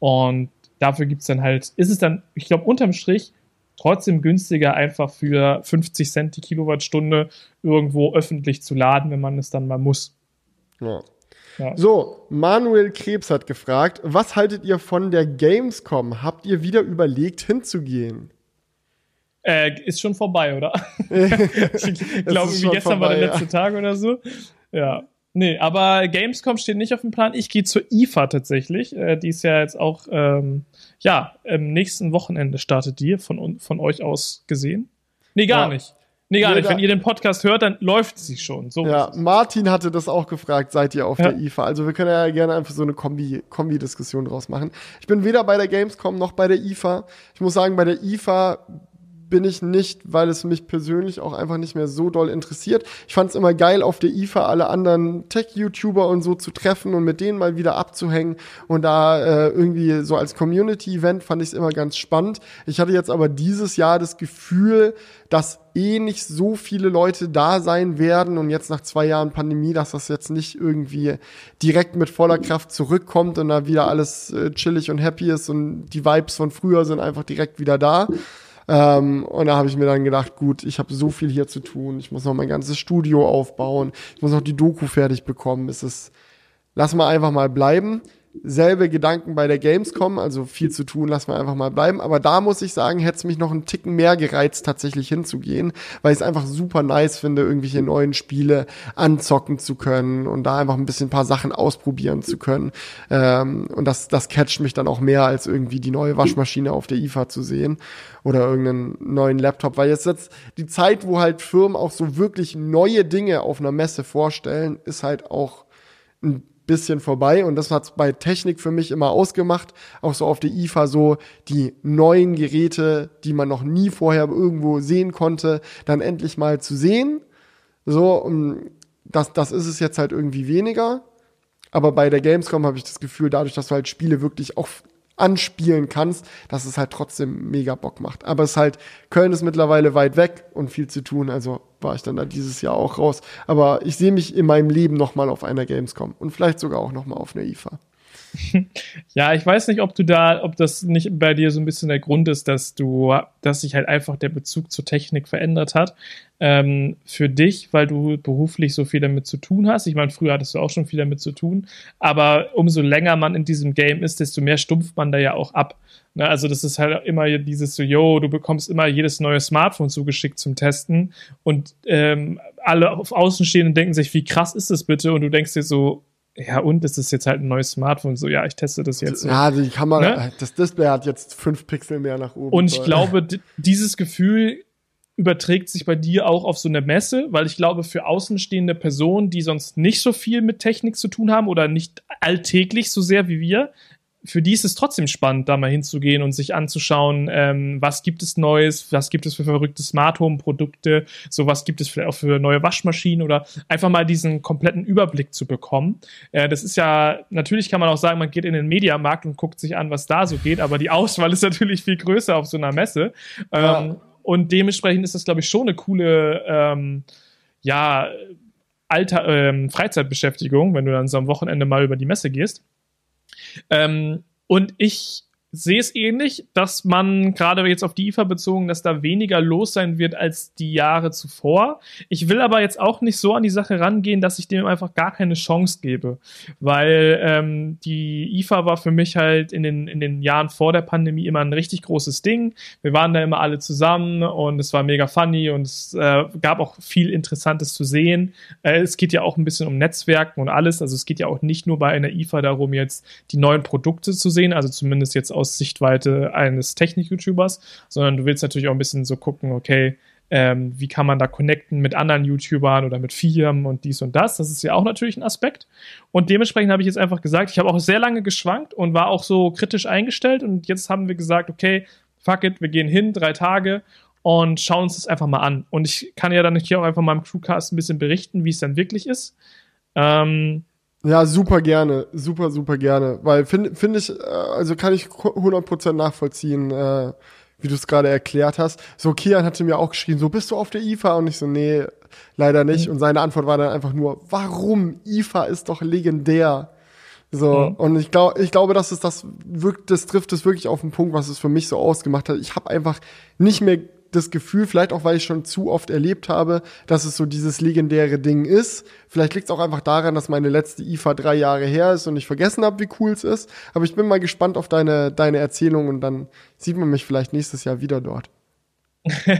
Und dafür gibt es dann halt, ist es dann, ich glaube, unterm Strich trotzdem günstiger, einfach für fünfzig Cent die Kilowattstunde irgendwo öffentlich zu laden, wenn man es dann mal muss. Ja. Ja. So, Manuel Krebs hat gefragt, was haltet ihr von der Gamescom? Habt ihr wieder überlegt, hinzugehen? Äh, ist schon vorbei, oder? Ich glaube, wie gestern vorbei, war der ja. letzte Tag oder so. Ja, nee, aber Gamescom steht nicht auf dem Plan. Ich gehe zur I F A tatsächlich. Äh, die ist ja jetzt auch, ähm, ja, im nächsten Wochenende startet die, von, von euch aus gesehen. Nee, gar ja. nicht. Nee, gar nee, nicht. Wenn ihr den Podcast hört, dann läuft sie schon. So ja, Martin hatte das auch gefragt, seid ihr auf ja. der I F A? Also wir können ja gerne einfach so eine Kombi, Kombi-Diskussion draus machen. Ich bin weder bei der Gamescom noch bei der I F A. Ich muss sagen, bei der I F A bin ich nicht, weil es mich persönlich auch einfach nicht mehr so doll interessiert. Ich fand es immer geil, auf der I F A alle anderen Tech-YouTuber und so zu treffen und mit denen mal wieder abzuhängen. Und da äh, irgendwie so als Community-Event fand ich es immer ganz spannend. Ich hatte jetzt aber dieses Jahr das Gefühl, dass eh nicht so viele Leute da sein werden und jetzt nach zwei Jahren Pandemie, dass das jetzt nicht irgendwie direkt mit voller Kraft zurückkommt und da wieder alles äh, chillig und happy ist und die Vibes von früher sind einfach direkt wieder da. Ähm, und da habe ich mir dann gedacht, gut, ich habe so viel hier zu tun, ich muss noch mein ganzes Studio aufbauen, ich muss noch die Doku fertig bekommen, es ist, lass mal einfach mal bleiben. Selbe Gedanken bei der Gamescom, also viel zu tun, lass mal einfach mal bleiben, aber da muss ich sagen, hätte es mich noch einen Ticken mehr gereizt, tatsächlich hinzugehen, weil ich es einfach super nice finde, irgendwelche neuen Spiele anzocken zu können und da einfach ein bisschen ein paar Sachen ausprobieren zu können, ähm, und das, das catcht mich dann auch mehr, als irgendwie die neue Waschmaschine auf der I F A zu sehen oder irgendeinen neuen Laptop, weil jetzt, jetzt die Zeit, wo halt Firmen auch so wirklich neue Dinge auf einer Messe vorstellen, ist halt auch ein bisschen vorbei und das hat es bei Technik für mich immer ausgemacht, auch so auf der I F A so die neuen Geräte, die man noch nie vorher irgendwo sehen konnte, dann endlich mal zu sehen. So, das, das ist es jetzt halt irgendwie weniger, aber bei der Gamescom habe ich das Gefühl, dadurch, dass du halt Spiele wirklich auch anspielen kannst, dass es halt trotzdem mega Bock macht. Aber es ist halt, Köln ist mittlerweile weit weg und viel zu tun, also war ich dann da dieses Jahr auch raus. Aber ich sehe mich in meinem Leben nochmal auf einer Gamescom und vielleicht sogar auch nochmal auf einer I F A. Ja, ich weiß nicht, ob du da, ob das nicht bei dir so ein bisschen der Grund ist, dass du, dass sich halt einfach der Bezug zur Technik verändert hat, ähm, für dich, weil du beruflich so viel damit zu tun hast. Ich meine, früher hattest du auch schon viel damit zu tun, aber umso länger man in diesem Game ist, desto mehr stumpft man da ja auch ab. Ne? Also das ist halt immer dieses so, yo, du bekommst immer jedes neue Smartphone zugeschickt zum Testen und ähm, alle auf Außenstehenden denken sich, wie krass ist das bitte? Und du denkst dir so, ja, und es ist jetzt halt ein neues Smartphone. So, ja, ich teste das jetzt. Ja, die Kamera, ne? Das Display hat jetzt fünf Pixel mehr nach oben. Und ich toll. glaube, d- dieses Gefühl überträgt sich bei dir auch auf so eine Messe, weil ich glaube, für außenstehende Personen, die sonst nicht so viel mit Technik zu tun haben oder nicht alltäglich so sehr wie wir, für die ist es trotzdem spannend, da mal hinzugehen und sich anzuschauen, ähm, was gibt es Neues, was gibt es für verrückte Smart-Home-Produkte, sowas gibt es vielleicht auch für neue Waschmaschinen oder einfach mal diesen kompletten Überblick zu bekommen. Äh, das ist ja, natürlich kann man auch sagen, man geht in den Mediamarkt und guckt sich an, was da so geht, aber die Auswahl ist natürlich viel größer auf so einer Messe. Ähm, ja. Und dementsprechend ist das, glaube ich, schon eine coole, ähm, ja, Alter, ähm, Freizeitbeschäftigung, wenn du dann so am Wochenende mal über die Messe gehst. Ähm, und ich sehe es ähnlich, dass man gerade jetzt auf die I F A bezogen, dass da weniger los sein wird als die Jahre zuvor. Ich will aber jetzt auch nicht so an die Sache rangehen, dass ich dem einfach gar keine Chance gebe, weil ähm, die I F A war für mich halt in den, in den Jahren vor der Pandemie immer ein richtig großes Ding. Wir waren da immer alle zusammen und es war mega funny und es äh, gab auch viel Interessantes zu sehen. Äh, es geht ja auch ein bisschen um Netzwerken und alles, also es geht ja auch nicht nur bei einer I F A darum, jetzt die neuen Produkte zu sehen, also zumindest jetzt aus Sichtweite eines Technik-YouTubers, sondern du willst natürlich auch ein bisschen so gucken, okay, ähm, wie kann man da connecten mit anderen YouTubern oder mit Firmen und dies und das. Das ist ja auch natürlich ein Aspekt. Und dementsprechend habe ich jetzt einfach gesagt, ich habe auch sehr lange geschwankt und war auch so kritisch eingestellt und jetzt haben wir gesagt, okay, fuck it, wir gehen hin, drei Tage und schauen uns das einfach mal an. Und ich kann ja dann hier auch einfach mal im Krewkast ein bisschen berichten, wie es dann wirklich ist. Ähm, Ja, super gerne, super, super gerne, weil finde find ich, also kann ich hundert Prozent nachvollziehen, äh, wie du es gerade erklärt hast. So, Kian hatte mir auch geschrieben, so, bist du auf der I F A? Und ich so, nee, leider nicht. Mhm. Und seine Antwort war dann einfach nur, warum? I F A ist doch legendär. So, mhm. Und ich glaube, ich glaube, dass es das wirklich, das trifft es wirklich auf den Punkt, was es für mich so ausgemacht hat. Ich habe einfach nicht mehr das Gefühl, vielleicht auch, weil ich schon zu oft erlebt habe, dass es so dieses legendäre Ding ist. Vielleicht liegt es auch einfach daran, dass meine letzte I F A drei Jahre her ist und ich vergessen habe, wie cool es ist. Aber ich bin mal gespannt auf deine, deine Erzählung und dann sieht man mich vielleicht nächstes Jahr wieder dort.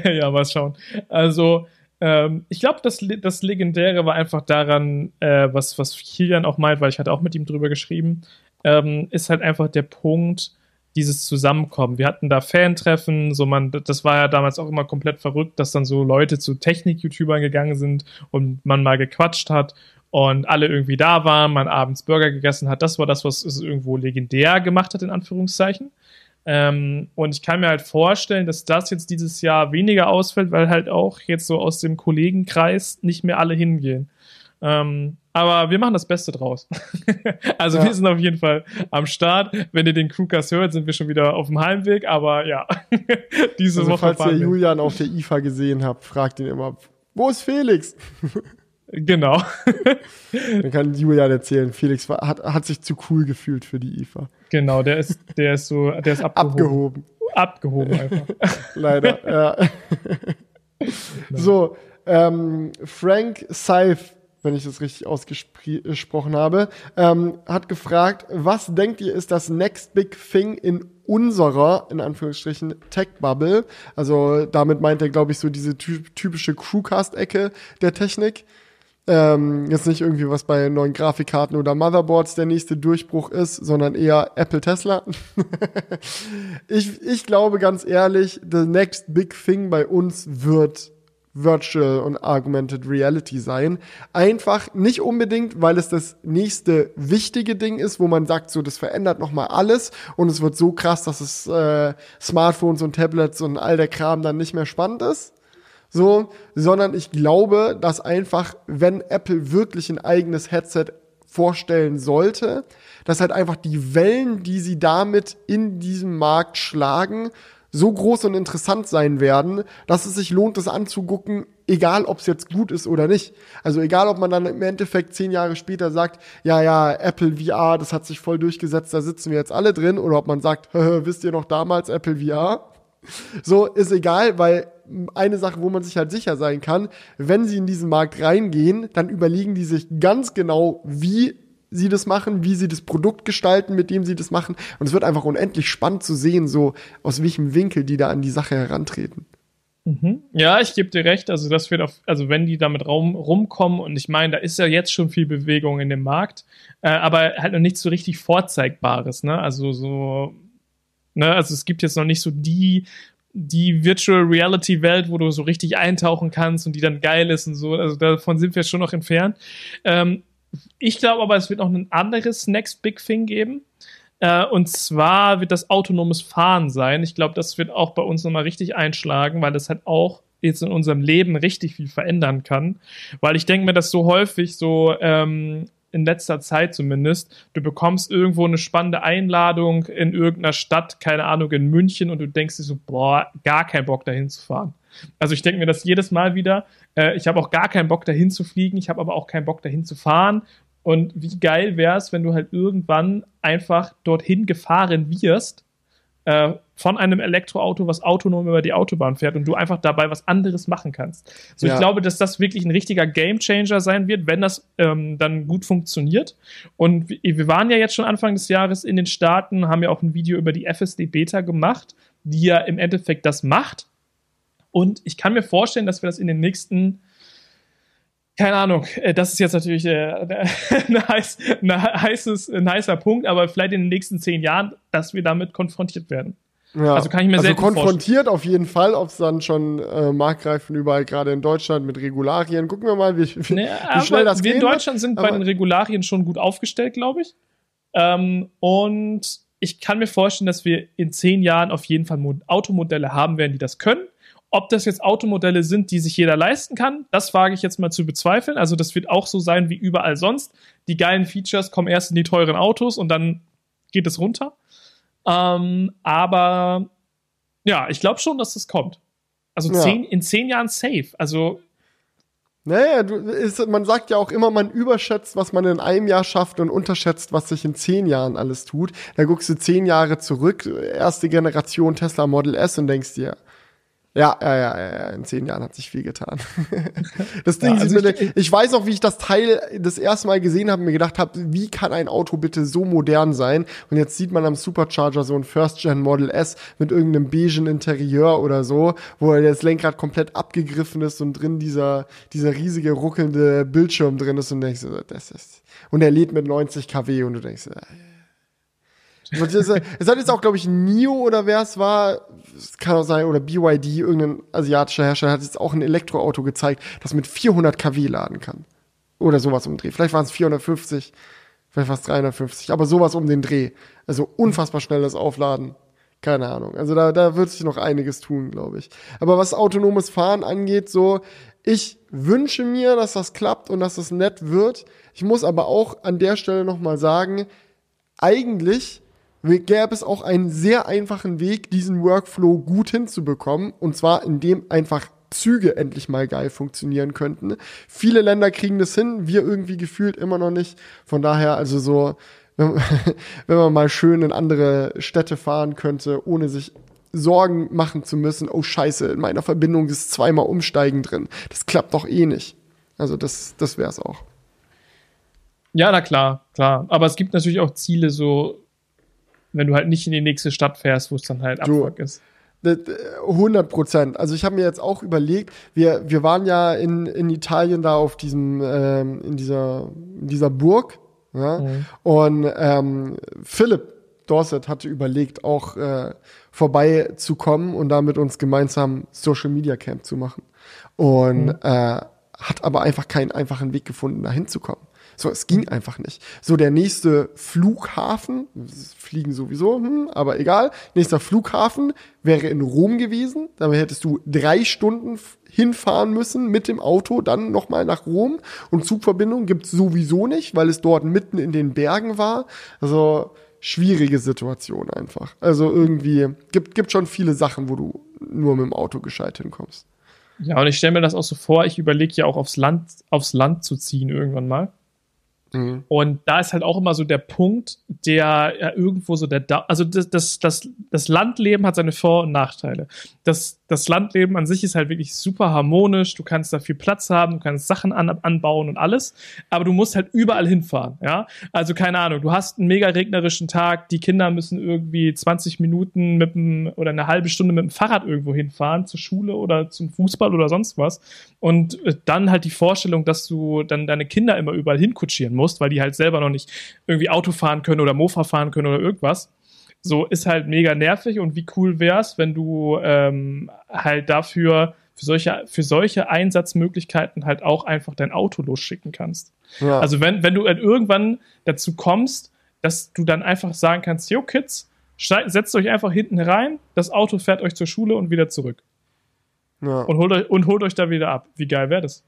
Ja, mal schauen. Also, ähm, ich glaube, das, das Legendäre war einfach daran, äh, was, was Kilian auch meint, weil ich hatte auch mit ihm drüber geschrieben, ähm, ist halt einfach der Punkt, dieses Zusammenkommen. Wir hatten da Fan-Treffen, so man, das war ja damals auch immer komplett verrückt, dass dann so Leute zu Technik-YouTubern gegangen sind und man mal gequatscht hat und alle irgendwie da waren, man abends Burger gegessen hat. Das war das, was es irgendwo legendär gemacht hat, in Anführungszeichen. Ähm, und ich kann mir halt vorstellen, dass das jetzt dieses Jahr weniger ausfällt, weil halt auch jetzt so aus dem Kollegenkreis nicht mehr alle hingehen. Ähm, aber wir machen das Beste draus. Also ja. Wir sind auf jeden Fall am Start. Wenn ihr den Krewkast hört, sind wir schon wieder auf dem Heimweg, aber ja. Diese also, Woche falls ihr Julian mit auf der I F A gesehen habt, fragt ihn immer, wo ist Felix? Genau. Dann kann Julian erzählen, Felix war, hat, hat sich zu cool gefühlt für die I F A. Genau, der ist, der ist so, der ist abgehoben. Abgehoben, abgehoben einfach. Leider, ja. So, ähm, Frank Seif, wenn ich das richtig ausgesprochen habe, ähm, hat gefragt, was denkt ihr, ist das next big thing in unserer, in Anführungsstrichen, Tech-Bubble? Also damit meint er, glaube ich, so diese typ- typische Crewcast-Ecke der Technik. Ähm, jetzt nicht irgendwie, was bei neuen Grafikkarten oder Motherboards der nächste Durchbruch ist, sondern eher Apple, Tesla. ich, ich glaube ganz ehrlich, the next big thing bei uns wird Virtual und Augmented Reality sein. Einfach nicht unbedingt, weil es das nächste wichtige Ding ist, wo man sagt, so, das verändert nochmal alles und es wird so krass, dass es äh, Smartphones und Tablets und all der Kram dann nicht mehr spannend ist. So, sondern ich glaube, dass einfach, wenn Apple wirklich ein eigenes Headset vorstellen sollte, dass halt einfach die Wellen, die sie damit in diesem Markt schlagen, so groß und interessant sein werden, dass es sich lohnt, das anzugucken, egal ob es jetzt gut ist oder nicht. Also egal, ob man dann im Endeffekt zehn Jahre später sagt, ja, ja, Apple V R, das hat sich voll durchgesetzt, da sitzen wir jetzt alle drin. Oder ob man sagt, wisst ihr noch damals Apple V R? So, ist egal, weil eine Sache, wo man sich halt sicher sein kann, wenn sie in diesen Markt reingehen, dann überlegen die sich ganz genau, wie sie das machen, wie sie das Produkt gestalten, mit dem sie das machen. Und es wird einfach unendlich spannend zu sehen, so aus welchem Winkel die da an die Sache herantreten. Mhm. Ja, ich gebe dir recht. Also das wird auf, also wenn die damit rum, rumkommen, und ich meine, da ist ja jetzt schon viel Bewegung in dem Markt, äh, aber halt noch nichts so richtig Vorzeigbares, ne? Also so, ne, also es gibt jetzt noch nicht so die die Virtual Reality Welt, wo du so richtig eintauchen kannst und die dann geil ist und so. Also davon sind wir schon noch entfernt. Ähm, Ich glaube aber, es wird noch ein anderes Next Big Thing geben. Äh, und zwar wird das autonomes Fahren sein. Ich glaube, das wird auch bei uns nochmal richtig einschlagen, weil das halt auch jetzt in unserem Leben richtig viel verändern kann. Weil ich denke mir, dass so häufig so ähm, in letzter Zeit zumindest, du bekommst irgendwo eine spannende Einladung in irgendeiner Stadt, keine Ahnung, in München, und du denkst dir so, boah, gar keinen Bock dahin zu fahren. Also ich denke mir das jedes Mal wieder, äh, ich habe auch gar keinen Bock dahin zu fliegen, ich habe aber auch keinen Bock dahin zu fahren, und wie geil wäre es, wenn du halt irgendwann einfach dorthin gefahren wirst äh, von einem Elektroauto, was autonom über die Autobahn fährt und du einfach dabei was anderes machen kannst. So, ja. Ich glaube, dass das wirklich ein richtiger Gamechanger sein wird, wenn das ähm, dann gut funktioniert. Und wir waren ja jetzt schon Anfang des Jahres in den Staaten, haben ja auch ein Video über die F S D-Beta gemacht, die ja im Endeffekt das macht. Und ich kann mir vorstellen, dass wir das in den nächsten, keine Ahnung, das ist jetzt natürlich äh, eine heiß, eine heißes, ein heißer Punkt, aber vielleicht in den nächsten zehn Jahren, dass wir damit konfrontiert werden. Ja. Also kann ich mir also sehr gut vorstellen. Also konfrontiert auf jeden Fall, ob es dann schon äh, marktreif und überall, gerade in Deutschland mit Regularien. Gucken wir mal, wie, wie, naja, wie schnell das geht. Wir in Deutschland wird. sind aber bei den Regularien schon gut aufgestellt, glaube ich. Ähm, und ich kann mir vorstellen, dass wir in zehn Jahren auf jeden Fall Automodelle haben werden, die das können. Ob das jetzt Automodelle sind, die sich jeder leisten kann, das wage ich jetzt mal zu bezweifeln. Also das wird auch so sein wie überall sonst. Die geilen Features kommen erst in die teuren Autos und dann geht es runter. Ähm, aber ja, ich glaube schon, dass das kommt. Also ja. zehn, in zehn Jahren safe. Also naja, du, ist, man sagt ja auch immer, man überschätzt, was man in einem Jahr schafft und unterschätzt, was sich in zehn Jahren alles tut. Da guckst du zehn Jahre zurück, erste Generation Tesla Model S und denkst dir, Ja, ja, ja, ja, in zehn Jahren hat sich viel getan. Das Ding ja, also ist mir, ich, ich weiß auch, wie ich das Teil das erste Mal gesehen habe und mir gedacht habe, wie kann ein Auto bitte so modern sein? Und jetzt sieht man am Supercharger so ein First-Gen Model S mit irgendeinem beigen Interieur oder so, wo das Lenkrad komplett abgegriffen ist und drin dieser, dieser riesige ruckelnde Bildschirm drin ist und denkst, das ist, und er lädt mit neunzig Kilowatt und du denkst, ja, es hat jetzt auch, glaube ich, Nio oder wer es war, es kann auch sein, oder B Y D, irgendein asiatischer Hersteller, hat jetzt auch ein Elektroauto gezeigt, das mit vierhundert Kilowatt laden kann. Oder sowas um den Dreh. Vielleicht waren es vierhundertfünfzig, vielleicht waren es dreihundertfünfzig, aber sowas um den Dreh. Also unfassbar schnelles Aufladen. Keine Ahnung. Also da, da wird sich noch einiges tun, glaube ich. Aber was autonomes Fahren angeht, so, ich wünsche mir, dass das klappt und dass das nett wird. Ich muss aber auch an der Stelle nochmal sagen, eigentlich gäbe es auch einen sehr einfachen Weg, diesen Workflow gut hinzubekommen. Und zwar, indem einfach Züge endlich mal geil funktionieren könnten. Viele Länder kriegen das hin, wir irgendwie gefühlt immer noch nicht. Von daher, also so, wenn, wenn man mal schön in andere Städte fahren könnte, ohne sich Sorgen machen zu müssen, oh scheiße, in meiner Verbindung ist zweimal Umsteigen drin. Das klappt doch eh nicht. Also das, das wär's auch. Ja, na klar, klar. Aber es gibt natürlich auch Ziele, so wenn du halt nicht in die nächste Stadt fährst, wo es dann halt Abfuck ist. hundert Prozent. Also ich habe mir jetzt auch überlegt, wir, wir waren ja in, in Italien da auf diesem, ähm, in dieser, in dieser Burg, ja? Mhm. Und ähm, Philipp Dorset hatte überlegt, auch äh, vorbeizukommen und da mit uns gemeinsam Social Media Camp zu machen. Und mhm. äh, hat aber einfach keinen einfachen Weg gefunden, da hinzukommen. So, es ging einfach nicht. So, der nächste Flughafen, fliegen sowieso, hm, aber egal, nächster Flughafen wäre in Rom gewesen. Dann hättest du drei Stunden hinfahren müssen mit dem Auto, dann nochmal nach Rom. Und Zugverbindung gibt's sowieso nicht, weil es dort mitten in den Bergen war. Also, schwierige Situation einfach. Also, irgendwie, gibt, gibt schon viele Sachen, wo du nur mit dem Auto gescheit hinkommst. Ja, und ich stelle mir das auch so vor, ich überlege ja auch aufs Land, aufs Land zu ziehen irgendwann mal. Mhm. Und da ist halt auch immer so der Punkt, der ja, irgendwo so der, da- also das, das, das, das Landleben hat seine Vor- und Nachteile. Das, das Landleben an sich ist halt wirklich super harmonisch, du kannst da viel Platz haben, du kannst Sachen an, anbauen und alles, aber du musst halt überall hinfahren, ja. Also keine Ahnung, du hast einen mega regnerischen Tag, die Kinder müssen irgendwie zwanzig Minuten mit dem, oder eine halbe Stunde mit dem Fahrrad irgendwo hinfahren, zur Schule oder zum Fußball oder sonst was. Und dann halt die Vorstellung, dass du dann deine Kinder immer überall hinkutschieren musst. musst, weil die halt selber noch nicht irgendwie Auto fahren können oder Mofa fahren können oder irgendwas. So, ist halt mega nervig. Und wie cool wär's, wenn du ähm, halt dafür für solche, für solche Einsatzmöglichkeiten halt auch einfach dein Auto losschicken kannst. Ja. Also wenn, wenn du halt irgendwann dazu kommst, dass du dann einfach sagen kannst, yo Kids, steigt, setzt euch einfach hinten rein, das Auto fährt euch zur Schule und wieder zurück. Ja. Und holt euch, und holt euch da wieder ab. Wie geil wäre das?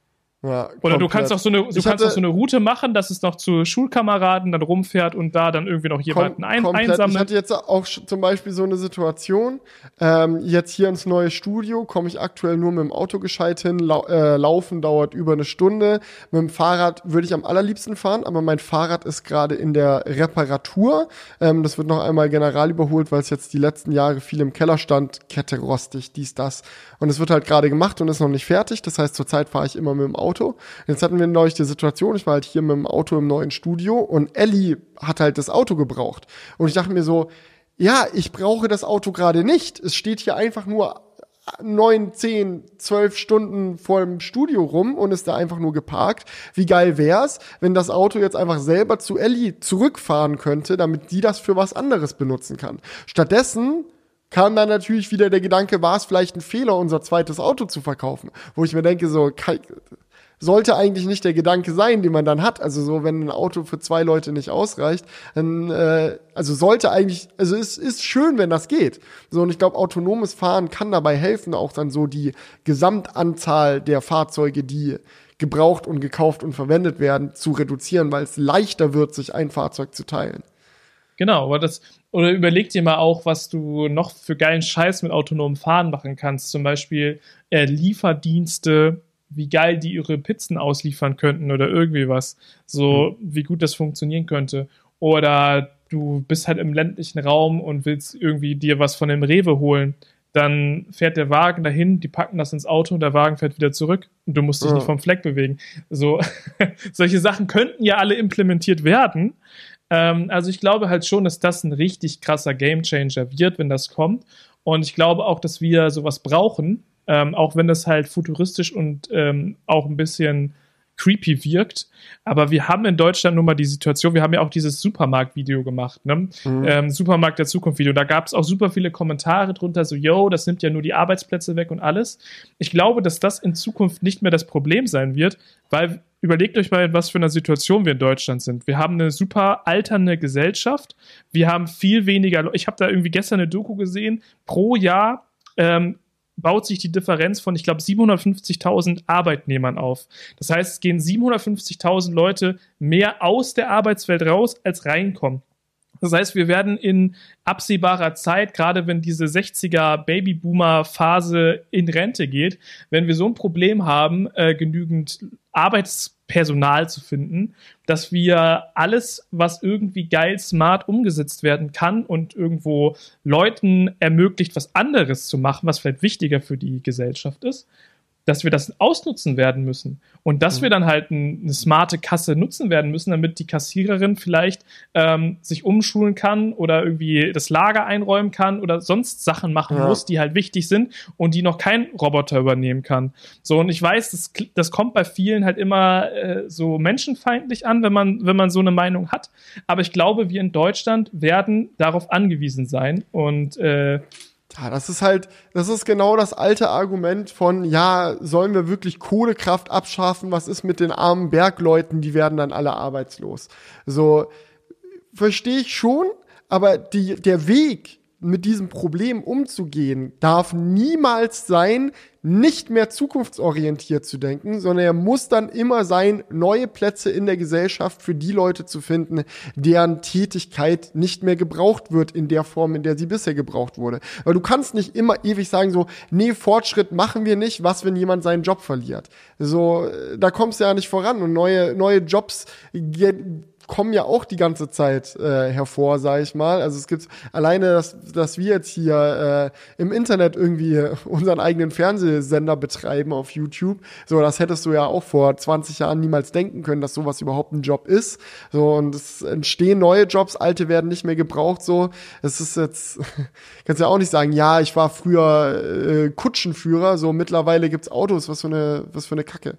Ja, oder du kannst auch so eine, du ich kannst auch so eine Route machen, dass es noch zu Schulkameraden dann rumfährt und da dann irgendwie noch jemanden ein, einsammelt. Ich hatte jetzt auch zum Beispiel so eine Situation, ähm, jetzt hier ins neue Studio komme ich aktuell nur mit dem Auto gescheit hin, lau- äh, laufen dauert über eine Stunde, mit dem Fahrrad würde ich am allerliebsten fahren, aber mein Fahrrad ist gerade in der Reparatur, ähm, das wird noch einmal general überholt, weil es jetzt die letzten Jahre viel im Keller stand, Kette rostig, dies, das, und es wird halt gerade gemacht und ist noch nicht fertig, das heißt zurzeit fahre ich immer mit dem Auto. Auto. Jetzt hatten wir neulich die Situation, ich war halt hier mit dem Auto im neuen Studio und Ellie hat halt das Auto gebraucht. Und ich dachte mir so, ja, ich brauche das Auto gerade nicht. Es steht hier einfach nur neun, zehn, zwölf Stunden vor dem Studio rum und ist da einfach nur geparkt. Wie geil wär's, wenn das Auto jetzt einfach selber zu Ellie zurückfahren könnte, damit die das für was anderes benutzen kann. Stattdessen kam dann natürlich wieder der Gedanke, war es vielleicht ein Fehler, unser zweites Auto zu verkaufen? Wo ich mir denke, so, sollte eigentlich nicht der Gedanke sein, den man dann hat. Also so, wenn ein Auto für zwei Leute nicht ausreicht, dann, äh, also sollte eigentlich, also es ist schön, wenn das geht. So, und ich glaube, autonomes Fahren kann dabei helfen, auch dann so die Gesamtanzahl der Fahrzeuge, die gebraucht und gekauft und verwendet werden, zu reduzieren, weil es leichter wird, sich ein Fahrzeug zu teilen. Genau, aber das, oder überleg dir mal auch, was du noch für geilen Scheiß mit autonomem Fahren machen kannst. Zum Beispiel äh, Lieferdienste, wie geil die ihre Pizzen ausliefern könnten oder irgendwie was. So, wie gut das funktionieren könnte. Oder du bist halt im ländlichen Raum und willst irgendwie dir was von dem Rewe holen. Dann fährt der Wagen dahin, die packen das ins Auto und der Wagen fährt wieder zurück. Und du musst dich ja nicht vom Fleck bewegen. So, solche Sachen könnten ja alle implementiert werden. Ähm, also ich glaube halt schon, dass das ein richtig krasser Gamechanger wird, wenn das kommt. Und ich glaube auch, dass wir sowas brauchen. Ähm, auch wenn das halt futuristisch und ähm, auch ein bisschen creepy wirkt. Aber wir haben in Deutschland nun mal die Situation, wir haben ja auch dieses Supermarkt-Video gemacht, ne? Mhm. Ähm, Supermarkt der Zukunft-Video. Da gab es auch super viele Kommentare drunter, so, yo, das nimmt ja nur die Arbeitsplätze weg und alles. Ich glaube, dass das in Zukunft nicht mehr das Problem sein wird, weil, überlegt euch mal, in was für einer Situation wir in Deutschland sind. Wir haben eine super alternde Gesellschaft. Wir haben viel weniger, ich habe da irgendwie gestern eine Doku gesehen, pro Jahr, ähm, baut sich die Differenz von, ich glaube, siebenhundertfünfzigtausend Arbeitnehmern auf. Das heißt, es gehen siebenhundertfünfzigtausend Leute mehr aus der Arbeitswelt raus, als reinkommen. Das heißt, wir werden in absehbarer Zeit, gerade wenn diese sechziger-Babyboomer-Phase in Rente geht, wenn wir so ein Problem haben, äh, genügend Arbeitspersonal zu finden, dass wir alles, was irgendwie geil smart umgesetzt werden kann und irgendwo Leuten ermöglicht, was anderes zu machen, was vielleicht wichtiger für die Gesellschaft ist, dass wir das ausnutzen werden müssen und dass mhm. wir dann halt eine smarte Kasse nutzen werden müssen, damit die Kassiererin vielleicht ähm, sich umschulen kann oder irgendwie das Lager einräumen kann oder sonst Sachen machen ja. muss, die halt wichtig sind und die noch kein Roboter übernehmen kann. So, und ich weiß, das, das kommt bei vielen halt immer äh, so menschenfeindlich an, wenn man, wenn man so eine Meinung hat, aber ich glaube, wir in Deutschland werden darauf angewiesen sein und äh, ja, das ist halt, das ist genau das alte Argument von, ja, sollen wir wirklich Kohlekraft abschaffen? Was ist mit den armen Bergleuten? Die werden dann alle arbeitslos. So, verstehe ich schon, aber die, der Weg, mit diesem Problem umzugehen, darf niemals sein, nicht mehr zukunftsorientiert zu denken, sondern er muss dann immer sein, neue Plätze in der Gesellschaft für die Leute zu finden, deren Tätigkeit nicht mehr gebraucht wird in der Form, in der sie bisher gebraucht wurde. Weil du kannst nicht immer ewig sagen so, nee, Fortschritt machen wir nicht, was, wenn jemand seinen Job verliert. So, da kommst du ja nicht voran und neue, neue Jobs ge- kommen ja auch die ganze Zeit äh, hervor, sag ich mal. Also es gibt alleine, dass, dass wir jetzt hier äh, im Internet irgendwie unseren eigenen Fernsehsender betreiben auf YouTube. So, das hättest du ja auch vor zwanzig Jahren niemals denken können, dass sowas überhaupt ein Job ist. So, und es entstehen neue Jobs, alte werden nicht mehr gebraucht. So, es ist jetzt, kannst ja auch nicht sagen, ja, ich war früher äh, Kutschenführer. So, mittlerweile gibt's Autos. Was für eine, was für eine Kacke.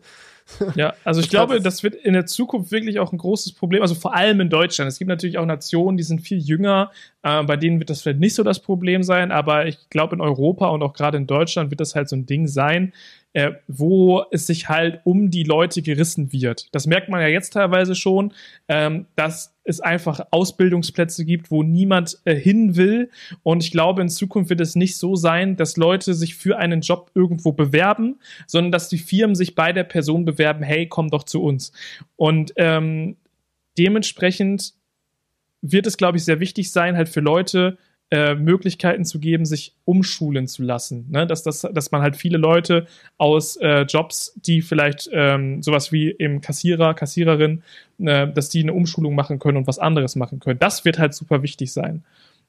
Ja, also ich glaube, das wird in der Zukunft wirklich auch ein großes Problem, also vor allem in Deutschland. Es gibt natürlich auch Nationen, die sind viel jünger, äh, bei denen wird das vielleicht nicht so das Problem sein, aber ich glaube, in Europa und auch gerade in Deutschland wird das halt so ein Ding sein, äh, wo es sich halt um die Leute gerissen wird. Das merkt man ja jetzt teilweise schon, ähm, dass es einfach Ausbildungsplätze gibt, wo niemand äh, hin will. Und ich glaube, in Zukunft wird es nicht so sein, dass Leute sich für einen Job irgendwo bewerben, sondern dass die Firmen sich bei der Person bewerben, hey, komm doch zu uns. Und ähm, dementsprechend wird es, glaube ich, sehr wichtig sein, halt für Leute äh, Möglichkeiten zu geben, sich umschulen zu lassen. Ne? Dass, dass, dass man halt viele Leute aus äh, Jobs, die vielleicht ähm, sowas wie eben Kassierer, Kassiererin, äh, dass die eine Umschulung machen können und was anderes machen können. Das wird halt super wichtig sein.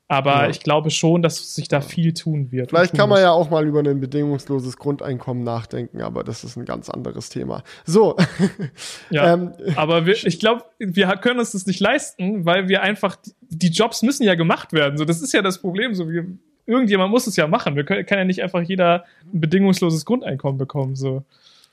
Aber ja. ich glaube schon, dass sich da viel tun wird. Vielleicht tun kann man muss. ja auch mal über ein bedingungsloses Grundeinkommen nachdenken, aber das ist ein ganz anderes Thema. So. Ja, ähm, aber wir, ich glaube, wir können uns das nicht leisten, weil wir einfach, die Jobs müssen ja gemacht werden. So, das ist ja das Problem. So, wir, irgendjemand muss es ja machen. Wir können, kann ja nicht einfach jeder ein bedingungsloses Grundeinkommen bekommen. So.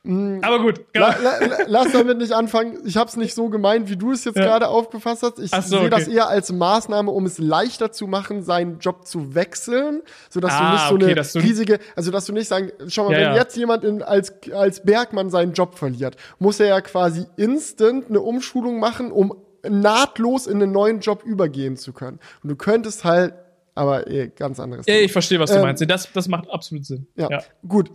Aber gut. La, la, lass damit nicht anfangen. Ich habe es nicht so gemeint, wie du es jetzt ja. gerade aufgefasst hast. Ich so, sehe okay. das eher als Maßnahme, um es leichter zu machen, seinen Job zu wechseln, sodass ah, du nicht so okay, eine du riesige, also dass du nicht sagen, schau mal, ja, wenn ja. jetzt jemand in, als als Bergmann seinen Job verliert, muss er ja quasi instant eine Umschulung machen, um nahtlos in einen neuen Job übergehen zu können. Und du könntest halt aber eh, ganz anderes. Ja, ich verstehe, was ähm, du meinst. Das das macht absolut Sinn. Ja, ja. Gut.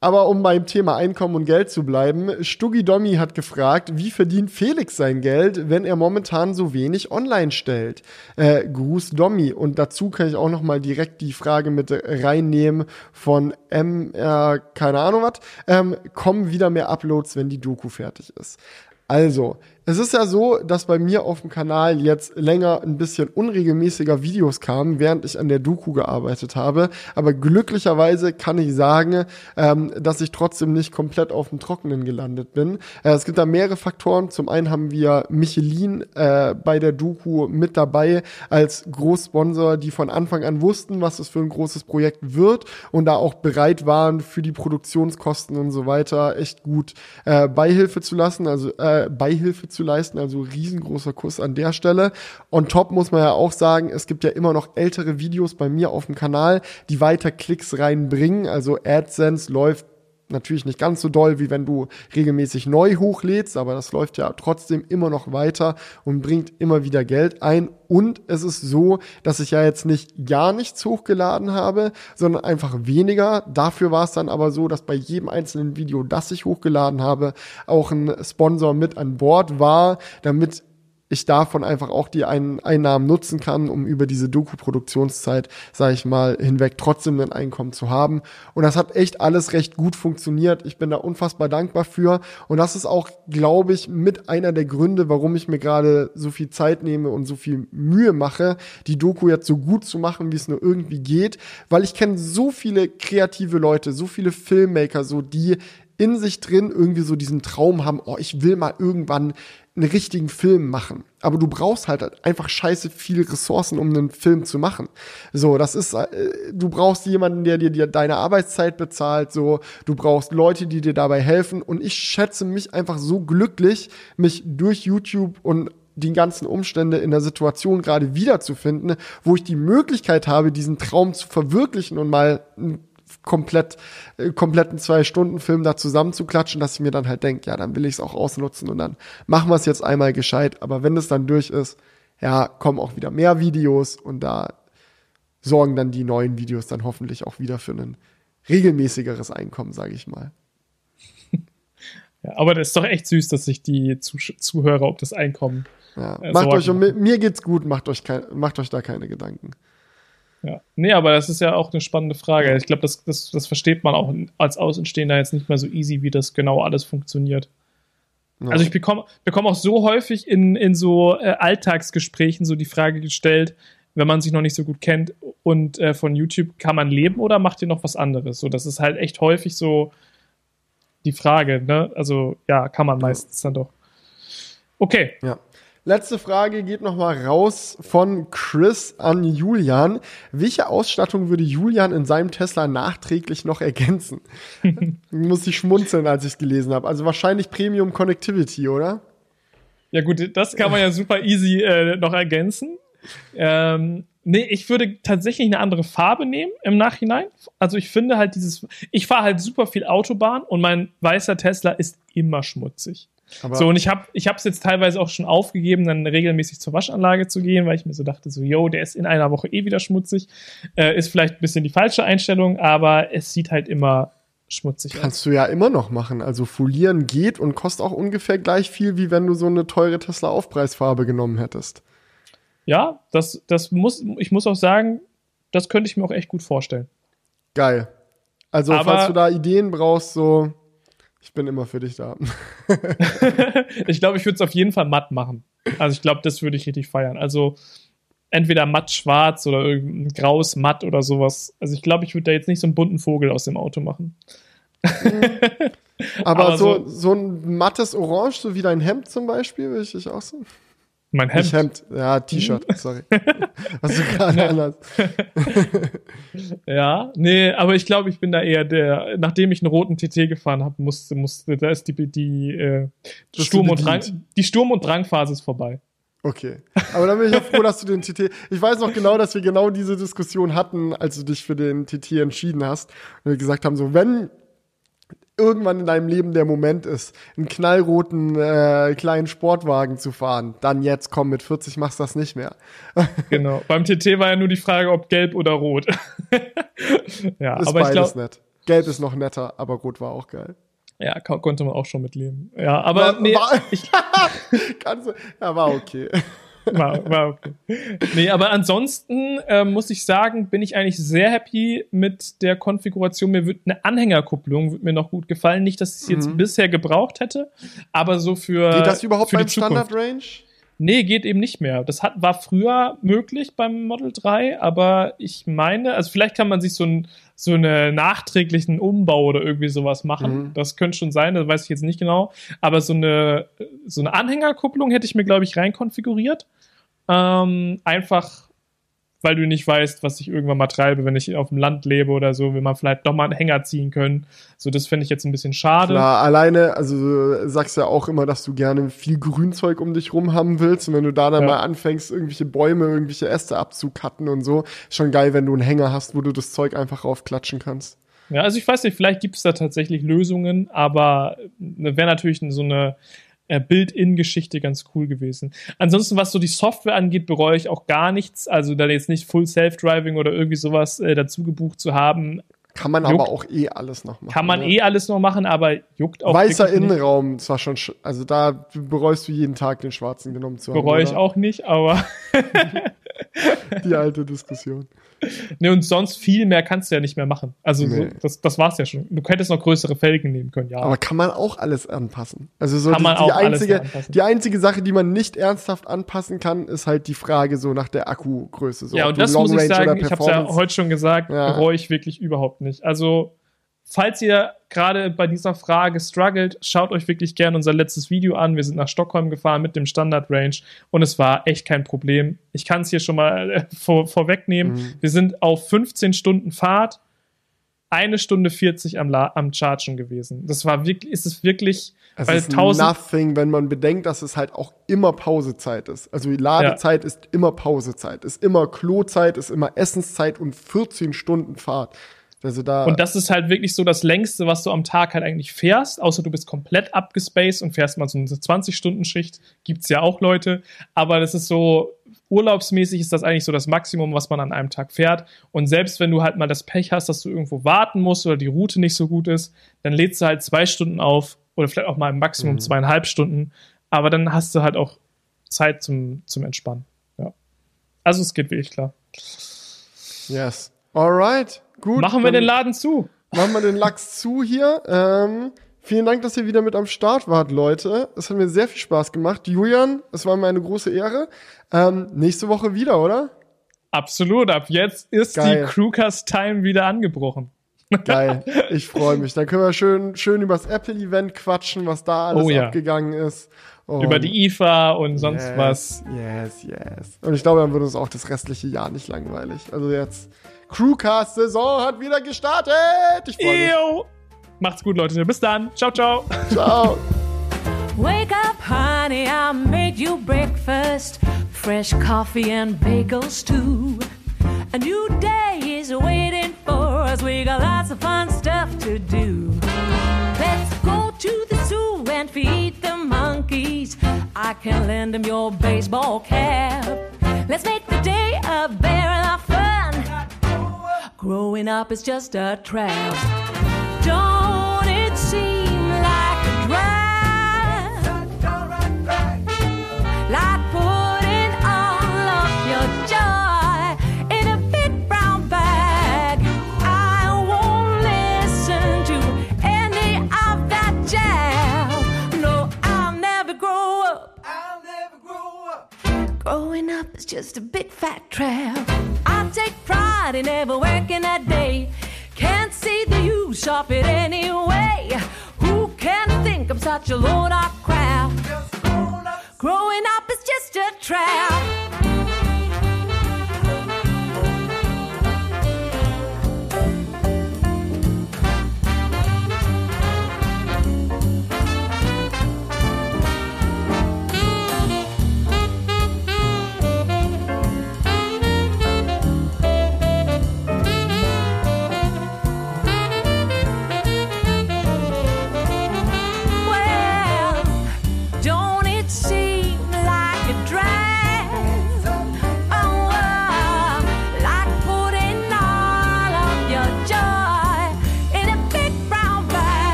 Aber um beim Thema Einkommen und Geld zu bleiben, Stuggi Dommi hat gefragt, wie verdient Felix sein Geld, wenn er momentan so wenig online stellt? Äh, Gruß Dommi. Und dazu kann ich auch nochmal direkt die Frage mit reinnehmen von M, äh, keine Ahnung was, ähm, kommen wieder mehr Uploads, wenn die Doku fertig ist. Also, es ist ja so, dass bei mir auf dem Kanal jetzt länger ein bisschen unregelmäßiger Videos kamen, während ich an der Doku gearbeitet habe. Aber glücklicherweise kann ich sagen, ähm, dass ich trotzdem nicht komplett auf dem Trockenen gelandet bin. Äh, es gibt da mehrere Faktoren. Zum einen haben wir Michelin äh, bei der Doku mit dabei als Großsponsor, die von Anfang an wussten, was es für ein großes Projekt wird und da auch bereit waren, für die Produktionskosten und so weiter echt gut äh, Beihilfe zu lassen, also äh, Beihilfe zu zu leisten, also riesengroßer Kuss an der Stelle. On top muss man ja auch sagen, es gibt ja immer noch ältere Videos bei mir auf dem Kanal, die weiter Klicks reinbringen, also AdSense läuft natürlich nicht ganz so doll, wie wenn du regelmäßig neu hochlädst, aber das läuft ja trotzdem immer noch weiter und bringt immer wieder Geld ein. Und es ist so, dass ich ja jetzt nicht gar nichts hochgeladen habe, sondern einfach weniger. Dafür war es dann aber so, dass bei jedem einzelnen Video, das ich hochgeladen habe, auch ein Sponsor mit an Bord war, damit ich davon einfach auch die ein- Einnahmen nutzen kann, um über diese Doku-Produktionszeit, sage ich mal, hinweg trotzdem ein Einkommen zu haben. Und das hat echt alles recht gut funktioniert. Ich bin da unfassbar dankbar für. Und das ist auch, glaube ich, mit einer der Gründe, warum ich mir gerade so viel Zeit nehme und so viel Mühe mache, die Doku jetzt so gut zu machen, wie es nur irgendwie geht. Weil ich kenne so viele kreative Leute, so viele Filmmaker, so die in sich drin irgendwie so diesen Traum haben, oh, ich will mal irgendwann einen richtigen Film machen. Aber du brauchst halt einfach scheiße viele Ressourcen, um einen Film zu machen. So, das ist, du brauchst jemanden, der dir, dir deine Arbeitszeit bezahlt, so, du brauchst Leute, die dir dabei helfen. Und ich schätze mich einfach so glücklich, mich durch YouTube und die ganzen Umstände in der Situation gerade wiederzufinden, wo ich die Möglichkeit habe, diesen Traum zu verwirklichen und mal komplett äh, kompletten Zwei-Stunden-Film da zusammenzuklatschen, dass ich mir dann halt denke, ja, dann will ich es auch ausnutzen und dann machen wir es jetzt einmal gescheit. Aber wenn es dann durch ist, ja, kommen auch wieder mehr Videos und da sorgen dann die neuen Videos dann hoffentlich auch wieder für ein regelmäßigeres Einkommen, sage ich mal. Ja, aber das ist doch echt süß, dass sich die Zuh- Zuhörer auf das Einkommen ja. äh, macht euch, um, mir geht's gut, macht euch, kein, macht euch da keine Gedanken. Ja. Nee, aber das ist ja auch eine spannende Frage. Ich glaube, das, das, das versteht man auch als Außenstehender jetzt nicht mehr so easy, wie das genau alles funktioniert. Ja. Also ich bekomme bekomme auch so häufig in, in so äh, Alltagsgesprächen so die Frage gestellt, wenn man sich noch nicht so gut kennt und äh, von YouTube, kann man leben oder macht ihr noch was anderes? So, das ist halt echt häufig so die Frage, ne? Also ja, kann man meistens dann doch. Okay. Ja. Letzte Frage geht nochmal raus von Chris an Julian. Welche Ausstattung würde Julian in seinem Tesla nachträglich noch ergänzen? Muss ich schmunzeln, als ich es gelesen habe. Also wahrscheinlich Premium Connectivity, oder? Ja gut, das kann man ja super easy äh, noch ergänzen. Ähm, Nee, ich würde tatsächlich eine andere Farbe nehmen im Nachhinein. Also ich finde halt dieses, ich fahre halt super viel Autobahn und mein weißer Tesla ist immer schmutzig. Aber so, und ich habe ich habe es jetzt teilweise auch schon aufgegeben, dann regelmäßig zur Waschanlage zu gehen, weil ich mir so dachte, so, yo, der ist in einer Woche eh wieder schmutzig. Äh, ist vielleicht ein bisschen die falsche Einstellung, aber es sieht halt immer schmutzig aus. Kannst du ja immer noch machen. Also folieren geht und kostet auch ungefähr gleich viel, wie wenn du so eine teure Tesla-Aufpreisfarbe genommen hättest. Ja, das, das muss, ich muss auch sagen, das könnte ich mir auch echt gut vorstellen. Geil. Also, aber falls du da Ideen brauchst, so, ich bin immer für dich da. Ich glaube, ich würde es auf jeden Fall matt machen. Also ich glaube, das würde ich richtig feiern. Also entweder matt-schwarz oder irgendein graues Matt oder sowas. Also ich glaube, ich würde da jetzt nicht so einen bunten Vogel aus dem Auto machen. Aber, aber so, so, so ein mattes Orange, so wie dein Hemd zum Beispiel, will ich dich auch so. Mein Hemd? Nicht Hemd, ja, T-Shirt, sorry. Hast du gerade anders. Ja, nee, aber ich glaube, ich bin da eher der, nachdem ich einen roten T T gefahren habe, musste, musste, da ist die, die, äh, Sturm- und Drang, die Sturm- und Drangphase ist vorbei. Okay, aber dann bin ich auch froh, dass du den T T, ich weiß noch genau, dass wir genau diese Diskussion hatten, als du dich für den T T entschieden hast und wir gesagt haben, so, wenn irgendwann in deinem Leben der Moment ist, einen knallroten äh, kleinen Sportwagen zu fahren, dann jetzt, komm, mit vierzig machst du das nicht mehr. Genau, beim T T war ja nur die Frage, ob gelb oder rot. Ja, ist aber beides, ich glaub, nett. Gelb ist noch netter, aber rot war auch geil. Ja, konnte man auch schon mitleben. Ja, aber war, nee. War, ich, kannst du, ja, war okay. War, war okay. Nee, aber ansonsten äh, muss ich sagen, bin ich eigentlich sehr happy mit der Konfiguration. Mir wird eine Anhängerkupplung wird mir noch gut gefallen. Nicht, dass ich es jetzt mhm. bisher gebraucht hätte, aber so für. Geht das überhaupt beim Standard-Range? Nee, geht eben nicht mehr. Das hat, war früher möglich beim Model drei, aber ich meine, also vielleicht kann man sich so, ein, so einen nachträglichen Umbau oder irgendwie sowas machen. Mhm. Das könnte schon sein, das weiß ich jetzt nicht genau. Aber so eine, so eine Anhängerkupplung hätte ich mir, glaube ich, reinkonfiguriert. Ähm, einfach, weil du nicht weißt, was ich irgendwann mal treibe, wenn ich auf dem Land lebe oder so, will man vielleicht doch mal einen Hänger ziehen können. So, das finde ich jetzt ein bisschen schade. Klar, alleine, also du sagst ja auch immer, dass du gerne viel Grünzeug um dich rum haben willst und wenn du da dann ja. mal anfängst, irgendwelche Bäume, irgendwelche Äste abzukatten und so, ist schon geil, wenn du einen Hänger hast, wo du das Zeug einfach raufklatschen kannst. Ja, also ich weiß nicht, vielleicht gibt es da tatsächlich Lösungen, aber wäre natürlich so eine Build-in-Geschichte ganz cool gewesen. Ansonsten, was so die Software angeht, bereue ich auch gar nichts. Also da jetzt nicht Full Self-Driving oder irgendwie sowas äh, dazu gebucht zu haben. Kann man juckt. aber auch eh alles noch machen. Kann man oder? eh alles noch machen, aber juckt auch Weißer Innenraum, zwar schon, sch- also da bereust du jeden Tag den schwarzen genommen zu haben. Bereue ich oder? auch nicht, aber die alte Diskussion. Ne, und sonst viel mehr kannst du ja nicht mehr machen. Also nee. so, das, das war's ja schon. Du hättest noch größere Felgen nehmen können, ja. Aber kann man auch alles anpassen? Also so kann die, man auch die einzige, alles anpassen. Die einzige Sache, die man nicht ernsthaft anpassen kann, ist halt die Frage so nach der Akkugröße. So, ja, und das muss ich sagen, ich hab's ja heute schon gesagt, ja. bereue ich wirklich überhaupt nicht. Also falls ihr gerade bei dieser Frage struggelt, schaut euch wirklich gerne unser letztes Video an. Wir sind nach Stockholm gefahren mit dem Standard Range und es war echt kein Problem. Ich kann es hier schon mal äh, vor, vorwegnehmen. Mhm. Wir sind auf fünfzehn Stunden Fahrt, eine Stunde vierzig am, La- am Chargen gewesen. Das war wirklich, ist es wirklich es weil ist tausend nothing, wenn man bedenkt, dass es halt auch immer Pausezeit ist. Also die Ladezeit ja. ist immer Pausezeit, ist immer Klozeit, ist immer Essenszeit und vierzehn Stunden Fahrt. Also da und das ist halt wirklich so das Längste, was du am Tag halt eigentlich fährst, außer du bist komplett abgespaced und fährst mal so eine zwanzig-Stunden-Schicht, gibt's ja auch Leute, aber das ist so, urlaubsmäßig ist das eigentlich so das Maximum, was man an einem Tag fährt und selbst wenn du halt mal das Pech hast, dass du irgendwo warten musst oder die Route nicht so gut ist, dann lädst du halt zwei Stunden auf oder vielleicht auch mal im Maximum mhm. zweieinhalb Stunden, aber dann hast du halt auch Zeit zum, zum Entspannen. Ja. Also es geht wirklich klar. Yes. Alright. Gut, machen wir den Laden zu. Machen wir den Lachs zu hier. Ähm, vielen Dank, dass ihr wieder mit am Start wart, Leute. Es hat mir sehr viel Spaß gemacht. Julian, es war mir eine große Ehre. Ähm, nächste Woche wieder, oder? Absolut. Ab jetzt ist Geil. die Krewkast-Time wieder angebrochen. Geil. Ich freue mich. Dann können wir schön, schön über das Apple-Event quatschen, was da alles oh, ja. abgegangen ist. Und über die I F A und sonst yes, was. Yes, yes. Und ich glaube, dann wird uns auch das restliche Jahr nicht langweilig. Also jetzt... Krewkast-Saison hat wieder gestartet. Ich freue mich. Macht's gut, Leute. Bis dann. Ciao, ciao. Ciao. Wake up, honey, I made you breakfast. fresh coffee and bagels too. A new day is waiting for us. We got lots of fun stuff to do. Let's go to the zoo and feed the monkeys. I can lend them your baseball cap. Let's make the day a barrel of fun. Growing up is just a trap. Don't it seem like a drag? Like putting all of your joy in a big brown bag. I won't listen to any of that jazz. No, I'll never grow up. I'll never grow up. Growing up is just a big fat trap. I take pride in never working a day. Can't see the use of it anyway. Who can think I'm such a load of crap? Growing up is just a trap.